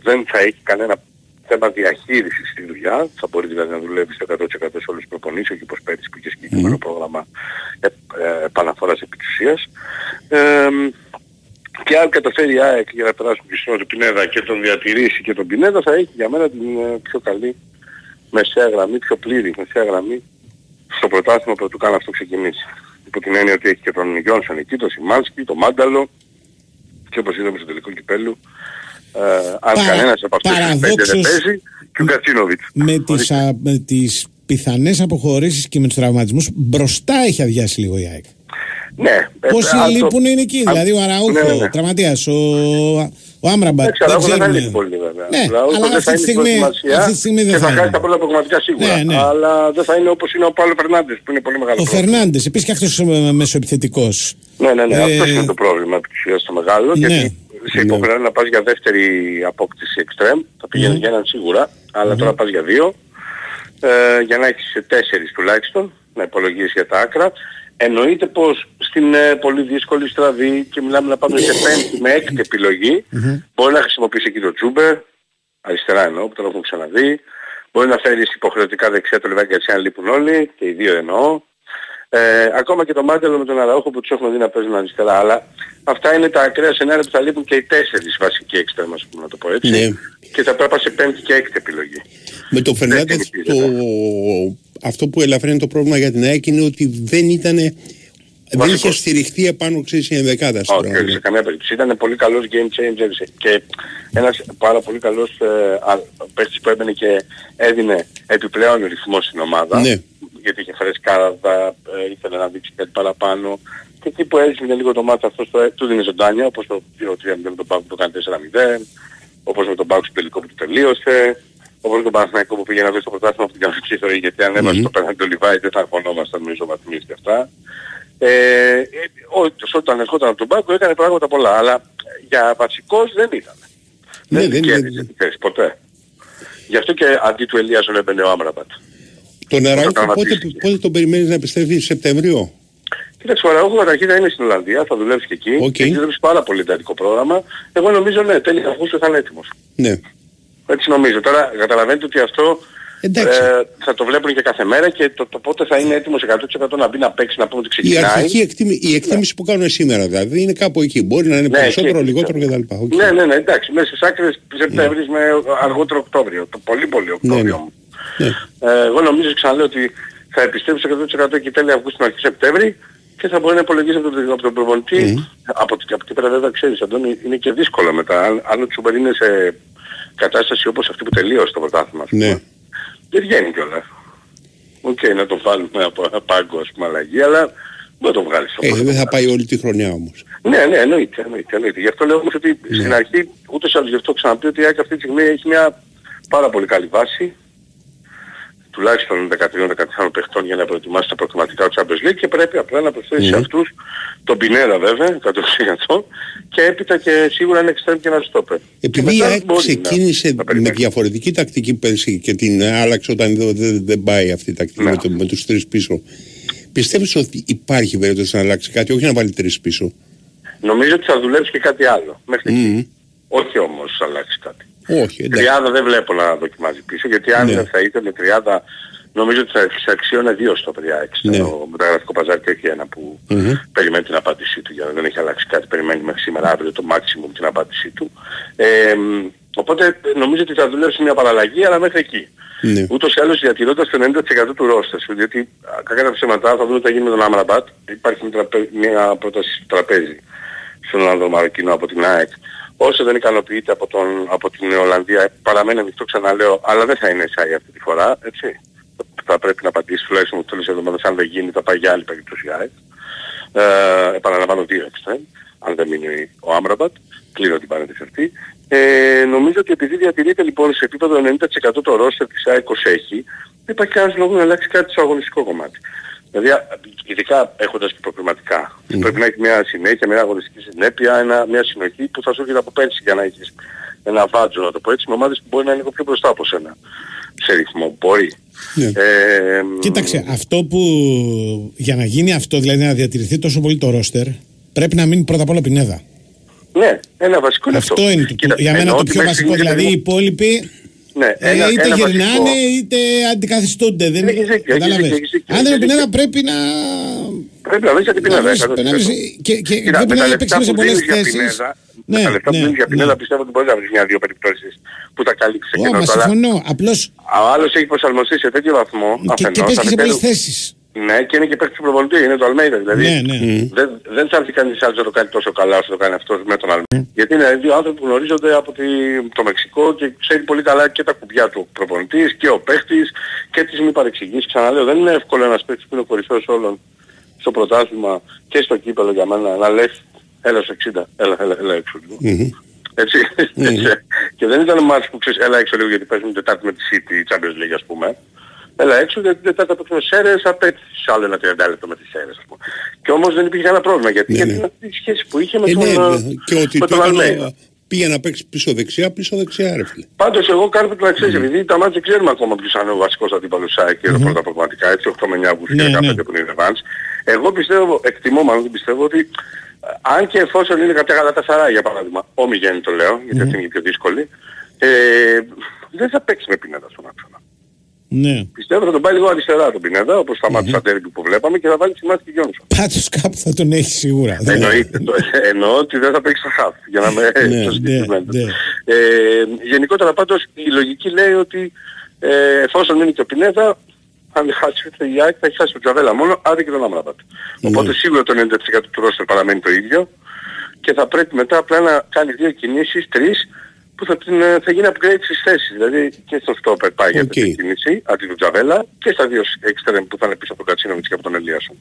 δεν θα έχει κανένα θέμα διαχείρισης στη δουλειά, θα μπορεί δηλαδή να δουλεύει στο εκατό τοις εκατό σε όλες τις προπονήσεις, όχι όπως πέρυσι που είχε συγκεκριμένο mm. πρόγραμμα ε, ε, επαναφοράς επί της ουσίας. Ε, Και αν καταφέρει η ΑΕΚ για να περάσει τον Πινέδα και τον διατηρήσει και τον Πινέδα, θα έχει για μένα την πιο καλή μεσαία γραμμή, πιο πλήρη μεσαία γραμμή στο πρωτάθλημα που του κάνει αυτό ξεκινήσει. Υπό την έννοια ότι έχει και τον Γιόνσον εκεί, τον Σιμάνσκι, τον Μάνταλο και όπως είδαμε στο τελικό κυπέλλου, ε, αν Παρα... κανένας από αυτούς τους πέντε δεν παίζει, και ο Κατσίνοβιτς. Με τις, α, με τις πιθανές αποχωρήσεις και με τους τραυματισμούς, μπροστά έχει αδειάσει λίγο η ΑΕΚ. Ναι, πόσοι ε, λείπουν το... είναι εκεί, α... δηλαδή ο Αραούχο, ναι, ναι. τραυματίας, ο, ο Άμραμπατ. Ναι, ξέρω, δεν θα λείπει πολύ βέβαια. Ναι, δηλαδή, αλλά αυτή τη στιγμή, στιγμή δεν θα, θα είναι. Και θα κάνει τα πρώτα πραγματικά σίγουρα. Ναι, ναι. Αλλά δεν θα είναι όπως είναι ο Πάολο Φερνάντες που είναι πολύ μεγάλο. Ο Φερνάντες, επίσης και αυτός είναι μεσοεπιθετικός. Ναι, ναι, ναι, ε... αυτό είναι το πρόβλημα επί της ουσίας το μεγάλο. Ναι. Γιατί ναι. σε υποχρεώνει να πας για δεύτερη απόκτηση εξτρέμ, θα πηγαίνει για έναν σίγουρα, αλλά τώρα πας για δύο, για να έχεις τέσσερις τουλάχιστον, να υπολογίσεις για τα άκρα. Εννοείται πως στην ε, πολύ δύσκολη στραβή, και μιλάμε να πάμε σε πέμπτη με έκτη επιλογή, mm-hmm. μπορεί να χρησιμοποιήσει εκεί το Τσούμπερ, αριστερά εννοώ, που τον έχουμε ξαναδεί, μπορεί να φέρει υποχρεωτικά δεξιά το Λεβάκι έτσι αν λείπουν όλοι, και οι δύο εννοώ, ε, ακόμα και το Μάντελο με τον Αραούχο που τους έχουμε δει να παίζουν αριστερά, αλλά αυτά είναι τα ακραία σενάρια που θα λείπουν και οι τέσσερις βασικοί έξτρα, ας πούμε, να το πω έτσι, mm-hmm. και θα πρέπει σε πέμπτη και έκτη επιλογή. Με το Φερνάντες, το... αυτό που ελαφρύνει το πρόβλημα για την ΑΕΚ είναι ότι δεν ήτανε, δεν είχε στηριχθεί επάνω ξύση ενδεκάδα. Όχι, σε καμία περίπτωση. Ήταν πολύ καλός game changer και ένας πάρα πολύ καλός ε, παίκτης που έμπαινε και έδινε επιπλέον ρυθμό στην ομάδα. Ναι. Γιατί είχε φρεσκάδα, ε, ήθελε να δείξει κάτι παραπάνω. Και εκεί που έζησε λίγο το μάτι αυτό στο, του δίνει ζωντάνια, όπως το δύο τρία μηδέν με τον Πάκου που το κάνει τέσσερα μηδέν, όπως με τον Πάκου στο τελικό που το τελείωσε. Όπως τον Παναθηναϊκό που πήγε να δει στο πρωτάθλημα από την κανονική ιστορία, γιατί αν έβαζε mm-hmm. το πέναντι του Λιβάη δεν θα αγωνόμασταν με ισοβαθμίες και αυτά. Ε, ε, όταν ερχόταν από τον Πάκο έκανε πράγματα πολλά, αλλά για βασικός δεν ήταν. Ναι, δεν κέρδιζε τη θέση ποτέ. Γι' αυτό και αντί του Ελίασον έμπαινε ο Άμραμπατ. Τον Αραούχο πότε, πότε τον περιμένεις να επιστρέφει, Σεπτεμβρίου? Κοίταξε, ο Αραούχο καταρχήν θα είναι στην Ολλανδία, θα δουλεύει και εκεί. Okay. Έχει δουλέψει πάρα πολύ εντατικό πρόγραμμα. Εγώ νομίζω ναι, τέλη Αυγούστου θα είναι έτοιμος. Ναι. Έτσι νομίζω. Τώρα καταλαβαίνετε ότι αυτό ε, θα το βλέπουν και κάθε μέρα και το, το πότε θα είναι έτοιμος εκατό τοις εκατό να μπει να παίξει, να πούμε ότι ξεκινάει. Η αρχική εκτίμη, η εκτίμηση yeah. που κάνουν σήμερα δηλαδή είναι κάπου εκεί. Μπορεί να είναι ναι, περισσότερο, εκεί, λιγότερο κτλ. Okay. Ναι, ναι, ναι, εντάξει. Μέσα στις άκρες Σεπτέμβρης yeah. με αργότερο Οκτώβριο. Το πολύ πολύ Οκτώβριο. Yeah, yeah. Ε, εγώ νομίζω ξαναλέω ότι θα επιστρέψει εκατό τοις εκατό και τέλη Αυγούστου αρχή Σεπτέμβρη και θα μπορεί να υπολογίσει από τον, από τον προπονητή. Mm. Από, από την πέρα βέβαια ξέρεις, Αντώνη, είναι και δύσκολο μετά. Αν, αν ο Τσούμπερ είναι σε κατάσταση όπως αυτή που τελείωσε το πρωτάθλημα. Ναι. Δεν βγαίνει κιόλας. Οκ, okay, να το βάλουμε από ένα πάγκο ας πούμε αλλαγή, αλλά δεν το βγάλεις. Ε, δεν θα πάει όλη τη χρονιά όμως. Ναι, ναι, εννοείται, εννοείται, εννοείται. Γι' αυτό λέω όμως ότι ναι. στην αρχή, ούτως ή άλλως γι' αυτό ξαναπεί ότι η ΑΕΚ αυτή τη στιγμή έχει μια πάρα πολύ καλή βάση, τουλάχιστον δεκατρία δεκατέσσερα παιχτών για να προετοιμάσει τα προκριματικά του Champions League και πρέπει απλά να προσθέσει σε mm-hmm. αυτούς τον Πινέδα βέβαια, εκατό τοις εκατό, και έπειτα και σίγουρα είναι εξτρέμ και ένα στόπερ. Επειδή η ΑΕΚ ξεκίνησε να, να με διαφορετική τακτική πέρσι και την άλλαξε όταν δεν δε, δε πάει αυτή η τακτική με, το, με τους τρεις πίσω, πιστεύεις ότι υπάρχει περίπτωση να αλλάξει κάτι, όχι να βάλει τρεις πίσω? Νομίζω ότι θα δουλέψει και κάτι άλλο μέχρι mm-hmm. όχι όμως θα αλλάξει κάτι. Όχι, τριάδα δεν βλέπω να δοκιμάζει πίσω, γιατί αν ναι. θα ήταν με τριάδα Νομίζω ότι θα αξίωνα δύο στο παιδιά, ναι. Το μεταγραφικό παζάρι και όχι ένα που mm-hmm. περιμένει την απάντησή του, για να δεν έχει αλλάξει κάτι, περιμένει μέχρι σήμερα αύριο το maximum την απάντησή του. Ε, οπότε νομίζω ότι θα δουλέψει μια παραλλαγή, αλλά μέχρι εκεί. Ναι. Ούτως ή άλλως διατηρώντας το ενενήντα τοις εκατό του ρόστερ, διότι κακά τα ψέματα θα δούμε τι θα γίνει με τον Άμραμπατ. Υπάρχει μια πρόταση τραπέζι στον Ολλανδό Μαροκινό από την ΑΕΚ. Όσο δεν ικανοποιείται από, τον, από την Ολλανδία, παραμένει ανοιχτό, ξαναλέω, αλλά δεν θα είναι ΣΑΙ αυτή τη φορά, έτσι. Θα πρέπει να απαντήσει τουλάχιστον το τέλος της εβδομάδας, αν δεν γίνει θα πάει για άλλη περίπτωση η ΑΕΚ. Ε, επαναλαμβάνω δύο εξτρέμ, αν δεν μείνει ο Άμραμπατ, κλείνω την παρένθεση αυτή. Ε, νομίζω ότι επειδή διατηρείται λοιπόν σε επίπεδο ενενήντα τοις εκατό το ρόστερ της ΑΕΚ ως έχει, δεν υπάρχει κανένας λόγος να αλλάξει κάτι στο αγωνιστικό κομμάτι. Δηλαδή, ειδικά έχοντας και προκριματικά, mm. πρέπει να έχει μια συνέχεια, μια αγωνιστική συνέπεια, ένα, μια συνοχή που θα σου έρχεται από πέρσι για να έχεις ένα βάτζο, να το πω έτσι, με ομάδες που μπορεί να είναι λίγο πιο μπροστά από σένα. Σε ρυθμό, μπορεί. Yeah. Ε, Κοίταξε, αυτό που για να γίνει αυτό, δηλαδή να διατηρηθεί τόσο πολύ το ρόστερ, πρέπει να μείνει πρώτα απ' όλα Πινέδα. Ναι, ένα βασικό είναι αυτό. Αυτό είναι Κοίτα, για μένα το πιο βασικό, δηλαδή οι υπόλοιποι... Ναι, ένα, ε, είτε ένα γυρνάνε βασικό... είτε αντικαθιστούνται. Δεν... Έχεις δίκιο, έχεις δίκιο, έχεις δίκιο. Αν δεν είναι Πινέδα πρέπει να... Πρέπει να δεις για την Πινέδα. Πρέπει να παίξεις σε πολλές θέσεις. Με τα λεφτά που δίνεις για Πινέδα πιστεύω ότι μπορεί να βρεις μια-δύο περιπτώσεις που θα καλύψεις σε κενό. Μα συμφωνώ, απλώς... Ο άλλος έχει προσαρμοστεί σε τέτοιο βαθμό. Και παίζει σε πολλές θέσεις. Ναι, και είναι και παίκτης του προπονητή, είναι το Αλμέιδα. Δηλαδή ναι, ναι. Δεν, δεν θα έρθει κανείς άλλος να το κάνει τόσο καλά όσο το κάνει αυτός με τον Αλμέιδα. Mm. Γιατί είναι δύο άνθρωποι που γνωρίζονται από τη, το Μεξικό και ξέρει πολύ καλά και τα κουμπιά του προπονητής και ο παίκτης και τις μη παρεξηγήσεις. Ξαναλέω, δεν είναι εύκολο ένας παίκτης που είναι ο κορυφαίος όλων στο πρωτάθλημα και στο κύπελλο για μένα να λες έλα στο εξήντα, έλα, έλα, έλα έξω. Mm-hmm. Έτσι. Mm-hmm. Και δεν ήταν μάτς που ξέρεις έλα έξω λίγο γιατί παίζουν Τετάρτη με τη City, η Champions League ας πούμε. Έλα έξω γιατί δεν θα τα παίξουν σέρες, απέτυχες άλλο ένα τριάντα λεπτό με τις σέρες ας πούμε. Και όμως δεν υπήρχε κανένα πρόβλημα γιατί ναι, ναι. Ήταν αυτή η σχέση που είχε με ε, τον Αλμέιδα. Ναι, και ότι το πήγε να παίξει πίσω δεξιά, πίσω δεξιά ρε φίλε. Πάντως εγώ κάνω το να ξέρεις, mm-hmm. επειδή τα μάτια ξέρουμε ακόμα ποιος είναι ο βασικός αντίπαλος ΣΑΕΚ και mm-hmm. πρώτα πραγματικά έτσι, οκτώ με εννιά Αυγούστου και δεκαπέντε που είναι η Ρεβάνς. Εγώ πιστεύω, εκτιμώ μάλλον, πιστεύω ότι αν και εφόσον είναι κάποια Γαλατασαράι για παράδειγμα, όμιγεν το λέω, γιατί αυτή είναι η πιο δύσκολη, δεν θα παίξει με Πινέδα στον άξονα. Ναι. Πιστεύω θα τον πάει λίγο αριστερά τον Πινέδα, όπως στα μάτια του Αντέρμπι που βλέπαμε και θα βάλει τη μάτια και Γιόνσον. Πάντως κάπου θα τον έχει σίγουρα. Εννοείται. Εννοώ ότι δεν θα παίξει το χαφ, για να με συζητήσουμε. Γενικότερα πάντως η λογική λέει ότι εφόσον είναι και ο Πινέδα, αν χάσει το Ιάκ θα έχει χάσει τον Τζαβέλα μόνο, άρα και τον Άμραμπατ. Οπότε σίγουρα το ενενήντα τοις εκατό του ρόστερ παραμένει το ίδιο και θα πρέπει μετά απλά να κάνει δύο κινήσεις, τρεις, που θα, την, θα γίνει upgrade στις θέσεις, δηλαδή και στο στόπερ πάει για την κίνηση, αντί του Τζαβέλα, και στα δύο εξτρέμ που θα είναι πίσω από τον Κατσίνοβιτς και από τον Ελίασον.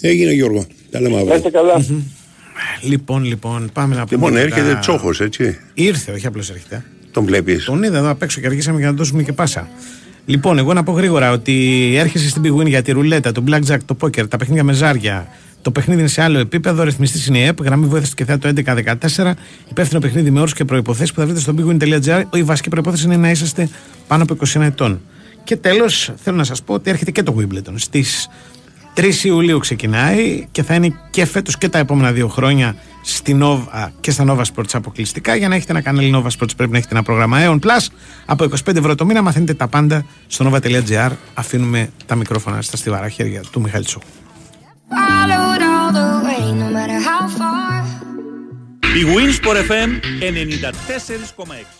Έγινε Γιώργο, τα λέμε αύριο. Είστε καλά. Mm-hmm. Λοιπόν, λοιπόν, πάμε να πούμε... Λοιπόν, έρχεται τα... Τσόχος, έτσι. Ήρθε, όχι απλώς έρχεται. Τον βλέπεις. Τον είδα εδώ απ' έξω και αργήσαμε για να δώσουμε και πάσα. Λοιπόν, εγώ να πω γρήγορα ότι έρχεσαι στην Big Win για τη ρουλέτα, το blackjack, το πόκερ, τα παιχνίδια με ζάρια. Το παιχνίδι είναι σε άλλο επίπεδο, ρυθμιστής είναι η ΕΠ, γραμμή βοήθησης και θέατρο έντεκα δεκατέσσερα, υπεύθυνο παιχνίδι με όρους και προϋποθέσεις που θα βρείτε στο bwin.gr. Η βασική προϋπόθεση είναι να είσαστε πάνω από είκοσι ένα ετών. Και τέλος, θέλω να σας πω ότι έρχεται και το Wimbledon. Στις τρεις Ιουλίου ξεκινάει και θα είναι και φέτος και τα επόμενα δύο χρόνια στη Nova και στα Nova Sports αποκλειστικά. Για να έχετε ένα κανάλι Nova Sports πρέπει να έχετε ένα πρόγραμμα Aeon Plus. Από είκοσι πέντε ευρώ το μήνα μαθαίνετε τα πάντα στο nova.gr. Αφήνουμε τα μικρόφωνα στα στιβαρά χέρια του Μιχάλη Τσόχου. Followed all the way, no matter how far. bwinΣΠΟΡ εφ εμ ενενήντα τέσσερα κόμμα έξι.